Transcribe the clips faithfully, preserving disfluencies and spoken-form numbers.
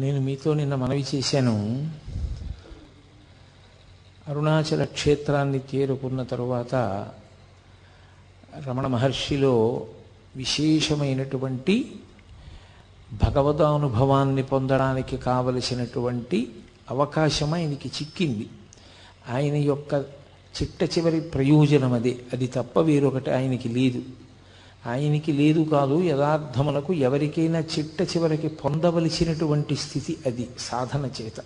నేను మీతో నిన్న మనవి చేశాను. అరుణాచల క్షేత్రాన్ని చేరుకున్న తరువాత రమణ మహర్షిలో విశేషమైనటువంటి భగవదానుభవాన్ని పొందడానికి కావలసినటువంటి అవకాశం ఆయనకి చిక్కింది. ఆయన యొక్క చిట్ట చివరి ప్రయోజనం అదే, అది తప్ప వేరొకటి ఆయనకి లేదు. ఆయనకి లేదు కాదు, యథార్థములకు ఎవరికైనా చిట్ట చివరికి పొందవలసినటువంటి స్థితి అది సాధన చేత.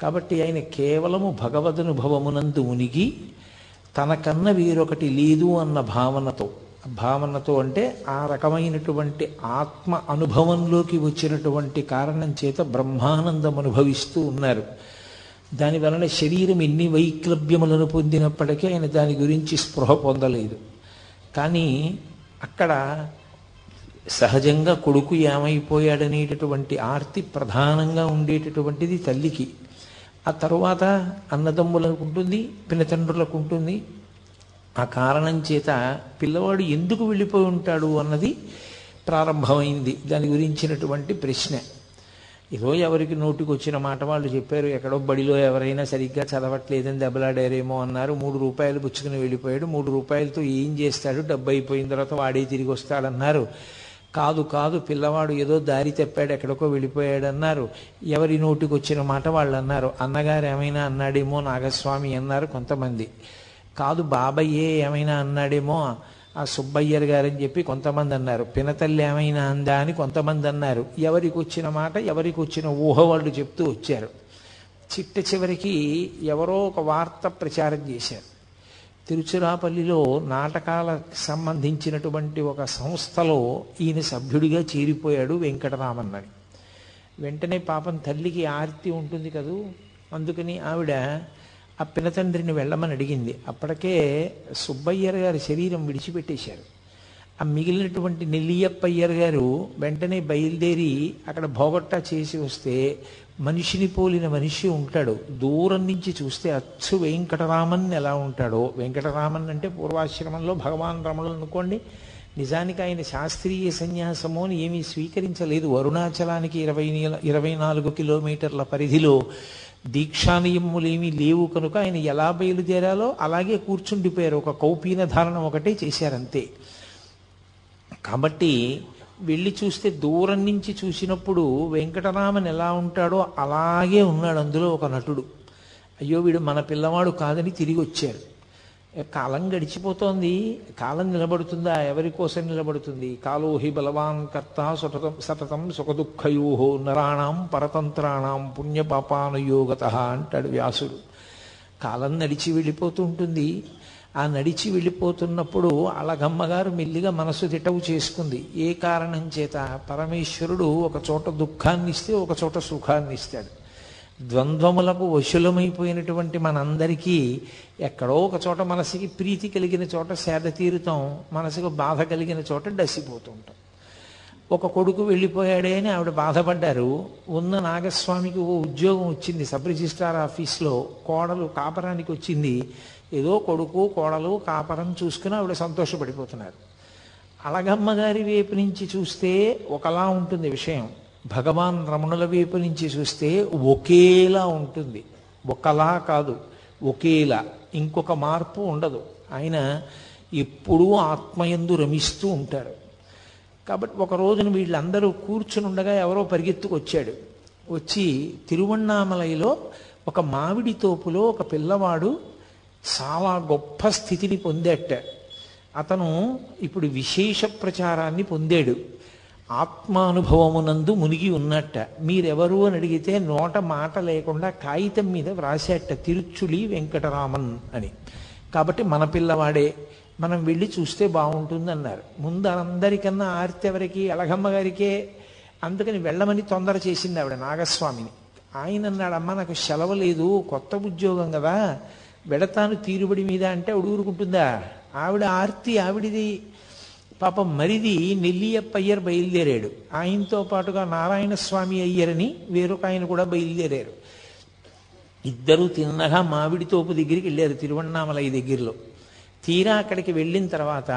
కాబట్టి ఆయన కేవలము భగవదనుభవమునందు మునిగి తనకన్నా వేరొకటి లేదు అన్న భావనతో భావనతో అంటే ఆ రకమైనటువంటి ఆత్మ అనుభవంలోకి వచ్చినటువంటి కారణం చేత బ్రహ్మానందం అనుభవిస్తూ ఉన్నారు. దాని వలన శరీరం ఎన్ని వైక్లభ్యములను పొందినప్పటికీ ఆయన దాని గురించి స్పృహ పొందలేదు. కానీ అక్కడ సహజంగా కొడుకు ఏమైపోయాడనేటటువంటి ఆర్తి ప్రధానంగా ఉండేటటువంటిది తల్లికి. ఆ తరువాత అన్నదమ్ములకు ఉంటుంది, పినతండ్రులకు ఉంటుంది. ఆ కారణం చేత పిల్లవాడు ఎందుకు వెళ్ళిపోయి ఉంటాడు అన్నది ప్రారంభమైంది, దాని గురించినటువంటి ప్రశ్న. ఏదో ఎవరికి నోటికి వచ్చిన మాట వాళ్ళు చెప్పారు. ఎక్కడో బడిలో ఎవరైనా సరిగ్గా చదవట్లేదని దెబ్బలాడారేమో అన్నారు. మూడు రూపాయలు పుచ్చుకుని వెళ్ళిపోయాడు. మూడు రూపాయలతో ఏం చేస్తాడు, డబ్బు అయిపోయిన తర్వాత వాడే తిరిగి వస్తాడన్నారు. కాదు కాదు పిల్లవాడు ఏదో దారి తప్పాడు, ఎక్కడికో వెళ్ళిపోయాడన్నారు. ఎవరి నోటికి వచ్చిన మాట వాళ్ళు అన్నారు. అన్నగారు ఏమైనా అన్నాడేమో నాగస్వామి అన్నారు కొంతమంది. కాదు బాబయ్యే ఏమైనా అన్నాడేమో ఆ సుబ్బయ్యర్ గారని చెప్పి కొంతమంది అన్నారు. పినతల్లి ఏమైనా అందా అని కొంతమంది అన్నారు. ఎవరికి వచ్చిన మాట ఎవరికి వచ్చిన ఊహ వాళ్ళు చెప్తూ వచ్చారు. చిట్ట చివరికి ఎవరో ఒక వార్త ప్రచారం చేశారు. తిరుచిరాపల్లిలో నాటకాలకు సంబంధించినటువంటి ఒక సంస్థలో ఈయన సభ్యుడిగా చేరిపోయాడు వెంకటరామన్ అని. వెంటనే పాపం తల్లికి ఆర్తి ఉంటుంది కదూ, అందుకని ఆవిడ ఆ పినతండ్రిని వెళ్ళమని అడిగింది. అప్పటికే సుబ్బయ్యర్ గారి శరీరం విడిచిపెట్టేశారు. ఆ మిగిలినటువంటి నెల్లియప్పయ్యర్ గారు వెంటనే బయలుదేరి అక్కడ భోగట్టా చేసి వస్తే మనిషిని పోలిన మనిషి ఉంటాడు. దూరం నుంచి చూస్తే అచ్చు వెంకటరామన్ ఎలా ఉంటాడో, వెంకటరామన్ అంటే పూర్వాశ్రమంలో భగవాన్ రమణులు అనుకోండి. నిజానికి ఆయన శాస్త్రీయ సన్యాసము అని ఏమీ స్వీకరించలేదు. అరుణాచలానికి ఇరవై ఇరవై నాలుగు కిలోమీటర్ల పరిధిలో దీక్షానియములేమీ లేవు కనుక ఆయన ఎలా బయలుదేరాలో అలాగే కూర్చుండిపోయారు. ఒక కౌపీన ధారణ ఒకటే చేశారంతే. కాబట్టి వెళ్ళి చూస్తే దూరం నుంచి చూసినప్పుడు వెంకటరామన్ ఎలా ఉంటాడో అలాగే ఉన్నాడు. అందులో ఒక నటుడు, అయ్యో వీడు మన పిల్లవాడు కాదని తిరిగి వచ్చారు. కాలం గడిచిపోతోంది, కాలం నిలబడుతుందా, ఎవరి కోసం నిలబడుతుంది? కాలో హి బలవాన్ కర్త సతతం సతతం సుఖదుఃఖయోహో నరాణం పరతంత్రాణం పుణ్యపాపానుయోగత అంటాడు వ్యాసుడు. కాలం నడిచి వెళ్ళిపోతూ ఉంటుంది. ఆ నడిచి వెళ్ళిపోతున్నప్పుడు అలగమ్మ గారు మెల్లిగా మనసు దిటవు చేసుకుంది. ఏ కారణం చేత? పరమేశ్వరుడు ఒక చోట దుఃఖాన్ని ఇస్తే ఒక చోట సుఖాన్ని ఇస్తాడు. ద్వంద్వములకు వశులమైపోయినటువంటి మనందరికీ ఎక్కడో ఒక చోట మనసుకి ప్రీతి కలిగిన చోట సేద తీరుతాం, మనసుకు బాధ కలిగిన చోట డసిపోతూ ఉంటాం. ఒక కొడుకు వెళ్ళిపోయాడే అని ఆవిడ బాధపడ్డారు. ఉన్న నాగస్వామికి ఓ ఉద్యోగం వచ్చింది సబ్ రిజిస్ట్రార్ ఆఫీస్లో. కోడలు కాపరానికి వచ్చింది. ఏదో కొడుకు కోడలు కాపరం చూసుకుని ఆవిడ సంతోషపడిపోతున్నారు. అలగమ్మ గారి వైపు నుంచి చూస్తే ఒకలా ఉంటుంది విషయం, భగవాన్ రమణుల వైపు నుంచి చూస్తే ఒకేలా ఉంటుంది. ఒకలా కాదు, ఒకేలా, ఇంకొక మార్పు ఉండదు. ఆయన ఎప్పుడూ ఆత్మయందు రమిస్తూ ఉంటారు. కాబట్టి ఒక రోజున వీళ్ళందరూ కూర్చుని ఉండగా ఎవరో పరిగెత్తుకొచ్చాడు. వచ్చి తిరువన్నామలైలో ఒక మామిడి తోపులో ఒక పిల్లవాడు చాలా గొప్ప స్థితిని పొందేట. అతను ఇప్పుడు విశేష ప్రచారాన్ని పొందాడు, ఆత్మానుభవమునందు మునిగి ఉన్నట్ట. మీరెవరు అని అడిగితే నోట మాట లేకుండా కాగితం మీద వ్రాసేట తిరుచులి వెంకటరామన్ అని. కాబట్టి మన పిల్లవాడే, మనం వెళ్ళి చూస్తే బాగుంటుందన్నారు. ముందు అందరికన్నా ఆర్తి ఎవరికి? అలగమ్మ గారికే. అందుకని వెళ్ళమని తొందర చేసింది ఆవిడ నాగస్వామిని. ఆయన అన్నాడు, అమ్మ నాకు సెలవు లేదు, కొత్త ఉద్యోగం కదా, వెళతాను తీరుబడి మీద అంటే ఊరుకుంటుందా? ఆవిడ ఆర్తి ఆవిడిది. పాపం మరిది నెల్లియప్ప అయ్యర్ బయలుదేరాడు. ఆయనతో పాటుగా నారాయణస్వామి అయ్యరని వేరొక ఆయన కూడా బయలుదేరారు. ఇద్దరూ తిన్నగా మామిడి తోపు దగ్గరికి వెళ్ళారు తిరువన్నామలై దగ్గరలో. తీరా అక్కడికి వెళ్ళిన తర్వాత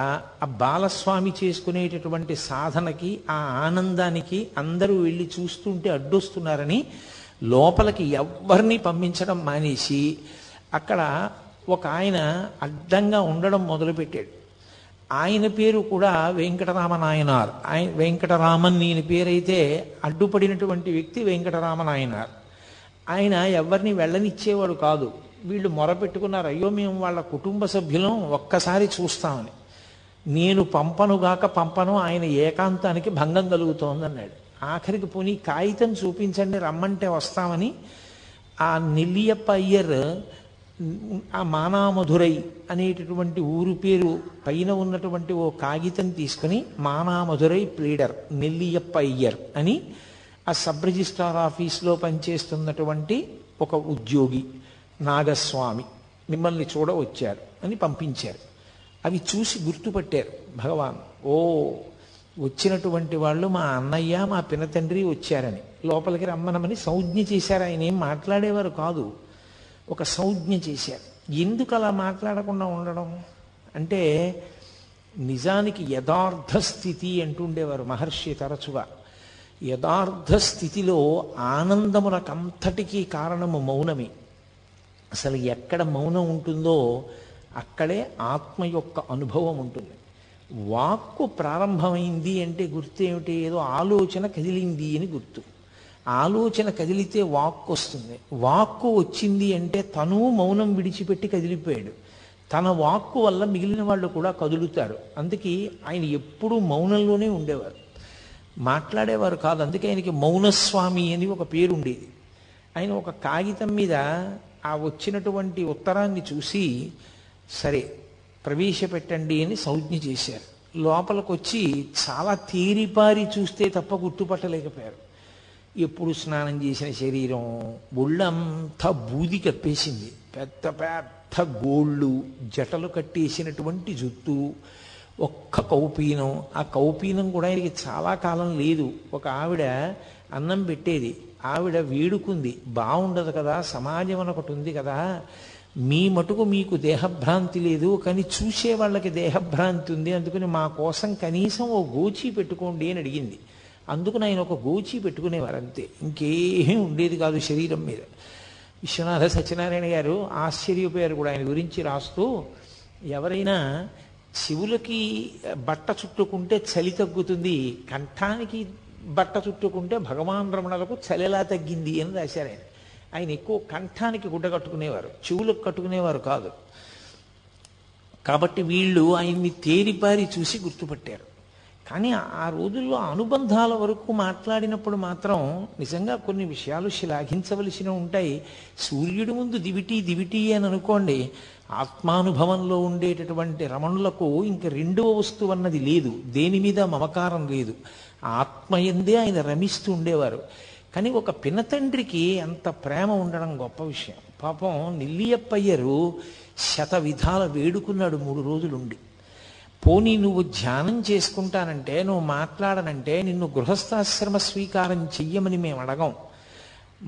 ఆ బాలస్వామి చేసుకునేటటువంటి సాధనకి ఆ ఆనందానికి అందరూ వెళ్ళి చూస్తుంటే అడ్డొస్తున్నారని లోపలికి ఎవరిని పంపించడం మానేసి అక్కడ ఒక ఆయన అడ్డంగా ఉండడం మొదలుపెట్టాడు. ఆయన పేరు కూడా వెంకటరామన్ ఆయనార్. ఆయన వెంకటరామన్ ఈయన పేరైతే అడ్డుపడినటువంటి వ్యక్తి వెంకటరామన్ ఆయనార్. ఆయన ఎవరిని వెళ్ళనిచ్చేవాడు కాదు. వీళ్ళు మొరపెట్టుకున్నారు, అయ్యో మేము వాళ్ళ కుటుంబ సభ్యులం ఒక్కసారి చూస్తామని. నేను పంపనుగాక పంపను, ఆయన ఏకాంతానికి భంగం కలుగుతోందన్నాడు. ఆఖరికి పోనీ కాగితం చూపించండి రమ్మంటే వస్తామని ఆ నెల్లియప్ప అయ్యర్ ఆ మానామధురై అనేటటువంటి ఊరు పేరు పైన ఉన్నటువంటి ఓ కాగితం తీసుకుని మానామధురై ప్లీడర్ నెల్లియప్ప అయ్యర్ అని ఆ సబ్ రిజిస్ట్రార్ ఆఫీస్లో పనిచేస్తున్నటువంటి ఒక ఉద్యోగి నాగస్వామి మిమ్మల్ని చూడ వచ్చారు అని పంపించారు. అవి చూసి గుర్తుపట్టారు భగవాన్. ఓ వచ్చినటువంటి వాళ్ళు మా అన్నయ్య మా పినతండ్రి వచ్చారని లోపలికి రమ్మనమని సౌజ్ఞ చేశారు. ఆయన ఏం మాట్లాడేవారు కాదు, ఒక సౌజ్ఞ చేశారు. ఎందుకు అలా మాట్లాడకుండా ఉండడం అంటే నిజానికి యథార్థ స్థితి అంటుండేవారు మహర్షి తరచుగా. యథార్థ స్థితిలో ఆనందమునకంతటికీ కారణము మౌనమే. అసలు ఎక్కడ మౌనం ఉంటుందో అక్కడే ఆత్మ యొక్క అనుభవం ఉంటుంది. వాక్కు ప్రారంభమైంది అంటే గుర్తు ఏమిటి? ఏదో ఆలోచన కదిలింది అని గుర్తు. ఆలోచన కదిలితే వాక్కు వస్తుంది. వాక్కు వచ్చింది అంటే తను మౌనం విడిచిపెట్టి కదిలిపోయాడు. తన వాక్కు వల్ల మిగిలిన వాళ్ళు కూడా కదులుతారు. అందుకే ఆయన ఎప్పుడూ మౌనంలోనే ఉండేవారు, మాట్లాడేవారు కాదు. అందుకే ఆయనకి మౌనస్వామి అని ఒక పేరు ఉండేది. ఆయన ఒక కాగితం మీద ఆ వచ్చినటువంటి ఉత్తరాన్ని చూసి సరే ప్రవేశపెట్టండి అని సౌజ్ఞ చేశారు. లోపలికి వచ్చి చాలా తీరిపారి చూస్తే తప్ప గుర్తుపట్టలేకపోయారు. ఎప్పుడు స్నానం చేసిన శరీరం, ఒళ్ళంతా బూది కప్పేసింది, పెద్ద పెద్ద గోళ్ళు, జటలు కట్టేసినటువంటి జుత్తు, ఒక్క కౌపీనం. ఆ కౌపీనం కూడా ఆయనకి చాలా కాలం లేదు. ఒక ఆవిడ అన్నం పెట్టేది, ఆవిడ వేడుకుంది, బాగుండదు కదా సమాజం అనొకటి ఉంది కదా, మీ మటుకు మీకు దేహభ్రాంతి లేదు కానీ చూసే వాళ్ళకి దేహభ్రాంతి ఉంది, అందుకని మా కోసం కనీసం ఓ గోచి పెట్టుకోండి అని అడిగింది. అందుకని ఆయన ఒక గోచి పెట్టుకునేవారు, అంతే, ఇంకేమీ ఉండేది కాదు శరీరం మీద. విశ్వనాథ సత్యనారాయణ గారు ఆశ్చర్యపోయారు కూడా ఆయన గురించి రాస్తూ, ఎవరైనా చెవులకి బట్ట చుట్టుకుంటే చలి తగ్గుతుంది, కంఠానికి బట్ట చుట్టుకుంటే భగవాన్ రమణలకు చలిలా తగ్గింది అని రాశారు. ఆయన ఆయన ఎక్కువ కంఠానికి గుడ్డ కట్టుకునేవారు, చెవులకు కట్టుకునేవారు కాదు. కాబట్టి వీళ్ళు ఆయన్ని తేరిపారి చూసి గుర్తుపట్టారు. కానీ ఆ రోజుల్లో అనుబంధాల వరకు మాట్లాడినప్పుడు మాత్రం నిజంగా కొన్ని విషయాలు శ్లాఘించవలసినవి ఉంటాయి. సూర్యుడి ముందు దివిటి దివిటి అని అనుకోండి, ఆత్మానుభవంలో ఉండేటటువంటి రమణులకు ఇంక రెండవ వస్తువు అన్నది లేదు, దేని మీద మమకారం లేదు, ఆత్మయందే ఆయన రమిస్తూ ఉండేవారు. కానీ ఒక పినతండ్రికి అంత ప్రేమ ఉండడం గొప్ప విషయం. పాపం నెల్లియప్పయ్యరు శత విధాల వేడుకున్నాడు మూడు రోజులుండి. పోనీ నువ్వు ధ్యానం చేసుకుంటానంటే, నువ్వు మాట్లాడనంటే, నిన్ను గృహస్థాశ్రమ స్వీకారం చెయ్యమని మేము అడగం.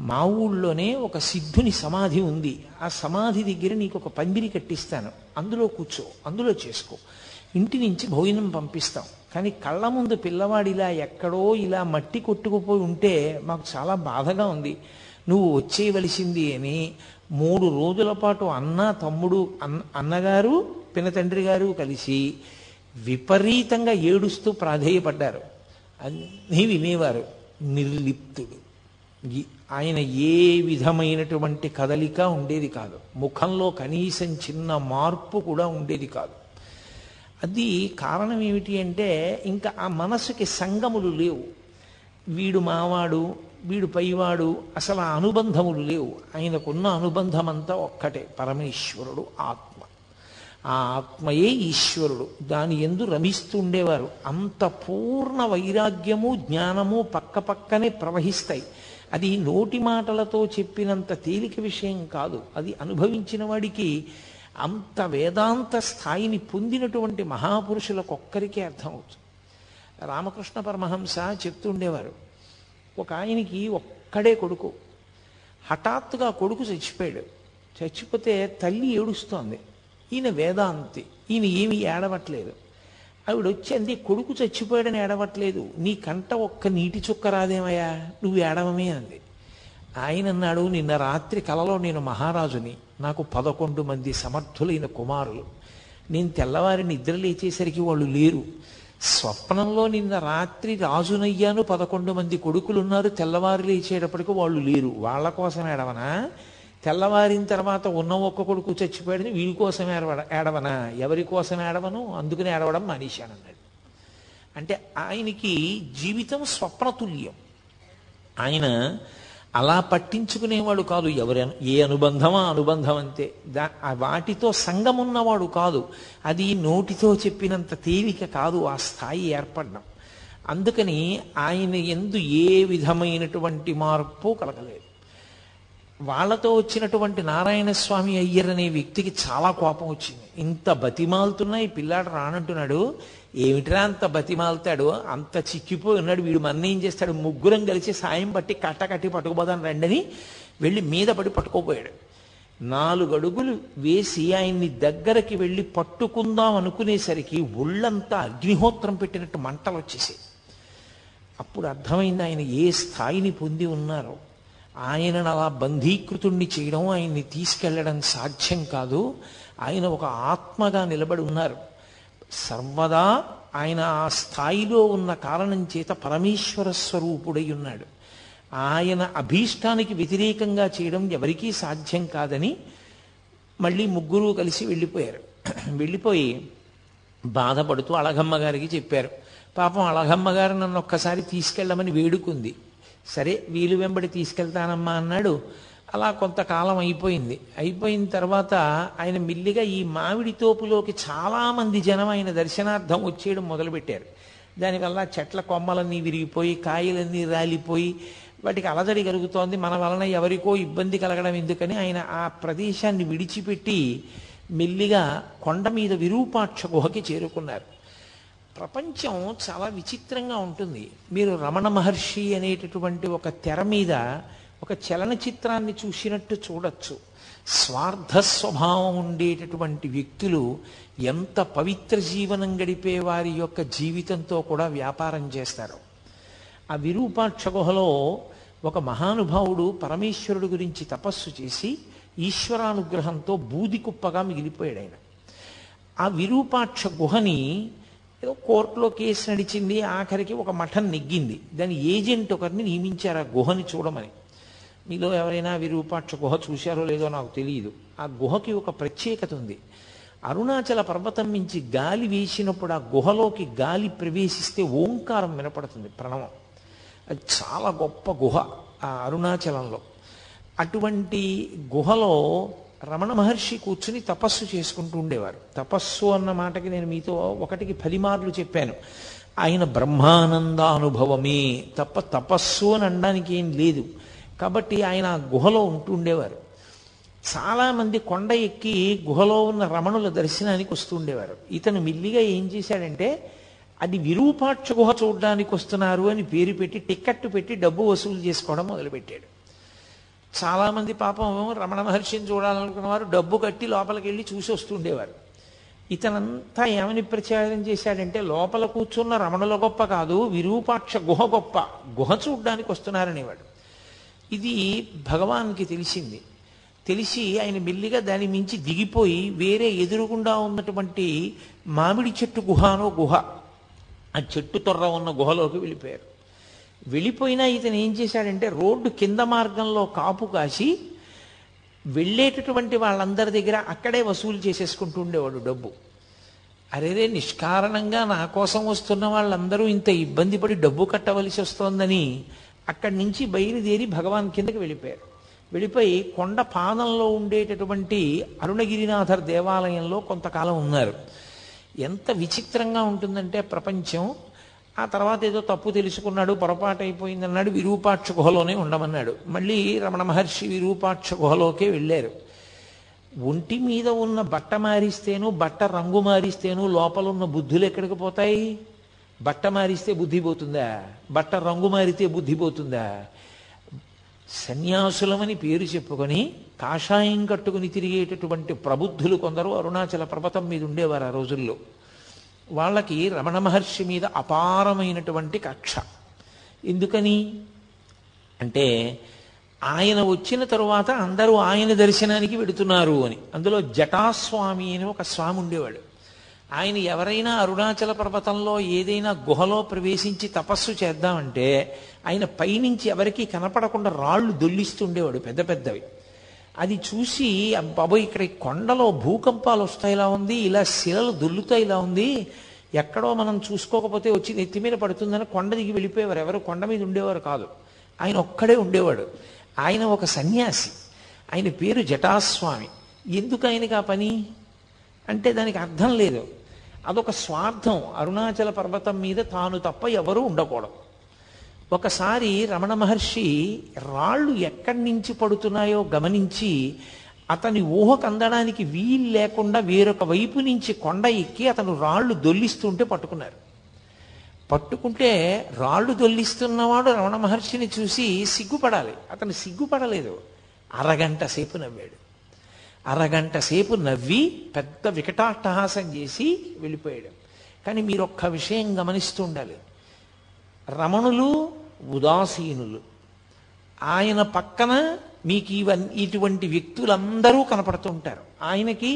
మా ఊళ్ళోనే ఒక సిద్ధుని సమాధి ఉంది, ఆ సమాధి దగ్గర నీకు ఒక పందిరి కట్టిస్తాను, అందులో కూర్చో, అందులో చేసుకో, ఇంటి నుంచి భోజనం పంపిస్తాం. కానీ కళ్ళ ముందు పిల్లవాడు ఇలా ఎక్కడో ఇలా మట్టి కొట్టుకుపోయి ఉంటే మాకు చాలా బాధగా ఉంది, నువ్వు వచ్చేయవలసింది అని మూడు రోజుల పాటు అన్న తమ్ముడు అన్న అన్నగారు పినతండ్రి గారు కలిసి విపరీతంగా ఏడుస్తూ ప్రాధేయపడ్డారు. అన్నీ వినేవారు. నిర్లిప్తుడు, ఆయన ఏ విధమైనటువంటి కదలిక ఉండేది కాదు, ముఖంలో కనీసం చిన్న మార్పు కూడా ఉండేది కాదు. అది కారణం ఏమిటి అంటే ఇంకా ఆ మనసుకి సంగములు లేవు. వీడు మావాడు, వీడు పైవాడు, అసలు ఆ అనుబంధములు లేవు. ఆయనకున్న అనుబంధం అంతా ఒక్కటే, పరమేశ్వరుడు, ఆత్మ. ఆ ఆత్మయే ఈశ్వరుడు, దాని యందు రమిస్తూ ఉండేవారు. అంత పూర్ణ వైరాగ్యము జ్ఞానము పక్క పక్కనే ప్రవహిస్తాయి. అది నోటి మాటలతో చెప్పినంత తేలిక విషయం కాదు. అది అనుభవించిన వాడికి, అంత వేదాంత స్థాయిని పొందినటువంటి మహాపురుషులకు ఒక్కరికే అర్థమవుతుంది. రామకృష్ణ పరమహంస చెప్తుండేవారు, ఒక ఆయనకి ఒక్కడే కొడుకు, హఠాత్తుగా కొడుకు చచ్చిపోయాడు. చచ్చిపోతే తల్లి ఏడుస్తోంది. ఈయన వేదాంతి, ఈయన ఏమి ఏడవట్లేదు. ఆవిడ వచ్చింది, కొడుకు చచ్చిపోయాడని ఏడవట్లేదు, నీ కంట ఒక్క నీటి చుక్క రాదేమయ్యా, నువ్వు ఏడవమే అంది. ఆయన అన్నాడు, నిన్న రాత్రి కలలో నేను మహారాజుని, నాకు పదకొండు మంది సమర్థులైన కుమారులు, నేను తెల్లవారి నిద్ర లేచేసరికి వాళ్ళు లేరు, స్వప్నంలో నిన్న రాత్రి రాజునయ్యాను, పదకొండు మంది కొడుకులున్నారు, తెల్లవారు లేచేటప్పటికి వాళ్ళు లేరు, వాళ్ళ కోసం ఏడవనా, తెల్లవారిన తర్వాత ఉన్న ఒక్క కొడుకు చచ్చిపోయాడని వీడి కోసం ఏడవ ఏడవనా ఎవరి కోసం ఏడవను, అందుకని ఏడవడం మానేశానన్నాడు. అంటే ఆయనకి జీవితం స్వప్నతుల్యం, ఆయన అలా పట్టించుకునేవాడు కాదు, ఎవరి ఏ అనుబంధమా అనుబంధం అంతే, దా వాటితో సంగం ఉన్నవాడు కాదు, అది నోటితో చెప్పినంత తేలిక కాదు ఆ స్థాయి ఏర్పడడం. అందుకని ఆయన యందు ఏ విధమైనటువంటి మార్పు కలగలేదు. వాళ్లతో వచ్చినటువంటి నారాయణస్వామి అయ్యర్ అనే వ్యక్తికి చాలా కోపం వచ్చింది. ఇంత బతిమాలుతున్నా ఈ పిల్లాడు రానంటున్నాడు, ఏమిట్రా అంత బతిమాలుతాడు, అంత చిక్కిపోయి ఉన్నాడు వీడు, మన ఏం చేస్తాడు, ముగ్గురం కలిసి సాయం పట్టి కట్ట కట్టి పట్టుకుపోదాం రండని వెళ్ళి మీద పడి పట్టుకోపోయాడు. నాలుగు అడుగులు వేసి ఆయన్ని దగ్గరకి వెళ్ళి పట్టుకుందాం అనుకునేసరికి ఒళ్ళంతా అగ్నిహోత్రం పెట్టినట్టు మంటలు వచ్చేసాయి. అప్పుడు అర్థమైంది ఆయన ఏ స్థాయిని పొంది ఉన్నారో. ఆయనను అలా బంధీకృతుణ్ణి చేయడం, ఆయన్ని తీసుకెళ్లడం సాధ్యం కాదు. ఆయన ఒక ఆత్మగా నిలబడి ఉన్నారు సర్వదా. ఆయన ఆ స్థాయిలో ఉన్న కారణం చేత పరమేశ్వర స్వరూపుడై ఉన్నాడు. ఆయన అభీష్టానికి వ్యతిరేకంగా చేయడం ఎవరికీ సాధ్యం కాదని మళ్ళీ ముగ్గురు కలిసి వెళ్ళిపోయారు. వెళ్ళిపోయి బాధపడుతూ అలగమ్మ గారికి చెప్పారు. పాపం అలగమ్మ గారు నన్ను ఒక్కసారి తీసుకెళ్ళమని వేడుకుంది. సరే వీలు వెంబడి తీసుకెళ్తానమ్మా అన్నాడు. అలా కొంతకాలం అయిపోయింది. అయిపోయిన తర్వాత ఆయన మెల్లిగా ఈ మామిడి తోపులోకి చాలామంది జనం ఆయన దర్శనార్థం వచ్చేయడం మొదలుపెట్టారు. దానివల్ల చెట్ల కొమ్మలన్నీ విరిగిపోయి, కాయలన్నీ రాలిపోయి వాటికి అలజడి కలుగుతోంది. మన వలన ఎవరికో ఇబ్బంది కలగడం ఎందుకని ఆయన ఆ ప్రదేశాన్ని విడిచిపెట్టి మెల్లిగా కొండ మీద విరూపాక్ష గుహకి చేరుకున్నారు. ప్రపంచం చాలా విచిత్రంగా ఉంటుంది. మీరు రమణ మహర్షి అనేటటువంటి ఒక తెర మీద ఒక చలనచిత్రాన్ని చూసినట్టు చూడొచ్చు. స్వార్థ స్వభావం ఉండేటటువంటి వ్యక్తులు ఎంత పవిత్ర జీవనం గడిపే వారి యొక్క జీవితంతో కూడా వ్యాపారం చేస్తారు. ఆ విరూపాక్ష గుహలో ఒక మహానుభావుడు పరమేశ్వరుడు గురించి తపస్సు చేసి ఈశ్వరానుగ్రహంతో బూదికుప్పగా మిగిలిపోయాడు. ఆయన ఆ విరూపాక్ష గుహని ఏదో కోర్టులో కేసు నడిచింది. ఆఖరికి ఒక మఠం నెగ్గింది. దాని ఏజెంట్ ఒకరిని నియమించారు ఆ గుహని చూడమని. మీలో ఎవరైనా విరూపాక్ష గుహ చూశారో లేదో నాకు తెలియదు. ఆ గుహకి ఒక ప్రత్యేకత ఉంది. అరుణాచల పర్వతం నుంచి గాలి వీసినప్పుడు ఆ గుహలోకి గాలి ప్రవేశిస్తే ఓంకారం వినపడుతుంది, ప్రణవం. అది చాలా గొప్ప గుహ ఆ అరుణాచలంలో. అటువంటి గుహలో రమణ మహర్షి కూర్చుని తపస్సు చేసుకుంటూ ఉండేవారు. తపస్సు అన్న మాటకి నేను మీతో ఒకటికి పదిమార్లు చెప్పాను. ఆయన బ్రహ్మానందానుభవమే తప్ప తపస్సు అని అనడానికి ఏం లేదు. కాబట్టి ఆయన ఆ గుహలో ఉంటూ ఉండేవారు. చాలామంది కొండ ఎక్కి గుహలో ఉన్న రమణుల దర్శనానికి వస్తూ ఉండేవారు. ఇతను మెల్లిగా ఏం చేశాడంటే, అది విరూపాక్ష గుహ చూడడానికి వస్తున్నారు అని పేరు పెట్టి టికెట్ పెట్టి డబ్బు వసూలు చేసుకోవడం మొదలుపెట్టాడు. చాలామంది పాపం రమణ మహర్షిని చూడాలనుకున్న వారు డబ్బు కట్టి లోపలికి వెళ్ళి చూసి వస్తుండేవారు. ఇతనంతా ఏమని ప్రచారం చేశాడంటే, లోపల కూర్చున్న రమణుల గొప్ప కాదు, విరూపాక్ష గుహ గొప్ప, గుహ చూడ్డానికి వస్తున్నారనేవాడు. ఇది భగవాన్కి తెలిసింది. తెలిసి ఆయన మెల్లిగా దాని మించి దిగిపోయి వేరే ఎదురుగుండా ఉన్నటువంటి మామిడి చెట్టు గుహనో గుహ, ఆ చెట్టు తొర్ర ఉన్న గుహలోకి వెళ్ళిపోయారు. వెళ్ళిపోయినా ఇతను ఏం చేశాడంటే, రోడ్డు కింద మార్గంలో కాపు కాసి వెళ్ళేటటువంటి వాళ్ళందరి దగ్గర అక్కడే వసూలు చేసేసుకుంటూ ఉండేవాడు డబ్బు. అరేరే, నిష్కారణంగా నా కోసం వస్తున్న వాళ్ళందరూ ఇంత ఇబ్బంది పడి డబ్బు కట్టవలసి వస్తోందని అక్కడి నుంచి బయలుదేరి భగవాన్ కిందకి వెళ్ళిపోయారు. వెళ్ళిపోయి కొండ పాదంలో ఉండేటటువంటి అరుణగిరినాథర్ దేవాలయంలో కొంతకాలం ఉన్నారు. ఎంత విచిత్రంగా ఉంటుందంటే ప్రపంచం. ఆ తర్వాత ఏదో తప్పు తెలుసుకున్నాడు, పొరపాటు అయిపోయిందన్నాడు, విరూపాక్ష గుహలోనే ఉండమన్నాడు. మళ్ళీ రమణ మహర్షి విరూపాక్ష గుహలోకే వెళ్ళారు. ఒంటి మీద ఉన్న బట్ట మారిస్తేనూ బట్ట రంగు మారిస్తేనూ లోపలున్న బుద్ధులు ఎక్కడికి పోతాయి? బట్ట మారిస్తే బుద్ధి పోతుందా? బట్ట రంగు మారితే బుద్ధి పోతుందా? సన్యాసులమని పేరు చెప్పుకొని కాషాయం కట్టుకుని తిరిగేటటువంటి ప్రబుద్ధులు కొందరు అరుణాచల పర్వతం మీద ఉండేవారు ఆ రోజుల్లో. వాళ్ళకి రమణ మహర్షి మీద అపారమైనటువంటి కక్ష. ఎందుకని అంటే ఆయన వచ్చిన తరువాత అందరూ ఆయన దర్శనానికి వెడుతున్నారు అని. అందులో జటాస్వామి అని ఒక స్వామి ఉండేవాడు. ఆయన ఎవరైనా అరుణాచల పర్వతంలో ఏదైనా గుహలో ప్రవేశించి తపస్సు చేద్దామంటే ఆయన పైనుంచి ఎవరికీ కనపడకుండా రాళ్ళు దొల్లిస్తుండేవాడు, పెద్ద పెద్దవి. అది చూసి బాబోయ్ ఇక్కడ ఈ కొండలో భూకంపాలు వస్తాయిలా ఉంది, ఇలా శిలలు దొల్లుతాయిలా ఉంది, ఎక్కడో మనం చూసుకోకపోతే వచ్చి నెత్తి మీద పడుతుందని కొండ దిగి వెళ్ళిపోయేవారు. ఎవరు కొండ మీద ఉండేవారు కాదు, ఆయన ఒక్కడే ఉండేవాడు. ఆయన ఒక సన్యాసి, ఆయన పేరు జటాస్వామి. ఎందుకు ఆయనకు ఆ పని అంటే దానికి అర్థం లేదు, అదొక స్వార్థం. అరుణాచల పర్వతం మీద తాను తప్ప ఎవరూ ఉండకూడదు. ఒకసారి రమణ మహర్షి రాళ్ళు ఎక్కడి నుంచి పడుతున్నాయో గమనించి అతని ఊహకు అందడానికి వీలు లేకుండా వేరొక వైపు నుంచి కొండ ఎక్కి అతను రాళ్ళు దొల్లిస్తుంటే పట్టుకున్నారు. పట్టుకుంటే రాళ్ళు దొల్లిస్తున్నవాడు రమణ మహర్షిని చూసి సిగ్గుపడాలి, అతను సిగ్గుపడలేదు, అరగంట సేపు నవ్వాడు. అరగంట సేపు నవ్వి పెద్ద వికటాట్టహాసం చేసి వెళ్ళిపోయాడు. కానీ మీరు ఒక్క విషయం గమనిస్తూ ఉండాలి, రమణులు ఉదాసీనులు, ఆయన పక్కన మీకు ఇవన్నీ ఇటువంటి వ్యక్తులందరూ కనపడుతూ ఉంటారు, ఆయనకి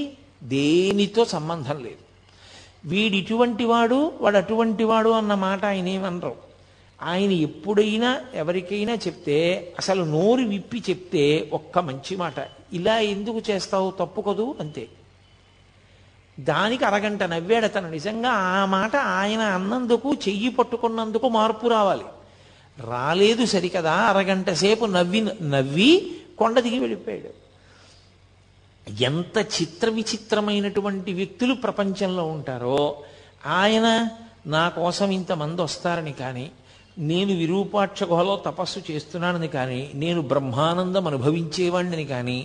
దేనితో సంబంధం లేదు. వీడు ఇటువంటి వాడు వాడు అటువంటి వాడు అన్న మాట ఆయన ఏమనరు. ఆయన ఎప్పుడైనా ఎవరికైనా చెప్తే అసలు నోరు విప్పి చెప్తే ఒక్క మంచి మాట, ఇలా ఎందుకు చేస్తావు తప్పు కదూ అంతే. దానికి అరగంట నవ్వాడు అతను. నిజంగా ఆ మాట ఆయన అన్నందుకు చెయ్యి పట్టుకున్నందుకు మార్పు రావాలి, రాలేదు సరికదా. అరగంట సేపు నవ్వి నవ్వి కొండ దిగి వెళ్ళిపోయాడు. ఎంత చిత్ర విచిత్రమైనటువంటి వ్యక్తులు ప్రపంచంలో ఉంటారో. ఆయన నా కోసం ఇంతమంది వస్తారని కానీ, నేను విరూపాక్ష గుహలో తపస్సు చేస్తున్నానని కానీ, నేను బ్రహ్మానందం అనుభవించేవాడిని కానీ,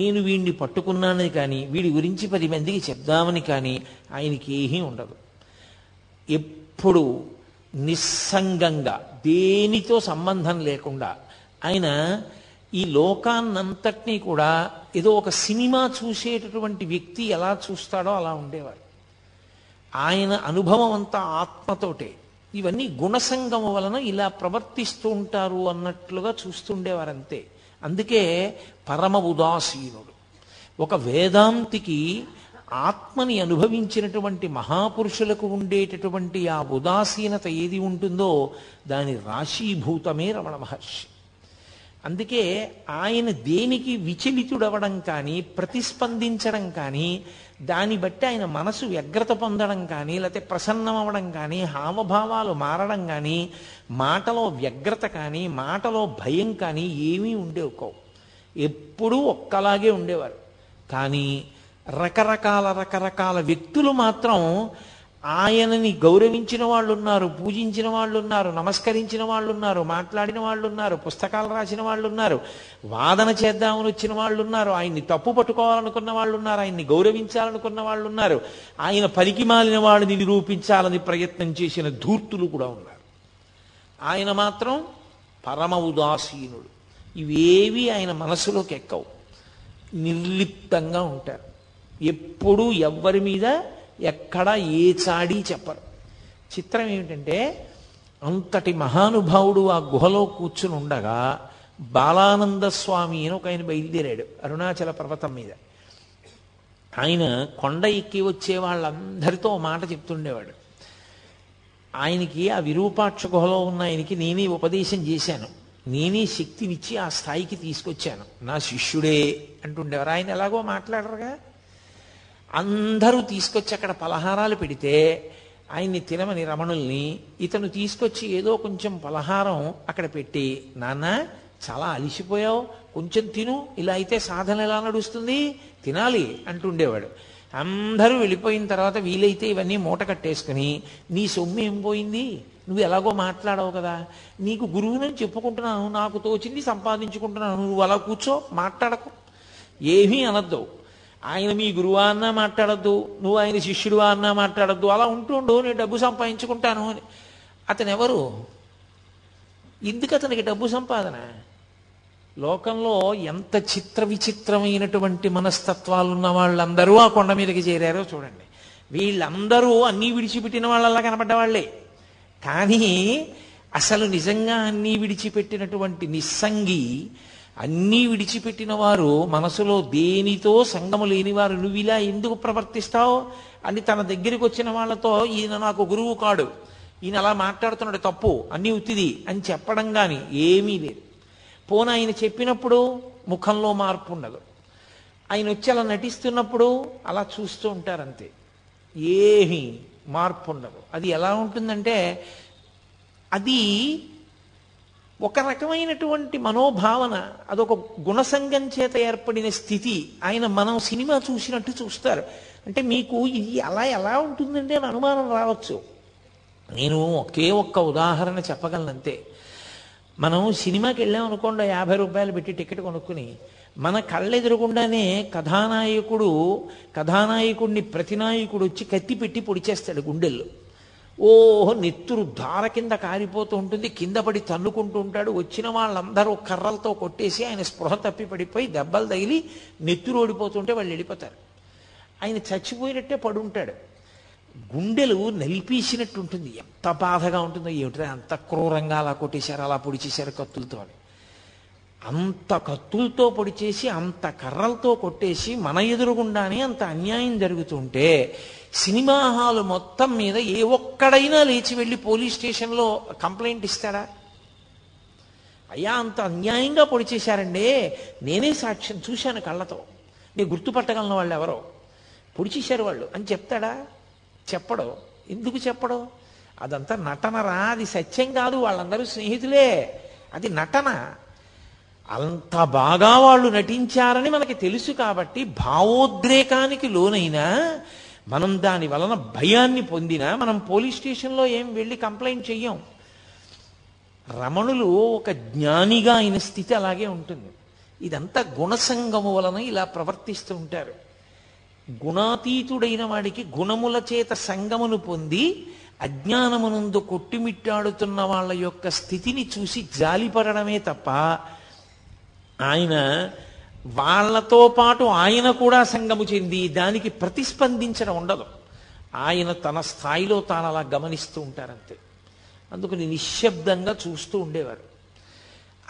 నేను వీడిని పట్టుకున్నానని కానీ, వీడి గురించి పది మందికి చెప్దామని కానీ ఆయనకి ఏమీ ఉండదు. ఎప్పుడు నిస్సంగంగా దేనితో సంబంధం లేకుండా ఆయన ఈ లోకాన్నంతటినీ కూడా ఏదో ఒక సినిమా చూసేటటువంటి వ్యక్తి ఎలా చూస్తాడో అలా ఉండేవారు. ఆయన అనుభవం అంతా ఆత్మతోటే. ఇవన్నీ గుణసంగము వలన ఇలా ప్రవర్తిస్తూ ఉంటారు అన్నట్లుగా చూస్తుండేవారంతే. అందుకే పరమ ఉదాసీనుడు. ఒక వేదాంతికి, ఆత్మని అనుభవించినటువంటి మహాపురుషులకు ఉండేటటువంటి ఆ ఉదాసీనత ఏది ఉంటుందో దాని రాశీభూతమే రమణ మహర్షి. అందుకే ఆయన దేనికి విచలితుడవడం కానీ, ప్రతిస్పందించడం కానీ, దాన్ని బట్టి ఆయన మనసు వ్యగ్రత పొందడం కానీ, లేకపోతే ప్రసన్నం అవ్వడం కానీ, హావభావాలు మారడం కానీ, మాటలో వ్యగ్రత కానీ, మాటలో భయం కానీ ఏమీ ఉండేవుకో. ఎప్పుడూ ఒక్కలాగే ఉండేవారు. కానీ రకరకాల రకరకాల వ్యక్తులు మాత్రం ఆయనని గౌరవించిన వాళ్ళు ఉన్నారు, పూజించిన వాళ్ళు ఉన్నారు, నమస్కరించిన వాళ్ళు ఉన్నారు, మాట్లాడిన వాళ్ళు ఉన్నారు, పుస్తకాలు రాసిన వాళ్ళు ఉన్నారు, వాదన చేద్దామని వచ్చిన వాళ్ళు ఉన్నారు, ఆయన్ని తప్పు పట్టుకోవాలనుకున్న వాళ్ళు ఉన్నారు, ఆయన్ని గౌరవించాలనుకున్న వాళ్ళు ఉన్నారు, ఆయన పలికి మాలిన వాళ్ళని నిరూపించాలని ప్రయత్నం చేసిన ధూర్తులు కూడా ఉన్నారు. ఆయన మాత్రం పరమ ఉదాసీనుడు. ఇవేవి ఆయన మనసులోకి ఎక్కవు, నిర్లిప్తంగా ఉంటారు. ఎప్పుడూ ఎవ్వరి మీద ఎక్కడా ఏ చాడీ చెప్పరు. చిత్రం ఏమిటంటే అంతటి మహానుభావుడు ఆ గుహలో కూర్చుని ఉండగా బాలానంద స్వామి అని ఒక ఆయన బయలుదేరాడు అరుణాచల పర్వతం మీద. ఆయన కొండ ఎక్కి వచ్చే వాళ్ళందరితో మాట చెప్తుండేవాడు. ఆయనకి ఆ విరూపాక్ష గుహలో ఉన్న ఆయనకి నేనే ఉపదేశం చేశాను, నేనే శక్తినిచ్చి ఆ స్థాయికి తీసుకొచ్చాను, నా శిష్యుడే అంటుండేవారు. ఆయన ఎలాగో మాట్లాడరుగా. అందరూ తీసుకొచ్చి అక్కడ పలహారాలు పెడితే ఆయన్ని తినమని రమణుల్ని, ఇతను తీసుకొచ్చి ఏదో కొంచెం పలహారం అక్కడ పెట్టి, నాన్న చాలా అలిసిపోయావు కొంచెం తిను, ఇలా అయితే సాధన ఎలా నడుస్తుంది, తినాలి అంటుండేవాడు. అందరూ వెళ్ళిపోయిన తర్వాత వీలైతే ఇవన్నీ మూట కట్టేసుకుని, నీ సొమ్ము ఏం పోయింది, నువ్వు ఎలాగో మాట్లాడవు కదా, నీకు గురువునని చెప్పుకుంటున్నాను, నాకు తోచింది సంపాదించుకుంటున్నాను, నువ్వు అలా కూర్చో మాట్లాడకు, ఏమీ అనద్దు, ఆయన మీ గురువా అన్నా మాట్లాడద్దు, నువ్వు ఆయన శిష్యుడువా అన్నా మాట్లాడద్దు, అలా ఉంటుండు, నేను డబ్బు సంపాదించుకుంటాను అని. అతను ఎవరు, ఎందుకు అతనికి డబ్బు సంపాదన, లోకంలో ఎంత చిత్ర విచిత్రమైనటువంటి మనస్తత్వాలున్న వాళ్ళందరూ ఆ కొండ మీదకి చేరారో చూడండి. వీళ్ళందరూ అన్నీ విడిచిపెట్టిన వాళ్ళలా కనపడ్డవాళ్లే, కానీ అసలు నిజంగా అన్నీ విడిచిపెట్టినటువంటి నిస్సంగి, అన్నీ విడిచిపెట్టిన వారు, మనసులో దేనితో సంగము లేనివారు, నువ్వు ఇలా ఎందుకు ప్రవర్తిస్తావు అని తన దగ్గరికి వచ్చిన వాళ్ళతో ఈయన నాకు గురువు కాడు, ఈయన అలా మాట్లాడుతున్నాడు తప్పు, అన్నీ ఉత్తిది అని చెప్పడం కానీ ఏమీ లేదు. పోనీ ఆయన చెప్పినప్పుడు ముఖంలో మార్పు ఉండదు, ఆయన వచ్చి అలా నటిస్తున్నప్పుడు అలా చూస్తూ ఉంటారంతే, ఏమీ మార్పు ఉండదు. అది ఎలా ఉంటుందంటే అది ఒక రకమైనటువంటి మనోభావన, అదొక గుణసంగం చేత ఏర్పడిన స్థితి. ఆయన మనం సినిమా చూసినట్టు చూస్తారు. అంటే మీకు ఇది అలా ఎలా ఉంటుందంటే అని అనుమానం రావచ్చు. నేను ఒకే ఒక్క ఉదాహరణ చెప్పగలనంతే. మనం సినిమాకి వెళ్ళామనుకోండి, యాభై రూపాయలు పెట్టి టికెట్ కొనుక్కుని, మన కళ్ళెదురుగుండానే కథానాయకుడు కథానాయకుడిని ప్రతినాయకుడు వచ్చి కత్తి పెట్టి పొడిచేస్తాడు గుండెల్లో. ఓహో నెత్తురు ధార కింద కారిపోతూ ఉంటుంది, కింద పడి తన్నుకుంటూ ఉంటాడు. వచ్చిన వాళ్ళందరూ కర్రలతో కొట్టేసి ఆయన స్పృహ తప్పి పడిపోయి దెబ్బలు తగిలి నెత్తురు ఓడిపోతుంటే వాళ్ళు వెళ్ళిపోతారు. ఆయన చచ్చిపోయినట్టే పడుంటాడు, గుండెలు నలిపేసినట్టు ఉంటుంది. ఎంత బాధగా ఉంటుందో, ఏమిటో అంత క్రూరంగా అలా కొట్టేశారు, అలా పొడిచేశారు కత్తులతో. అంత కత్తులతో పొడిచేసి, అంత కర్రలతో కొట్టేసి, మన ఎదురుగుండానే అంత అన్యాయం జరుగుతుంటే సినిమా హాలు మొత్తం మీద ఏ ఒక్కడైనా లేచి వెళ్ళి పోలీస్ స్టేషన్లో కంప్లైంట్ ఇస్తాడా? అయ్యా అంత అన్యాయంగా పొడిచేశారండి, నేనే సాక్ష్యం, చూశాను కళ్ళతో, నేను గుర్తుపట్టగలను వాళ్ళు ఎవరో, పొడిచేశారు వాళ్ళు అని చెప్తాడా? చెప్పడు. ఎందుకు చెప్పడు? అదంతా నటనరా, అది సత్యం కాదు. వాళ్ళందరూ స్నేహితులే, అది నటన. అంత బాగా వాళ్ళు నటించారని మనకి తెలుసు కాబట్టి భావోద్రేకానికి లోనైనా, మనం దాని వలన భయాన్ని పొందినా మనం పోలీస్ స్టేషన్లో ఏం వెళ్ళి కంప్లైంట్ చెయ్యం. రమణులు ఒక జ్ఞానిగా అయిన స్థితి అలాగే ఉంటుంది. ఇదంతా గుణసంగము వలన ఇలా ప్రవర్తిస్తూ ఉంటారు. గుణాతీతుడైన వాడికి గుణముల చేత సంగమును పొంది అజ్ఞానమునందు కొట్టుమిట్టాడుతున్న వాళ్ళ యొక్క స్థితిని చూసి జాలిపడమే తప్ప, ఆయన వాళ్లతో పాటు ఆయన కూడా సంగము చెంది దానికి ప్రతిస్పందించడం ఉండదు. ఆయన తన స్థాయిలో తాను అలా గమనిస్తూ ఉంటారంతే. అందుకని నిశ్శబ్దంగా చూస్తూ ఉండేవారు.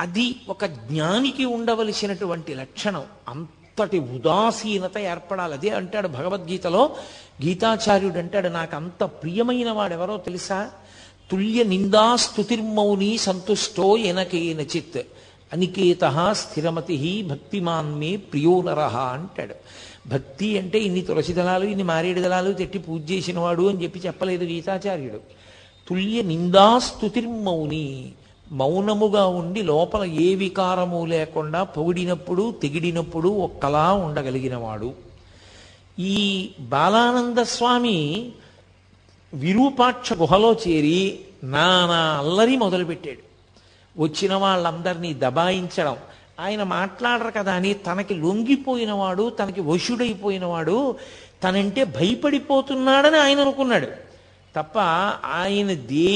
అది ఒక జ్ఞానికి ఉండవలసినటువంటి లక్షణం. అంతటి ఉదాసీనత ఏర్పడాలి. అదే అంటాడు భగవద్గీతలో గీతాచార్యుడు అంటాడు, నాకు అంత ప్రియమైన వాడెవరో తెలుసా, తుల్య నిందా స్తుతిర్మౌని సంతుష్టో ఎనకేన చిత్ అనికేతః స్థిరమతి భక్తిమాన్మే ప్రియోనరహ అంటాడు. భక్తి అంటే ఇన్ని తులసి దళాలు, ఇన్ని మారేడు దళాలు తెట్టి పూజ చేసినవాడు అని చెప్పి చెప్పలేదు గీతాచార్యుడు. తుల్య నిందా స్తుతిర్మౌని, మౌనముగా ఉండి లోపల ఏ వికారము లేకుండా పొగిడినప్పుడు తెగిడినప్పుడు ఒక్కలా ఉండగలిగినవాడు. ఈ బాలానంద స్వామి విరూపాక్ష గుహలో చేరి నానా అల్లరి మొదలుపెట్టాడు. వచ్చిన వాళ్ళందరినీ దబాయించడం, ఆయన మాట్లాడరు కదా అని తనకి లొంగిపోయినవాడు, తనకి వశుడైపోయినవాడు, తనంటే భయపడిపోతున్నాడని ఆయన అనుకున్నాడు తప్ప ఆయన దే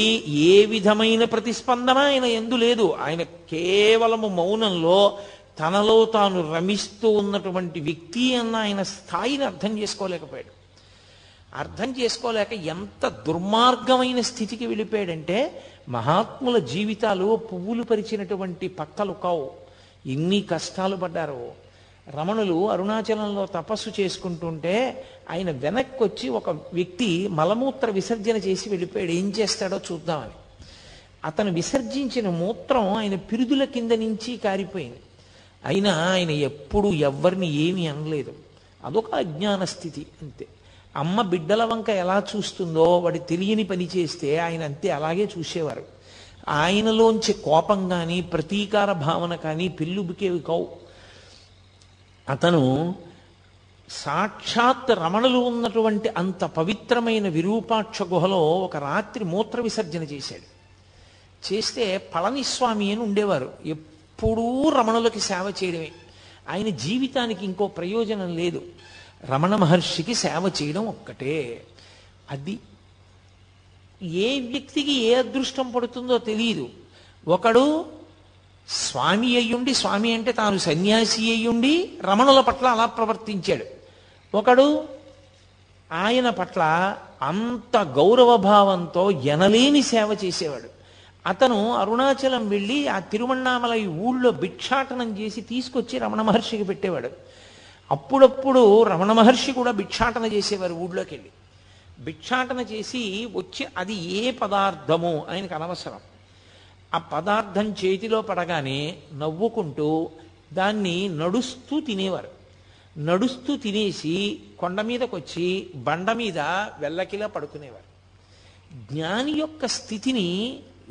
ఏ విధమైన ప్రతిస్పందన ఆయన యందు లేదు. ఆయన కేవలము మౌనంలో తనలో తాను రమిస్తూ ఉన్నటువంటి వ్యక్తి అన్న ఆయన స్థాయిని అర్థం చేసుకోలేకపోయాడు. అర్థం చేసుకోలేక ఎంత దుర్మార్గమైన స్థితికి వెళ్ళిపోయాడంటే, మహాత్ముల జీవితాలు పువ్వులు పరిచినటువంటి పక్కలు కావు, ఎన్ని కష్టాలు పడ్డారో. రమణులు అరుణాచలంలో తపస్సు చేసుకుంటుంటే ఆయన వెనక్కి వచ్చి ఒక వ్యక్తి మలమూత్ర విసర్జన చేసి వెళ్ళిపోయాడు, ఏం చేస్తాడో చూద్దామని. అతను విసర్జించిన మూత్రం ఆయన పిరుదుల కింద నుంచి కారిపోయింది. అయినా ఆయన ఎప్పుడూ ఎవరిని ఏమీ అనలేదు. అదొక అజ్ఞాన స్థితి అంతే. అమ్మ బిడ్డల వంక ఎలా చూస్తుందో వాడి తెలియని పని చేస్తే ఆయన అంతే అలాగే చూసేవారు. ఆయనలోంచి కోపం కానీ ప్రతీకార భావన కానీ పిల్లుబికేవి కావు. అతను సాక్షాత్ రమణులు ఉన్నటువంటి అంత పవిత్రమైన విరూపాక్ష గుహలో ఒక రాత్రి మూత్ర విసర్జన చేశాడు. చేస్తే పళనిస్వామి అని ఉండేవారు, ఎప్పుడూ రమణులకి సేవ చేయడమే. ఆయన జీవితానికి ఇంకో ప్రయోజనం లేదు, రమణ మహర్షికి సేవ చేయడం ఒక్కటే. అది ఏ వ్యక్తికి ఏ అదృష్టం పడుతుందో తెలియదు. ఒకడు స్వామి అయ్యుండి, స్వామి అంటే తాను సన్యాసి అయ్యుండి రమణుల పట్ల అలా ప్రవర్తించాడు. ఒకడు ఆయన పట్ల అంత గౌరవభావంతో ఎనలేని సేవ చేసేవాడు. అతను అరుణాచలం వెళ్ళి ఆ తిరువన్నామలై ఊళ్ళో భిక్షాటనం చేసి తీసుకొచ్చి రమణ మహర్షికి పెట్టేవాడు. అప్పుడప్పుడు రమణ మహర్షి కూడా భిక్షాటన చేసేవారు ఊళ్ళోకి వెళ్ళి. భిక్షాటన చేసి వచ్చి అది ఏ పదార్థము ఆయనకు అనవసరం. ఆ పదార్థం చేతిలో పడగానే నవ్వుకుంటూ దాన్ని నడుస్తూ తినేవారు. నడుస్తూ తినేసి కొండ మీదకి వచ్చి బండ మీద వెల్లకిలా పడుకునేవారు. జ్ఞాని యొక్క స్థితిని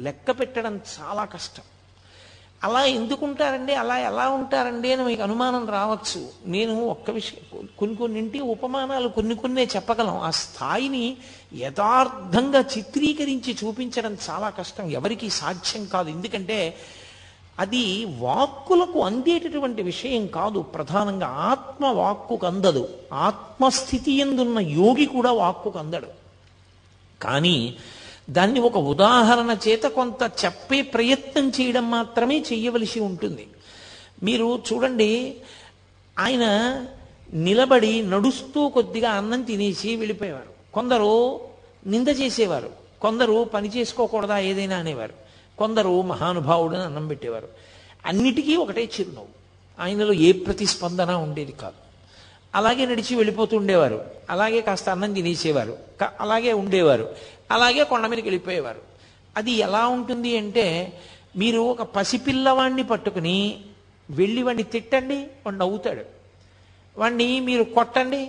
లెక్క పెట్టడం చాలా కష్టం. అలా ఎందుకుంటారండి, అలా ఎలా ఉంటారండి అని మీకు అనుమానం రావచ్చు. నేను ఒక్క విషయం, కొన్ని కొన్నింటి ఉపమానాలు కొన్ని కొన్నే చెప్పగలం. ఆ స్థాయిని యథార్థంగా చిత్రీకరించి చూపించడం చాలా కష్టం, ఎవరికీ సాధ్యం కాదు. ఎందుకంటే అది వాక్కులకు అందేటటువంటి విషయం కాదు. ప్రధానంగా ఆత్మ వాక్కుకు అందదు. ఆత్మస్థితి ఎందున్న యోగి కూడా వాక్కుకు అందడు. కానీ దాన్ని ఒక ఉదాహరణ చేత కొంత చెప్పే ప్రయత్నం చేయడం మాత్రమే చేయవలసి ఉంటుంది. మీరు చూడండి, ఆయన నిలబడి నడుస్తూ కొద్దిగా అన్నం తినేసి వెళ్ళిపోయేవారు. కొందరు నింద చేసేవారు, కొందరు పని చేసుకోకూడదా ఏదైనా అనేవారు, కొందరు మహానుభావుడని అన్నం పెట్టేవారు. అన్నిటికీ ఒకటే చిరునవ్వు. ఆయనలో ఏ ప్రతిస్పందన ఉండేది కాదు. అలాగే నడిచి వెళ్ళిపోతుండేవారు, అలాగే కాస్త అన్నం తినేసేవారు, అలాగే ఉండేవారు, అలాగే కొండ మీదకి వెళ్ళిపోయేవారు. అది ఎలా ఉంటుంది అంటే, మీరు ఒక పసిపిల్లవాడిని పట్టుకుని వెళ్ళి వాడిని తిట్టండి, వాడు నవ్వుతాడు. వాడిని మీరు కొట్టండి,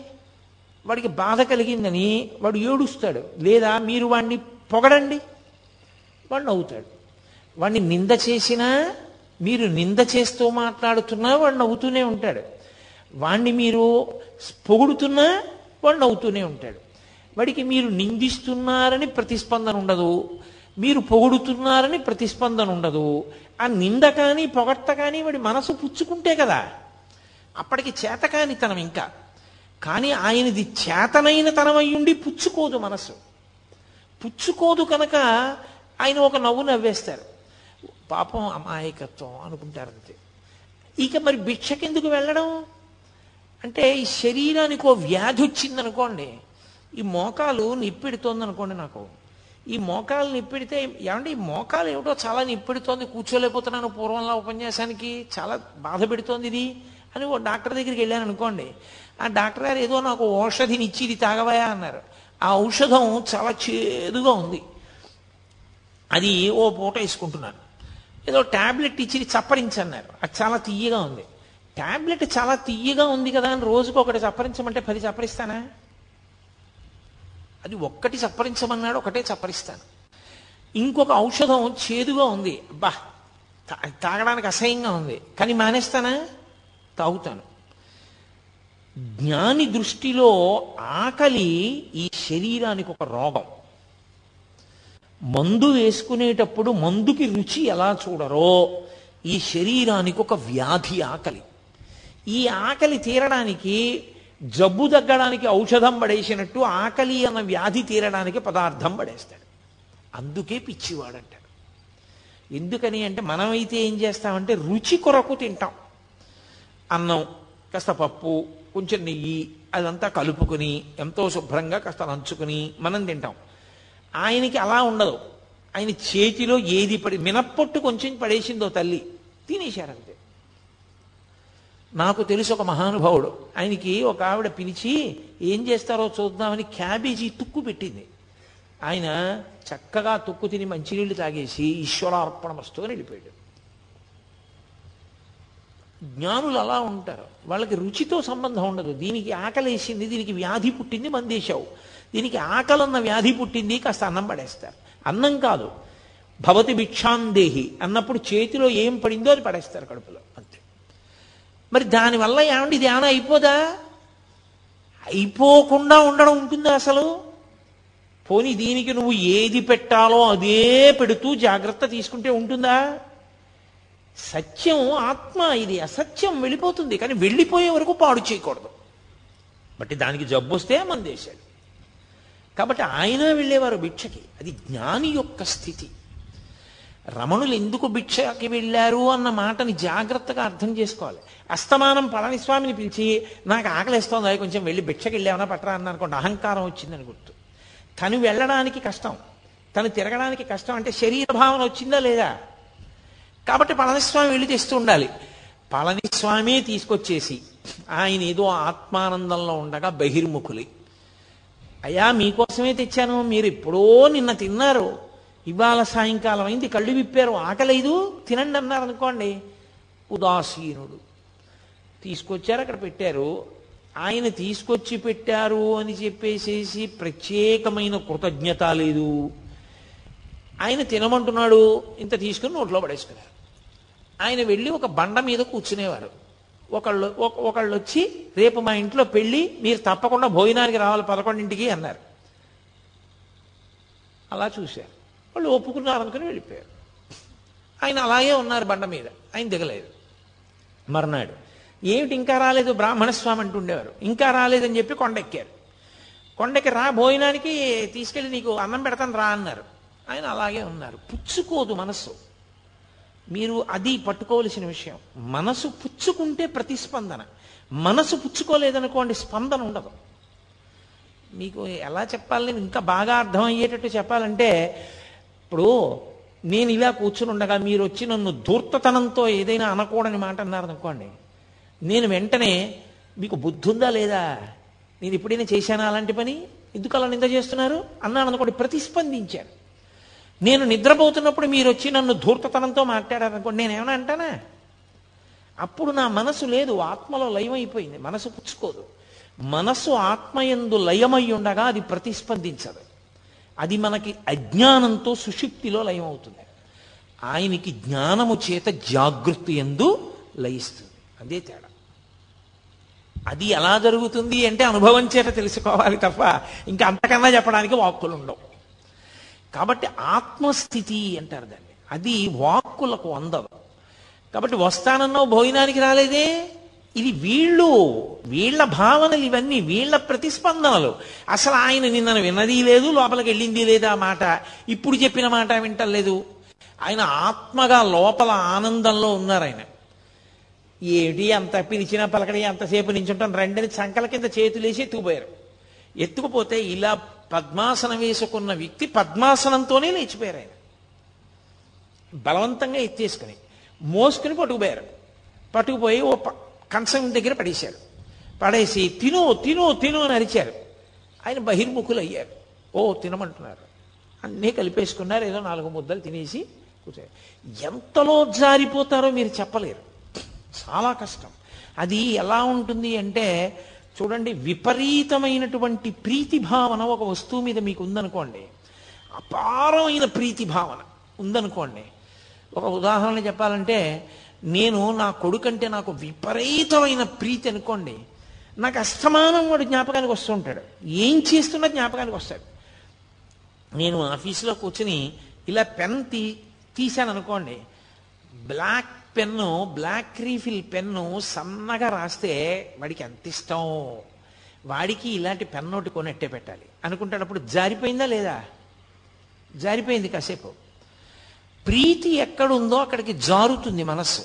వాడికి బాధ కలిగిందని వాడు ఏడుస్తాడు. లేదా మీరు వాడిని పొగడండి, వాడు నవ్వుతాడు. వాడిని నింద చేసినా, మీరు నింద చేస్తూ మాట్లాడుతున్నా వాడు నవ్వుతూనే ఉంటాడు. వాణ్ణి మీరు పొగుడుతున్నా వాడు నవ్వుతూనే ఉంటాడు. వాడికి మీరు నిందిస్తున్నారని ప్రతిస్పందన ఉండదు, మీరు పొగుడుతున్నారని ప్రతిస్పందన ఉండదు. ఆ నింద కానీ పొగట్ట కానీ వాడి మనసు పుచ్చుకుంటే కదా, అప్పటికి చేతకాని తనం ఇంకా. కానీ ఆయనది చేతనైన తనం అయ్యుండి పుచ్చుకోదు మనసు. పుచ్చుకోదు కనుక ఆయన ఒక నవ్వు నవ్వేస్తారు. పాపం అమాయకత్వం అనుకుంటారంతే. ఇక మరి భిక్షకెందుకు వెళ్ళడం అంటే, ఈ శరీరానికి ఓ వ్యాధి వచ్చిందనుకోండి, ఈ మోకాలు నిప్పెడుతోంది అనుకోండి, నాకు ఈ మోకాలు నిప్పెడితే ఏమంటే ఈ మోకాలు ఏమిటో చాలా నిప్పెడుతోంది, కూర్చోలేకపోతున్నాను పూర్వంలో ఉపన్యాసానికి, చాలా బాధ పెడుతోంది ఇది అని ఓ డాక్టర్ దగ్గరికి వెళ్ళాను అనుకోండి. ఆ డాక్టర్ గారు ఏదో నాకు ఔషధిని ఇచ్చి ఇది తాగవయా అన్నారు. ఆ ఔషధం చాలా చేదుగా ఉంది, అది ఓ పూట వేసుకుంటున్నాను. ఏదో ట్యాబ్లెట్ ఇచ్చి చప్పరించన్నారు, అది చాలా తియ్యగా ఉంది. ట్యాబ్లెట్ చాలా తియ్యగా ఉంది కదా అని రోజుకు ఒకటి చప్పరించమంటే పది చప్పరిస్తానా? అది ఒక్కటి చప్పరించమన్నాడు, ఒకటే చప్పరిస్తాను. ఇంకొక ఔషధం చేదుగా ఉంది, బా తాగడానికి అసహ్యంగా ఉంది, కానీ మానేస్తానా? తాగుతాను. జ్ఞాని దృష్టిలో ఆకలి ఈ శరీరానికి ఒక రోగం. మందు వేసుకునేటప్పుడు మందుకి రుచి ఎలా చూడరో, ఈ శరీరానికి ఒక వ్యాధి ఆకలి. ఈ ఆకలి తీరడానికి, జబ్బు తగ్గడానికి ఔషధం పడేసినట్టు ఆకలి అన్న వ్యాధి తీరడానికి పదార్థం పడేస్తాడు. అందుకే పిచ్చివాడు అంటాడు. ఎందుకని అంటే, మనమైతే ఏం చేస్తామంటే రుచి కొరకు తింటాం. అన్నం కాస్త పప్పు కొంచెం నెయ్యి అదంతా కలుపుకుని ఎంతో శుభ్రంగా కాస్త నంచుకుని మనం తింటాం. ఆయనకి అలా ఉండదు. ఆయన చేతిలో ఏది పడి, మినప్పొట్టు కొంచెం పడేసిందో తల్లి, తినేశారంతే. నాకు తెలిసి ఒక మహానుభావుడు, ఆయనకి ఒక ఆవిడ పిలిచి ఏం చేస్తారో చూద్దామని క్యాబేజీ తుక్కు పెట్టింది. ఆయన చక్కగా తుక్కు తిని మంచినీళ్ళు తాగేసి ఈశ్వరార్పణ వస్తువు అని వెళ్ళిపోయాడు. జ్ఞానులు అలా ఉంటారు. వాళ్ళకి రుచితో సంబంధం ఉండదు. దీనికి ఆకలి వేసింది, దీనికి వ్యాధి పుట్టింది మందేశావు, దీనికి ఆకలన్న వ్యాధి పుట్టింది కాస్త అన్నం పడేస్తారు. అన్నం కాదు, భవతి భిక్షాందేహి అన్నప్పుడు చేతిలో ఏం పడిందో అది పడేస్తారు కడుపులో, అంతే. మరి దానివల్ల ఏమండి, ధ్యానం అయిపోదా? అయిపోకుండా ఉండడం ఉంటుందా అసలు? పోనీ దీనికి నువ్వు ఏది పెట్టాలో అదే పెడుతూ జాగ్రత్త తీసుకుంటే ఉంటుందా? సత్యం ఆత్మ, ఇది అసత్యం వెళ్ళిపోతుంది. కానీ వెళ్ళిపోయే వరకు పాడు చేయకూడదు. బట్టి దానికి జబ్బు వస్తే మందేశాడు. కాబట్టి ఆయన వెళ్ళేవారు భిక్షకి. అది జ్ఞాని యొక్క స్థితి. రమణులు ఎందుకు భిక్షకి వెళ్ళారు అన్న మాటని జాగ్రత్తగా అర్థం చేసుకోవాలి. అస్తమానం పళనిస్వామిని పిలిచి నాకు ఆకలిస్తోంది కొంచెం వెళ్ళి భిక్షకి వెళ్ళామన్నా పట్టరా అన్న అనుకోండి, అహంకారం వచ్చిందని గుర్తు. తను వెళ్ళడానికి కష్టం, తను తిరగడానికి కష్టం అంటే శరీర భావన వచ్చిందా లేదా? కాబట్టి పళనిస్వామి వెళ్ళి తెస్తూ ఉండాలి. పళనిస్వామి తీసుకొచ్చేసి ఆయన ఏదో ఆత్మానందంలో ఉండగా బహిర్ముఖులై, అయ్యా మీకోసమే తెచ్చాను, మీరు ఎప్పుడో నిన్న తిన్నారు, ఇవాళ సాయంకాలం అయింది, కళ్ళు విప్పారు, ఆకలేదు, తినండి అన్నారు అనుకోండి, ఉదాసీనుడు. తీసుకొచ్చారు, అక్కడ పెట్టారు. ఆయన తీసుకొచ్చి పెట్టారు అని చెప్పేసేసి ప్రత్యేకమైన కృతజ్ఞత లేదు. ఆయన తినమంటున్నాడు, ఇంత తీసుకుని నోట్లో పడేసుకున్నారు. ఆయన వెళ్ళి ఒక బండ మీద కూర్చునేవారు. ఒకళ్ళు ఒకళ్ళు వచ్చి రేపు మా ఇంట్లో పెళ్ళి, మీరు తప్పకుండా భోజనానికి రావాలి పదకొండింటికి అన్నారు. అలా చూశారు, వాళ్ళు ఒప్పుకున్నారు అనుకుని వెళ్ళిపోయారు. ఆయన అలాగే ఉన్నారు బండ మీద, ఆయన దిగలేదు. మర్నాడు ఏమిటి ఇంకా రాలేదు బ్రాహ్మణస్వామి అంటుండేవారు, ఇంకా రాలేదని చెప్పి కొండెక్కారు. కొండకి రా భోజనానికి తీసుకెళ్ళి నీకు అన్నం పెడతాను రా అన్నారు. ఆయన అలాగే ఉన్నారు. పుచ్చుకోదు మనస్సు. మీరు అది పట్టుకోవలసిన విషయం. మనసు పుచ్చుకుంటే ప్రతిస్పందన, మనసు పుచ్చుకోలేదనుకోండి స్పందన ఉండదు. మీకు ఎలా చెప్పాలి నేను ఇంకా బాగా అర్థమయ్యేటట్టు చెప్పాలంటే, ఇప్పుడు నేను ఇలా కూర్చుని ఉండగా మీరు వచ్చి నన్ను ధూర్తతనంతో ఏదైనా అనకూడని మాట అన్నారనుకోండి, నేను వెంటనే మీకు బుద్ధి ఉందా లేదా, నేను ఎప్పుడైనా చేశానా అలాంటి పని, ఎందుకు అలా నింద చేస్తున్నారు అన్నాను అనుకోండి, ప్రతిస్పందించాను. నేను నిద్రపోతున్నప్పుడు మీరు వచ్చి నన్ను ధూర్తతనంతో మాట్లాడారనుకోండి, నేనేమైనా అంటానా? అప్పుడు నా మనసు లేదు, ఆత్మలో లయమైపోయింది. మనసు పుచ్చుకోదు. మనసు ఆత్మయందు లయమై ఉండగా అది ప్రతిస్పందించదు. అది మనకి అజ్ఞానంతో సుషుప్తిలో లయమవుతుంది. ఆయనకి జ్ఞానము చేత జాగృతి ఎందు లయిస్తుంది. అదే తేడా. అది ఎలా జరుగుతుంది అంటే అనుభవం చేత తెలుసుకోవాలి తప్ప ఇంకా అంతకన్నా చెప్పడానికి వాక్కులు ఉండవు. కాబట్టి ఆత్మస్థితి అంటారు దాన్ని. అది వాక్కులకు అందదు. కాబట్టి వస్తానన్నో భోజనానికి రాలేదే, ఇది వీళ్ళు వీళ్ళ భావనలు, ఇవన్నీ వీళ్ళ ప్రతిస్పందనలు. అసలు ఆయన నిన్నను విన్నది లేదు, లోపలికి వెళ్ళింది లేదా మాట, ఇప్పుడు చెప్పిన మాట వింటలేదు. ఆయన ఆత్మగా లోపల ఆనందంలో ఉన్నారు. ఆయన ఏమిటి అంత పిలిచిన పలకడి అంతసేపు నించుంటాను రెండని చంకల కింద చేతులేసి ఎత్తుకుపోయారు. ఎత్తుకుపోతే ఇలా పద్మాసనం వేసుకున్న వ్యక్తి పద్మాసనంతోనే లేచిపోయారు. ఆయన బలవంతంగా ఎత్తేసుకుని మోసుకుని పట్టుకుపోయారు. పట్టుకుపోయి ఓ కంసం దగ్గర పడేశారు. పడేసి తిను తిను తిను అని అరిచారు. ఆయన బహిర్ముఖులు అయ్యారు. ఓ తినమంటున్నారు, అన్నీ కలిపేసుకున్నారు. ఏదో నాలుగు ముద్దలు తినేసి కూర్చారు. ఎంతలో జారిపోతారో మీరు చెప్పలేరు, చాలా కష్టం. అది ఎలా ఉంటుంది అంటే చూడండి, విపరీతమైనటువంటి ప్రీతిభావన ఒక వస్తువు మీద మీకు ఉందనుకోండి, అపారమైన ప్రీతిభావన ఉందనుకోండి. ఒక ఉదాహరణ చెప్పాలంటే, నేను నా కొడుకంటే నాకు విపరీతమైన ప్రీతి అనుకోండి, నాకు అస్తమానం వాడు జ్ఞాపకానికి వస్తూ ఉంటాడు, ఏం చేస్తున్నా జ్ఞాపకానికి వస్తాడు. నేను ఆఫీసులో కూర్చుని ఇలా పెన్ తీ తీశాను అనుకోండి, black pen black refill pen సన్నగా రాస్తే వాడికి ఎంత ఇష్టం, వాడికి ఇలాంటి పెన్ ఒకటి కొనెట్టే పెట్టాలి అనుకుంటాడు. అప్పుడు జారిపోయిందా లేదా? జారిపోయింది. కాసేపు ప్రీతి ఎక్కడుందో అక్కడికి జారుతుంది మనస్సు.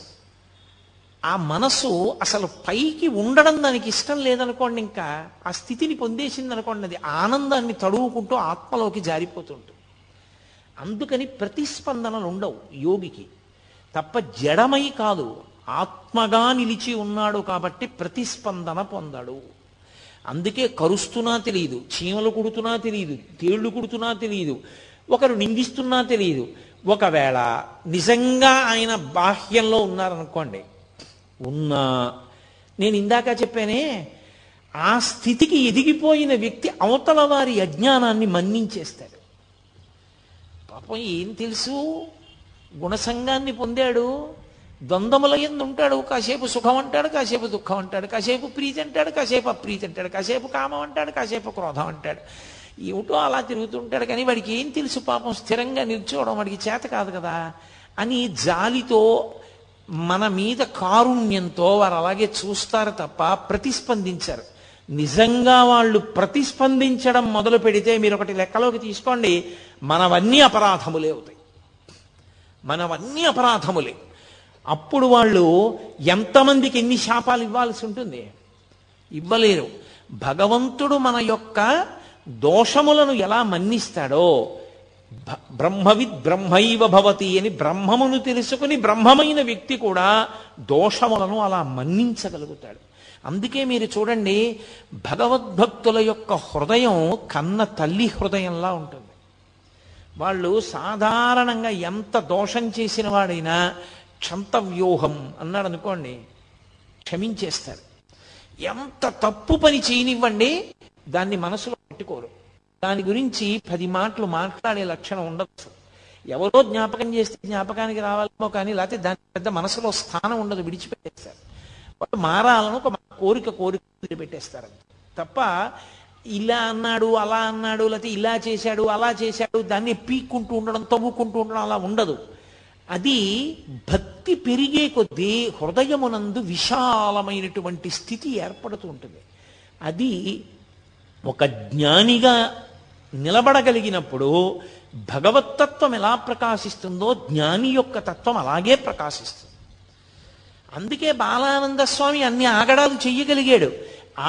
ఆ మనస్సు అసలు పైకి ఉండడం దానికి ఇష్టం లేదనుకోండి, ఇంకా ఆ స్థితిని పొందేసింది అనుకోండి, అది ఆనందాన్ని తడువుకుంటూ ఆత్మలోకి జారిపోతుంటుంది. అందుకని ప్రతిస్పందనలు ఉండవు యోగికి తప్ప, జడమై కాదు, ఆత్మగా నిలిచి ఉన్నాడు కాబట్టి ప్రతిస్పందన పొందడు. అందుకే కరుస్తున్నా తెలియదు, చీమలు కుడుతున్నా తెలియదు, తేళ్లు కుడుతున్నా తెలియదు, ఒకరు నిందిస్తున్నా తెలియదు. ఒకవేళ నిజంగా ఆయన బాహ్యంలో ఉన్నారనుకోండి, ఉన్నా నేను ఇందాక చెప్పానే, ఆ స్థితికి ఎదిగిపోయిన వ్యక్తి అవతల వారి అజ్ఞానాన్ని మన్నించేస్తాడు. పాపం ఏం తెలుసు, గుణసంగాన్ని పొందాడు, ద్వంద్వముల ఎందు ఉంటాడు. కాసేపు సుఖం అంటాడు, కాసేపు దుఃఖం అంటాడు, కాసేపు ప్రీతి అంటాడు, కాసేపు అప్రీతి అంటాడు, కాసేపు కామం అంటాడు, కాసేపు క్రోధం అంటాడు, ఏమిటో అలా తిరుగుతుంటాడు. కానీ వాడికి ఏం తెలుసు, పాపం స్థిరంగా నిల్చోవడం వాడికి చేత కాదు కదా అని జాలితో మన మీద కారుణ్యంతో వారు అలాగే చూస్తారు తప్ప ప్రతిస్పందించారు. నిజంగా వాళ్ళు ప్రతిస్పందించడం మొదలు పెడితే మీరు ఒకటి లెక్కలోకి తీసుకోండి, మనవన్నీ అపరాధములే అవుతాయి. మనవన్నీ అపరాధములే. అప్పుడు వాళ్ళు ఎంతమందికి ఎన్ని శాపాలు ఇవ్వాల్సి ఉంటుంది, ఇవ్వలేరు. భగవంతుడు మన యొక్క దోషములను ఎలా మన్నిస్తాడో, బ్రహ్మవిద్ బ్రహ్మైవ భవతి అని బ్రహ్మమును తెలుసుకుని బ్రహ్మమైన వ్యక్తి కూడా దోషములను అలా మన్నించగలుగుతాడు. అందుకే మీరు చూడండి, భగవద్భక్తుల యొక్క హృదయం కన్న తల్లి హృదయంలా ఉంటుంది. వాళ్ళు సాధారణంగా ఎంత దోషం చేసిన వాడైనా క్షంతవ్యూహం అన్నాడు అనుకోండి, క్షమించేస్తారు. ఎంత తప్పు పని చేయనివ్వండి, దాన్ని మనసులో పెట్టుకోరు. దాని గురించి పది మాటలు మాట్లాడే లక్షణం ఉండదు. ఎవరో జ్ఞాపకం చేస్తే జ్ఞాపకానికి రావాలేమో కానీ, లేకపోతే దాని పెద్ద మనసులో స్థానం ఉండదు, విడిచిపెట్టేస్తారు. వాళ్ళు మారాలను ఒక కోరిక కోరిక వదిలిపెట్టేస్తారు తప్ప, ఇలా అన్నాడు అలా అన్నాడు, లేకపోతే ఇలా చేశాడు అలా చేశాడు, దాన్ని పీక్కుంటూ ఉండడం తవ్వుకుంటూ ఉండడం అలా ఉండదు. అది భక్తి పెరిగే కొద్దీ హృదయమునందు విశాలమైనటువంటి స్థితి ఏర్పడుతూ ఉంటుంది. అది ఒక జ్ఞానిగా నిలబడగలిగినప్పుడు భగవత్తత్వం ఎలా ప్రకాశిస్తుందో జ్ఞాని యొక్క తత్వం అలాగే ప్రకాశిస్తుంది. అందుకే బాలానంద స్వామి అన్ని ఆగడాలు చెయ్యగలిగాడు.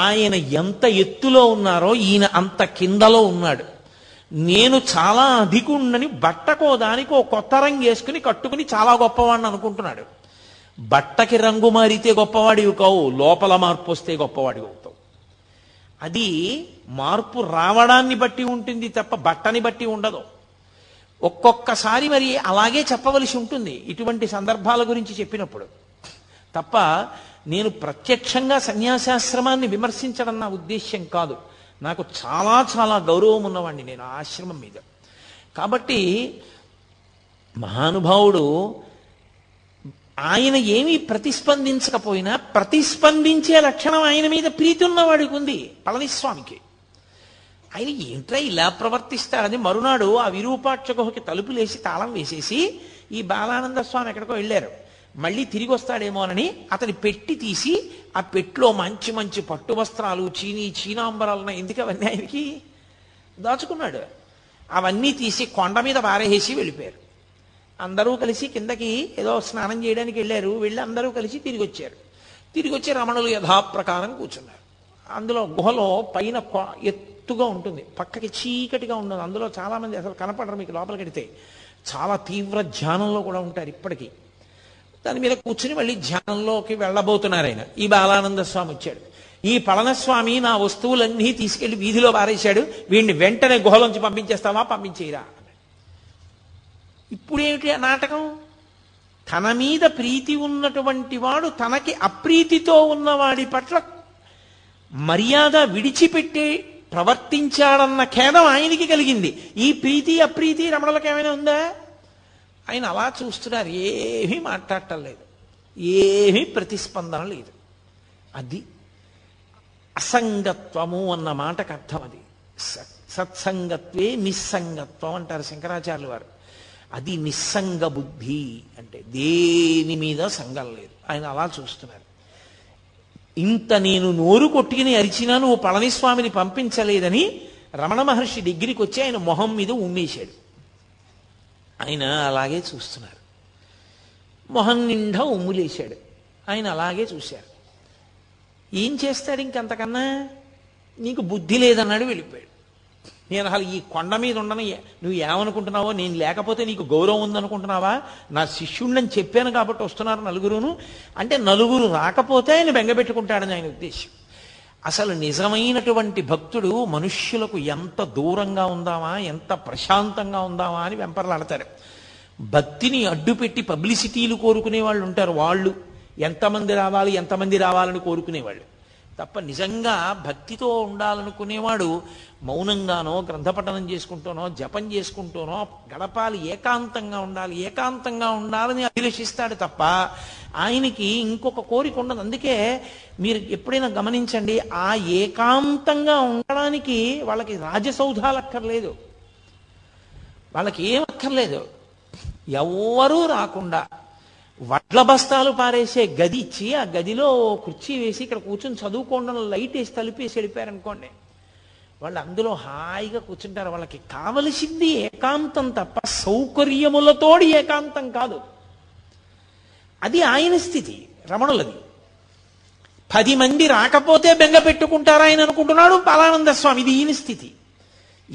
ఆయన ఎంత ఎత్తులో ఉన్నారో ఈయన అంత కిందలో ఉన్నాడు. నేను చాలా అధికుండని బట్టకో దానికి ఓ కొత్త రంగు వేసుకుని కట్టుకుని చాలా గొప్పవాడిని అనుకుంటున్నాడు. బట్టకి రంగు మారితే గొప్పవాడివి కావు, లోపల మార్పు వస్తే గొప్పవాడివి అవుతావు. అది మార్పు రావడాన్ని బట్టి ఉంటుంది తప్ప బట్టని బట్టి ఉండదు. ఒక్కొక్కసారి మరి అలాగే చెప్పవలసి ఉంటుంది ఇటువంటి సందర్భాల గురించి చెప్పినప్పుడు తప్ప. నేను ప్రత్యక్షంగా సన్యాసాశ్రమాన్ని విమర్శించడం నా ఉద్దేశ్యం కాదు. నాకు చాలా చాలా గౌరవం ఉన్నవాడిని నేను ఆశ్రమం మీద. కాబట్టి మహానుభావుడు ఆయన ఏమీ ప్రతిస్పందించకపోయినా ప్రతిస్పందించే లక్షణం ఆయన మీద ప్రీతి ఉన్నవాడికి ఉంది పళనిస్వామికి. ఆయన ఏంట్రా ఇలా ప్రవర్తిస్తాడని మరునాడు ఆ విరూపాక్ష గుహకి తలుపులేసి తాళం వేసేసి ఈ బాలానంద స్వామి ఎక్కడికో వెళ్ళారు. మళ్ళీ తిరిగి వస్తాడేమోనని అతని పెట్టి తీసి ఆ పెట్టులో మంచి మంచి పట్టు వస్త్రాలు చీనీ చీనాంబరాలు ఎందుకు అవన్నీ ఆయనకి దాచుకున్నాడు. అవన్నీ తీసి కొండ మీద పారేసి వెళ్ళిపోయారు. అందరూ కలిసి కిందకి ఏదో స్నానం చేయడానికి వెళ్ళారు. వెళ్ళి అందరూ కలిసి తిరిగి వచ్చారు. తిరిగి వచ్చి రమణులు యథాప్రకారం కూర్చున్నారు. అందులో గుహలో పైన ఎత్తుగా ఉంటుంది, పక్కకి చీకటిగా ఉండదు. అందులో చాలామంది అసలు కనపడరు మీకు, లోపలికి వెడితే చాలా తీవ్ర ధ్యానంలో కూడా ఉంటారు ఇప్పటికీ. దాని మీద కూర్చుని మళ్ళీ ధ్యానంలోకి వెళ్ళబోతున్నారు. ఆయన ఈ బాలానంద స్వామి వచ్చాడు. ఈ పళనిస్వామి నా వస్తువులన్నీ తీసుకెళ్లి వీధిలో పారేశాడు, వీడిని వెంటనే గుహలోంచి పంపించేస్తావా, పంపించేయరా. ఇప్పుడేమిటి ఆ నాటకం? తన మీద ప్రీతి ఉన్నటువంటి వాడు తనకి అప్రీతితో ఉన్నవాడి పట్ల మర్యాద విడిచిపెట్టి ప్రవర్తించాడన్న ఖేదం ఆయనకి కలిగింది. ఈ ప్రీతి అప్రీతి రమణులకు ఏమైనా ఉందా? ఆయన అలా చూస్తున్నారు, ఏమీ మాట్లాడటం లేదు, ఏమీ ప్రతిస్పందన లేదు. అది అసంగత్వము అన్న మాటకు అర్థం. అది సత్సంగత్వే నిస్సంగత్వం అంటారు శంకరాచార్యులు వారు. అది నిస్సంగ బుద్ధి, అంటే దేని మీద సంగం లేదు. ఆయన అలా చూస్తున్నారు. ఇంత నేను నోరు కొట్టుకుని అరిచినా నువ్వు పళనిస్వామిని పంపించలేదని రమణ మహర్షి దగ్గరికి వచ్చి ఆయన మొహం మీద ఉమ్మేశాడు. ఆయన అలాగే చూస్తున్నారు. మొహం నిండా ఉమ్ములేశాడు. ఆయన అలాగే చూశారు. ఏం చేస్తాడు ఇంకంతకన్నా? నీకు బుద్ధి లేదన్నాడు, వెళ్ళిపోయాడు. నేను అసలు ఈ కొండ మీద ఉండను, నువ్వు ఏమనుకుంటున్నావో, నేను లేకపోతే నీకు గౌరవం ఉందనుకుంటున్నావా, నా శిష్యుణ్ణని చెప్పాను కాబట్టి వస్తున్నారు నలుగురును అంటే నలుగురు రాకపోతే ఆయన బెంగపెట్టుకుంటాడని ఆయన ఉద్దేశం. అసలు నిజమైనటువంటి భక్తుడు మనుష్యులకు ఎంత దూరంగా ఉందామా, ఎంత ప్రశాంతంగా ఉందామా అని వెంపర్లాడతారు. భక్తిని అడ్డుపెట్టి పబ్లిసిటీలు కోరుకునే వాళ్ళు ఉంటారు. వాళ్ళు ఎంతమంది రావాలి ఎంతమంది రావాలని కోరుకునేవాళ్ళు తప్ప, నిజంగా భక్తితో ఉండాలనుకునేవాడు మౌనంగానో గ్రంథపఠనం చేసుకుంటూనో జపం చేసుకుంటూనో గడపాలి, ఏకాంతంగా ఉండాలి ఏకాంతంగా ఉండాలని అభిలషిస్తాడు తప్ప ఆయనకి ఇంకొక కోరిక ఉండదు. అందుకే మీరు ఎప్పుడైనా గమనించండి, ఆ ఏకాంతంగా ఉండడానికి వాళ్ళకి రాజసౌధాలు అక్కర్లేదు, వాళ్ళకి ఏం అక్కర్లేదు. ఎవ్వరూ రాకుండా వడ్ల బస్తాలు పారేసే గది ఇచ్చి ఆ గదిలో కుర్చీ వేసి ఇక్కడ కూర్చొని చదువుకోవడం, లైట్ వేసి తలుపేసి వెళ్ళిపోయారనుకోండి, వాళ్ళు అందులో హాయిగా కూర్చుంటారు. వాళ్ళకి కావలసింది ఏకాంతం తప్ప సౌకర్యములతోడి ఏకాంతం కాదు. అది ఆయన స్థితి, రమణులది. పది మంది రాకపోతే బెంగ పెట్టుకుంటారా ఆయన అనుకుంటున్నాడు బాలానంద స్వామి. ఇది ఈయన స్థితి.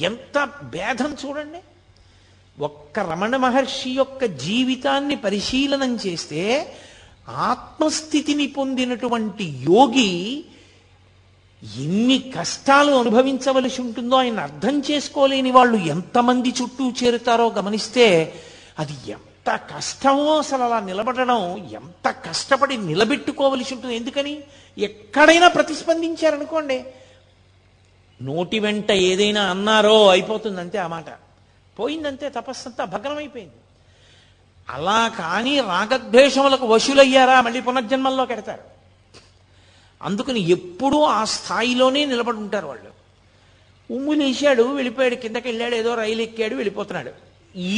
ఎంత భేదం చూడండి. ఒక్క రమణ మహర్షి యొక్క జీవితాన్ని పరిశీలనం చేస్తే ఆత్మస్థితిని పొందినటువంటి యోగి ఎన్ని కష్టాలు అనుభవించవలసి ఉంటుందో ఆయన అర్థం చేసుకోలేని వాళ్ళు ఎంతమంది చుట్టూ చేరుతారో గమనిస్తే అది ఎంత కష్టమో. అసలు అలా నిలబడడం ఎంత కష్టపడి నిలబెట్టుకోవలసి ఉంటుంది. ఎందుకని ఎక్కడైనా ప్రతిస్పందించారనుకోండి, నోటి వెంట ఏదైనా అన్నారో అయిపోతుందంతే, ఆ మాట పోయిందంతే, తపస్సంతా భగ్నమైపోయింది. అలా కానీ రాగద్వేషములకు వశులయ్యారా మళ్ళీ పునర్జన్మల్లో కడతారు. అందుకని ఎప్పుడూ ఆ స్థాయిలోనే నిలబడి ఉంటారు వాళ్ళు. ఉమ్ములేశాడు, వెళ్ళిపోయాడు, కిందకి వెళ్ళాడు, ఏదో రైలు ఎక్కాడు, వెళ్ళిపోతున్నాడు.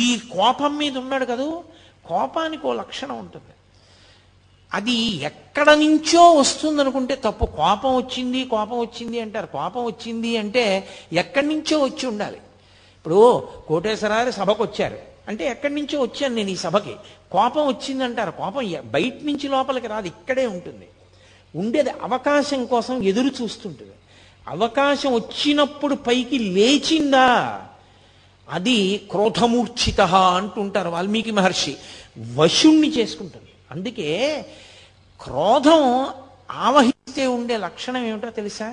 ఈ కోపం మీద ఉన్నాడు కదూ, కోపానికి ఓ లక్షణం ఉంటుంది. అది ఎక్కడ నుంచో వస్తుందనుకుంటే తప్పు. కోపం వచ్చింది కోపం వచ్చింది అంటారు. కోపం వచ్చింది అంటే ఎక్కడి నుంచో వచ్చి ఉండాలి. ఇప్పుడు కోటేశ్వరారి సభకు వచ్చారు అంటే ఎక్కడి నుంచో వచ్చాను నేను ఈ సభకి. కోపం వచ్చిందంటారు. కోపం బయట నుంచి లోపలికి రాదు, ఇక్కడే ఉంటుంది. ఉండేది అవకాశం కోసం ఎదురు చూస్తుంటుంది. అవకాశం వచ్చినప్పుడు పైకి లేచిందా అది క్రోధమూర్ఛిత అంటుంటారు వాల్మీకి మహర్షి. వశుణ్ణి చేసుకుంటుంది. అందుకే క్రోధం ఆవహిస్తే ఉండే లక్షణం ఏమిటో తెలుసా?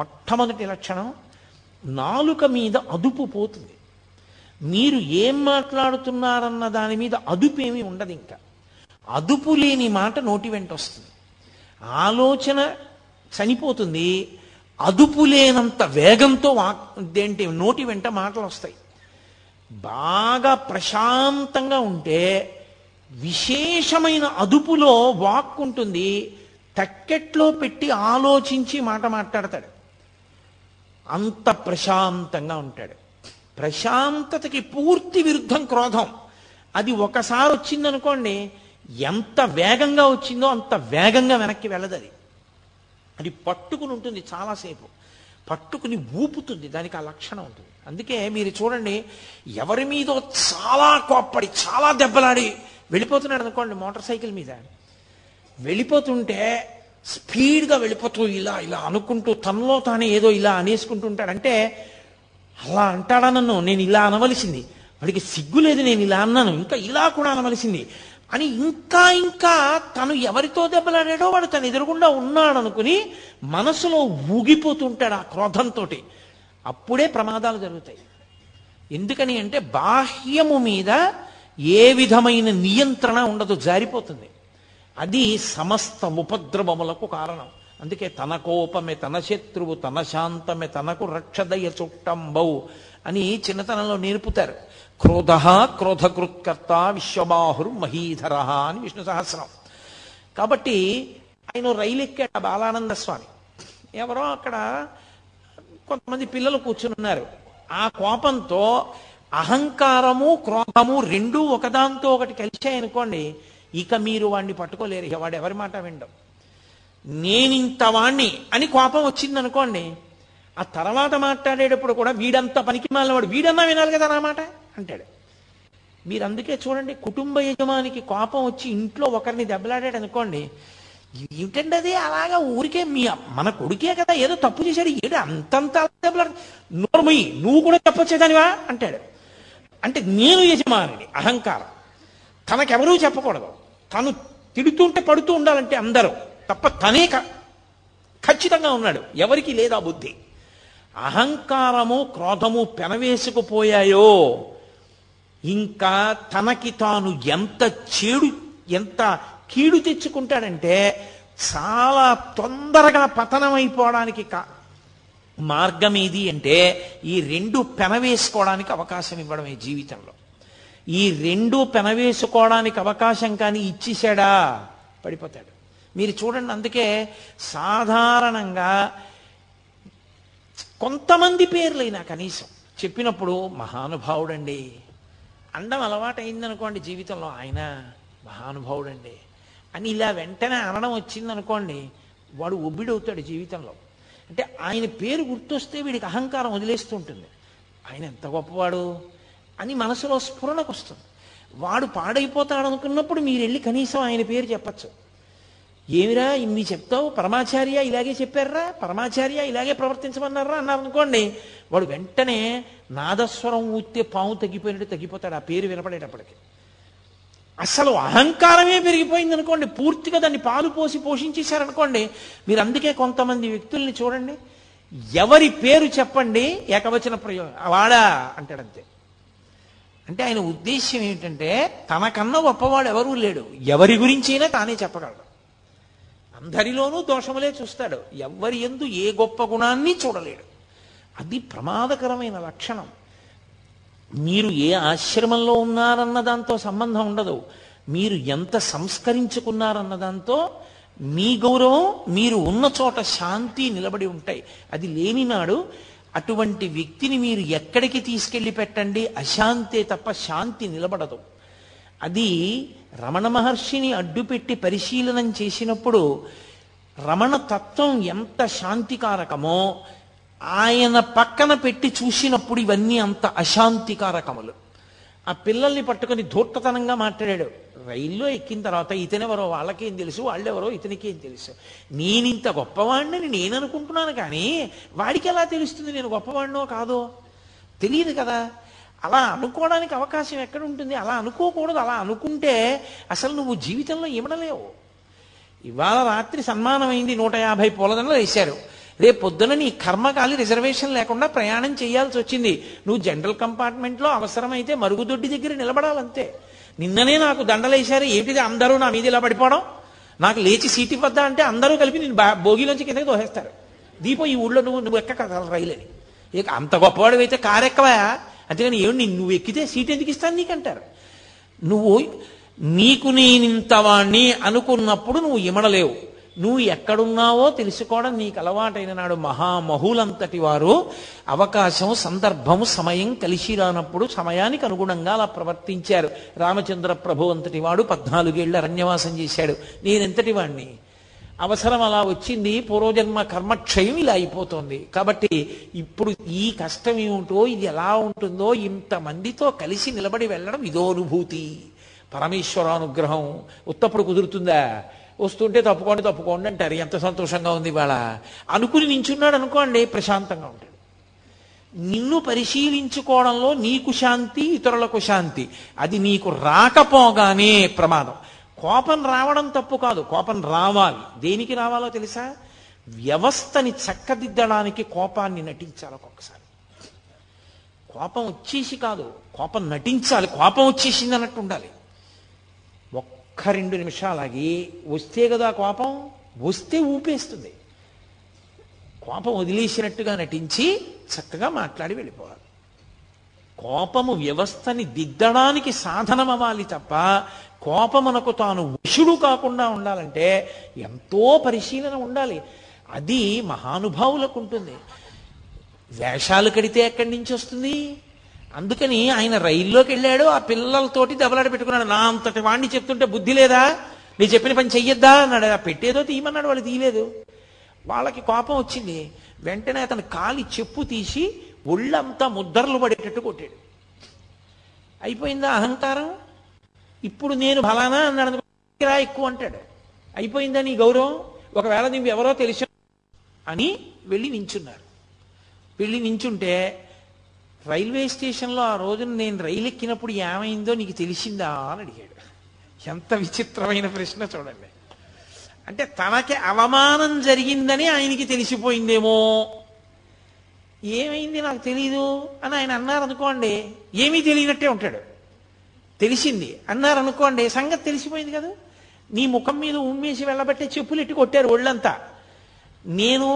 మొట్టమొదటి లక్షణం నాలుక మీద అదుపు పోతుంది. మీరు ఏం మాట్లాడుతున్నారన్న దాని మీద అదుపు ఏమీ ఉండదు. ఇంకా అదుపు లేని మాట నోటి వెంట వస్తుంది. ఆలోచన చనిపోతుంది. అదుపు లేనంత వేగంతో వాదేంటి నోటి వెంట మాటలు వస్తాయి. బాగా ప్రశాంతంగా ఉంటే విశేషమైన అదుపులో వాక్ ఉంటుంది. తక్కెట్లో పెట్టి ఆలోచించి మాట మాట్లాడతాడు. అంత ప్రశాంతంగా ఉంటాడు. ప్రశాంతతకి పూర్తి విరుద్ధం క్రోధం. అది ఒకసారి వచ్చిందనుకోండి, ఎంత వేగంగా వచ్చిందో అంత వేగంగా వెనక్కి వెళ్ళదు. అది అది పట్టుకుని ఉంటుంది చాలాసేపు, పట్టుకుని ఊపుతుంది. దానికి ఆ లక్షణం ఉంటుంది. అందుకే మీరు చూడండి, ఎవరి మీదో చాలా కోప్పడి చాలా దెబ్బలాడి వెళ్ళిపోతున్నాడు అనుకోండి మోటార్ సైకిల్ మీద. వెళ్ళిపోతుంటే స్పీడ్గా వెళ్ళిపోతూ ఇలా ఇలా అనుకుంటూ తనలో తానే ఏదో ఇలా అనేసుకుంటూ ఉంటాడు. అంటే అలా అంటాడా నన్ను, నేను ఇలా అనవలసింది, వాడికి సిగ్గులేదు నేను ఇలా అన్నాను, ఇంకా ఇలా కూడా అనవలసింది అని ఇంకా ఇంకా తను ఎవరితో దెబ్బలాడాడో వాడు తను ఎదురుగుండా ఉన్నాడు అనుకుని మనసులో ఊగిపోతుంటాడు ఆ క్రోధంతో. అప్పుడే ప్రమాదాలు జరుగుతాయి. ఎందుకని అంటే బాహ్యము మీద ఏ విధమైన నియంత్రణ ఉండదు, జారిపోతుంది. అది సమస్త ఉపద్రవములకు కారణం. అందుకే తన కోపమే తన శత్రువు, తన శాంతమే తనకు రక్షదయ చుట్టంబౌ అని చిన్నతనంలో నేర్పుతారు. క్రోధ క్రోధకృత్కర్త విశ్వబాహుర్ మహీధర అని విష్ణు సహస్రం. కాబట్టి ఆయన రైలు ఎక్కాడు బాలానంద స్వామి. ఎవరో అక్కడ కొంతమంది పిల్లలు కూర్చున్నారు. ఆ కోపంతో అహంకారము క్రోధము రెండూ ఒకదాంతో ఒకటి కలిశాయనుకోండి, ఇక మీరు వాడిని పట్టుకోలేరు. ఇక వాడు ఎవరి మాట వినడం, నేనింత వాణ్ణి అని కోపం వచ్చిందనుకోండి, ఆ తర్వాత మాట్లాడేటప్పుడు కూడా వీడంతా పనికి మాలినవాడు, వీడన్నా వినాలి కదా నా మాట అంటాడు. మీరు అందుకే చూడండి, కుటుంబ యజమానికి కోపం వచ్చి ఇంట్లో ఒకరిని దెబ్బలాడాడు అనుకోండి, ఏమిటండి అది అలాగా ఊరికే మీ మన కొడుకే కదా ఏదో తప్పు చేశాడు, ఏడు అంతంత దెబ్బలాడు, నోర్మయ్యి నువ్వు కూడా చెప్పొచ్చేదానివా అంటాడు. అంటే నేను యజమానిని అహంకారం, తనకెవరూ చెప్పకూడదు, తను తిడుతుంటే పడుతూ ఉండాలంటే అందరూ తప్ప తనే ఖచ్చితంగా ఉన్నాడు, ఎవరికి లేదా బుద్ధి. అహంకారము క్రోధము పెనవేసుకుపోయాయో ఇంకా తనకి తాను ఎంత చేడు ఎంత కీడు తెచ్చుకుంటాడంటే చాలా తొందరగా పతనమైపోవడానికి కా మార్గం ఏది అంటే ఈ రెండు పెనవేసుకోవడానికి అవకాశం ఇవ్వడమే జీవితంలో. ఈ రెండు పెనవేసుకోవడానికి అవకాశం కానీ ఇచ్చేశాడా పడిపోతాడు. మీరు చూడండి, అందుకే సాధారణంగా కొంతమంది పేర్లైనా కనీసం చెప్పినప్పుడు మహానుభావుడండి అండం అలవాటైందనుకోండి జీవితంలో, ఆయన మహానుభావుడండి అని ఇలా వెంటనే అనడం వచ్చిందనుకోండి వాడు ఒబ్బిడవుతాడు జీవితంలో. అంటే ఆయన పేరు గుర్తొస్తే వీడికి అహంకారం వదిలేస్తూ ఉంటుంది. ఆయన ఎంత గొప్పవాడు అని మనసులో స్ఫురణకు వస్తుంది. వాడు పాడైపోతాడు అనుకున్నప్పుడు మీరు వెళ్ళి కనీసం ఆయన పేరు చెప్పచ్చు. ఏమిరా ఇన్ని చెప్తావు, పరమాచార్య ఇలాగే చెప్పారా, పరమాచార్య ఇలాగే ప్రవర్తించమన్నారా అన్నారనుకోండి, వాడు వెంటనే నాదస్వరం ఊతే పాము తగ్గిపోయినట్టు తగ్గిపోతాడు ఆ పేరు వినపడేటప్పటికి. అసలు అహంకారమే పెరిగిపోయింది అనుకోండి, పూర్తిగా దాన్ని పాలు పోసి పోషించేశారనుకోండి మీరు. అందుకే కొంతమంది వ్యక్తుల్ని చూడండి, ఎవరి పేరు చెప్పండి ఏకవచన ప్రయోగం వాడా అంటాడంతే. అంటే ఆయన ఉద్దేశ్యం ఏంటంటే తనకన్నా గొప్పవాడు ఎవరూ లేడు, ఎవరి గురించైనా తానే చెప్పగలడు, అందరిలోనూ దోషములే చూస్తాడు, ఎవరి ఎందు ఏ గొప్ప గుణాన్ని చూడలేడు. అది ప్రమాదకరమైన లక్షణం. మీరు ఏ ఆశ్రమంలో ఉన్నారన్న దాంతో సంబంధం ఉండదు, మీరు ఎంత సంస్కరించుకున్నారన్న దాంతో మీ గౌరవం, మీరు ఉన్న చోట శాంతి నిలబడి ఉంటాయి. అది లేనినాడు అటువంటి వ్యక్తిని మీరు ఎక్కడికి తీసుకెళ్ళి పెట్టండి, అశాంతే తప్ప శాంతి నిలబడదు. అది రమణ మహర్షిని అడ్డుపెట్టి పరిశీలనం చేసినప్పుడు రమణ తత్వం ఎంత శాంతికారకమో ఆయన పక్కన పెట్టి చూసినప్పుడు ఇవన్నీ అంత అశాంతికారకములు. ఆ పిల్లల్ని పట్టుకొని ధూర్తతనంగా మాట్లాడాడు. రైల్లో ఎక్కిన తర్వాత ఇతనెవరో వాళ్ళకేం తెలుసు, వాళ్ళెవరో ఇతనికేం తెలుసు, నేనింత గొప్పవాడిని నేను అనుకుంటున్నాను కానీ వాడికి ఎలా తెలుస్తుంది నేను గొప్పవాడినో కాదో, తెలియదు కదా. అలా అనుకోవడానికి అవకాశం ఎక్కడ ఉంటుంది? అలా అనుకోకూడదు. అలా అనుకుంటే అసలు నువ్వు జీవితంలో ఇవ్వడలేవు. ఇవాళ రాత్రి సన్మానం అయింది, నూట యాభై పూలదండలు వేశారు, రేపు పొద్దున నీ కర్మకాలి రిజర్వేషన్ లేకుండా ప్రయాణం చేయాల్సి వచ్చింది, నువ్వు జనరల్ కంపార్ట్మెంట్లో అవసరమైతే మరుగుదొడ్డి దగ్గర నిలబడాలంతే. నిన్ననే నాకు దండలేశారు, ఏమిటిది అందరూ నా మీద ఇలా పడిపోవడం, నాకు లేచి సీటు ఇవ్వద్దా అంటే అందరూ కలిపి నేను బా భోగిలోంచి కిందకి దోహేస్తారు. దీపం ఈ ఊళ్ళో నువ్వు నువ్వు ఎక్కక రైలని, ఇక అంత గొప్పవాడు అయితే కారు ఎక్కవా అంతేగాని ఏమి నువ్వు ఎక్కితే సీటు ఎందుకు ఇస్తాను నీకంటారు. నువ్వు నీకు నేనింతవాణ్ణి అనుకున్నప్పుడు నువ్వు ఇమడలేవు. నువ్వు ఎక్కడున్నావో తెలుసుకోవడం నీకు అలవాటైన నాడు మహామహులంతటి వారు అవకాశం, సందర్భం, సమయం కలిసి రానప్పుడు సమయానికి అనుగుణంగా అలా ప్రవర్తించారు. రామచంద్ర ప్రభు అంతటి వాడు పద్నాలుగేళ్ల అరణ్యవాసం చేశాడు. నేనెంతటి వాణ్ణి, అవసరం అలా వచ్చింది, పూర్వజన్మ కర్మక్షయం ఇలా అయిపోతుంది, కాబట్టి ఇప్పుడు ఈ కష్టం ఏమిటో, ఇది ఎలా ఉంటుందో, ఇంతమందితో కలిసి నిలబడి వెళ్ళడం ఇదో అనుభూతి, పరమేశ్వరానుగ్రహం. ఉత్తప్పుడు కుదురుతుందా? వస్తుంటే తప్పుకోండి తప్పుకోండి అంటారు, ఎంత సంతోషంగా ఉంది ఇవాళ అనుకుని నించున్నాడు అనుకోండి, ప్రశాంతంగా ఉంటాడు. నిన్ను పరిశీలించుకోవడంలో నీకు శాంతి, ఇతరులకు శాంతి. అది నీకు రాకపోగానే ప్రమాదం. కోపం రావడం తప్పు కాదు, కోపం రావాలి. దేనికి రావాలో తెలుసా? వ్యవస్థని చక్కదిద్దడానికి కోపాన్ని నటించాలి. ఒక్కొక్కసారి కోపం వచ్చేసి కాదు, కోపం నటించాలి. కోపం వచ్చేసింది అన్నట్టు ఉండాలి. ఒక్క రెండు నిమిషాలకి వస్తే కదా కోపం, వస్తే ఊపేస్తుంది. కోపం వదిలేసినట్టుగా నటించి చక్కగా మాట్లాడి వెళ్ళిపోవాలి. కోపము వ్యవస్థని దిద్దడానికి సాధనం అవ్వాలి తప్ప కోపమునకు తాను వశుడు కాకుండా ఉండాలంటే ఎంతో పరిశీలన ఉండాలి. అది మహానుభావులకు ఉంటుంది. వేషాలు కడితే ఎక్కడి నుంచి వస్తుంది? అందుకని ఆయన రైల్లోకి వెళ్ళాడు, ఆ పిల్లలతోటి దెబ్బలాట పెట్టుకున్నాడు. నా అంతటి వాణ్ణి చెప్తుంటే బుద్ధి లేదా, నీ చెప్పిన పని చెయ్యొద్దా అన్నాడు. ఆ పెట్టేదో తీయమన్నాడు, వాళ్ళు తీయలేదు. వాళ్ళకి కోపం వచ్చింది, వెంటనే అతను కాలి చెప్పు తీసి ఒళ్ళంతా ముద్దర్లు పడేటట్టు కొట్టాడు. అయిపోయిందా అహంకారం? ఇప్పుడు నేను బలానా అన్నాడు, రా ఎక్కువ అంటాడు. అయిపోయిందా నీ గౌరవం? ఒకవేళ నువ్వు ఎవరో తెలుసు అని వెళ్ళి నించున్నారు. వెళ్ళి నించుంటే రైల్వే స్టేషన్లో ఆ రోజున నేను రైలు ఎక్కినప్పుడు ఏమైందో నీకు తెలిసిందా అని అడిగాడు. ఎంత విచిత్రమైన ప్రశ్న చూడండి. అంటే తనకి అవమానం జరిగిందని ఆయనకి తెలిసిపోయిందేమో. ఏమైంది నాకు తెలీదు అని ఆయన అన్నారనుకోండి, ఏమీ తెలియనట్టే ఉంటాడు. తెలిసింది అన్నారనుకోండి, సంగతి తెలిసిపోయింది కదా. నీ ముఖం మీద ఉమ్మేసి వెళ్ళబట్టే చెప్పులు ఎట్టి కొట్టారు ఒళ్ళంతా. నేను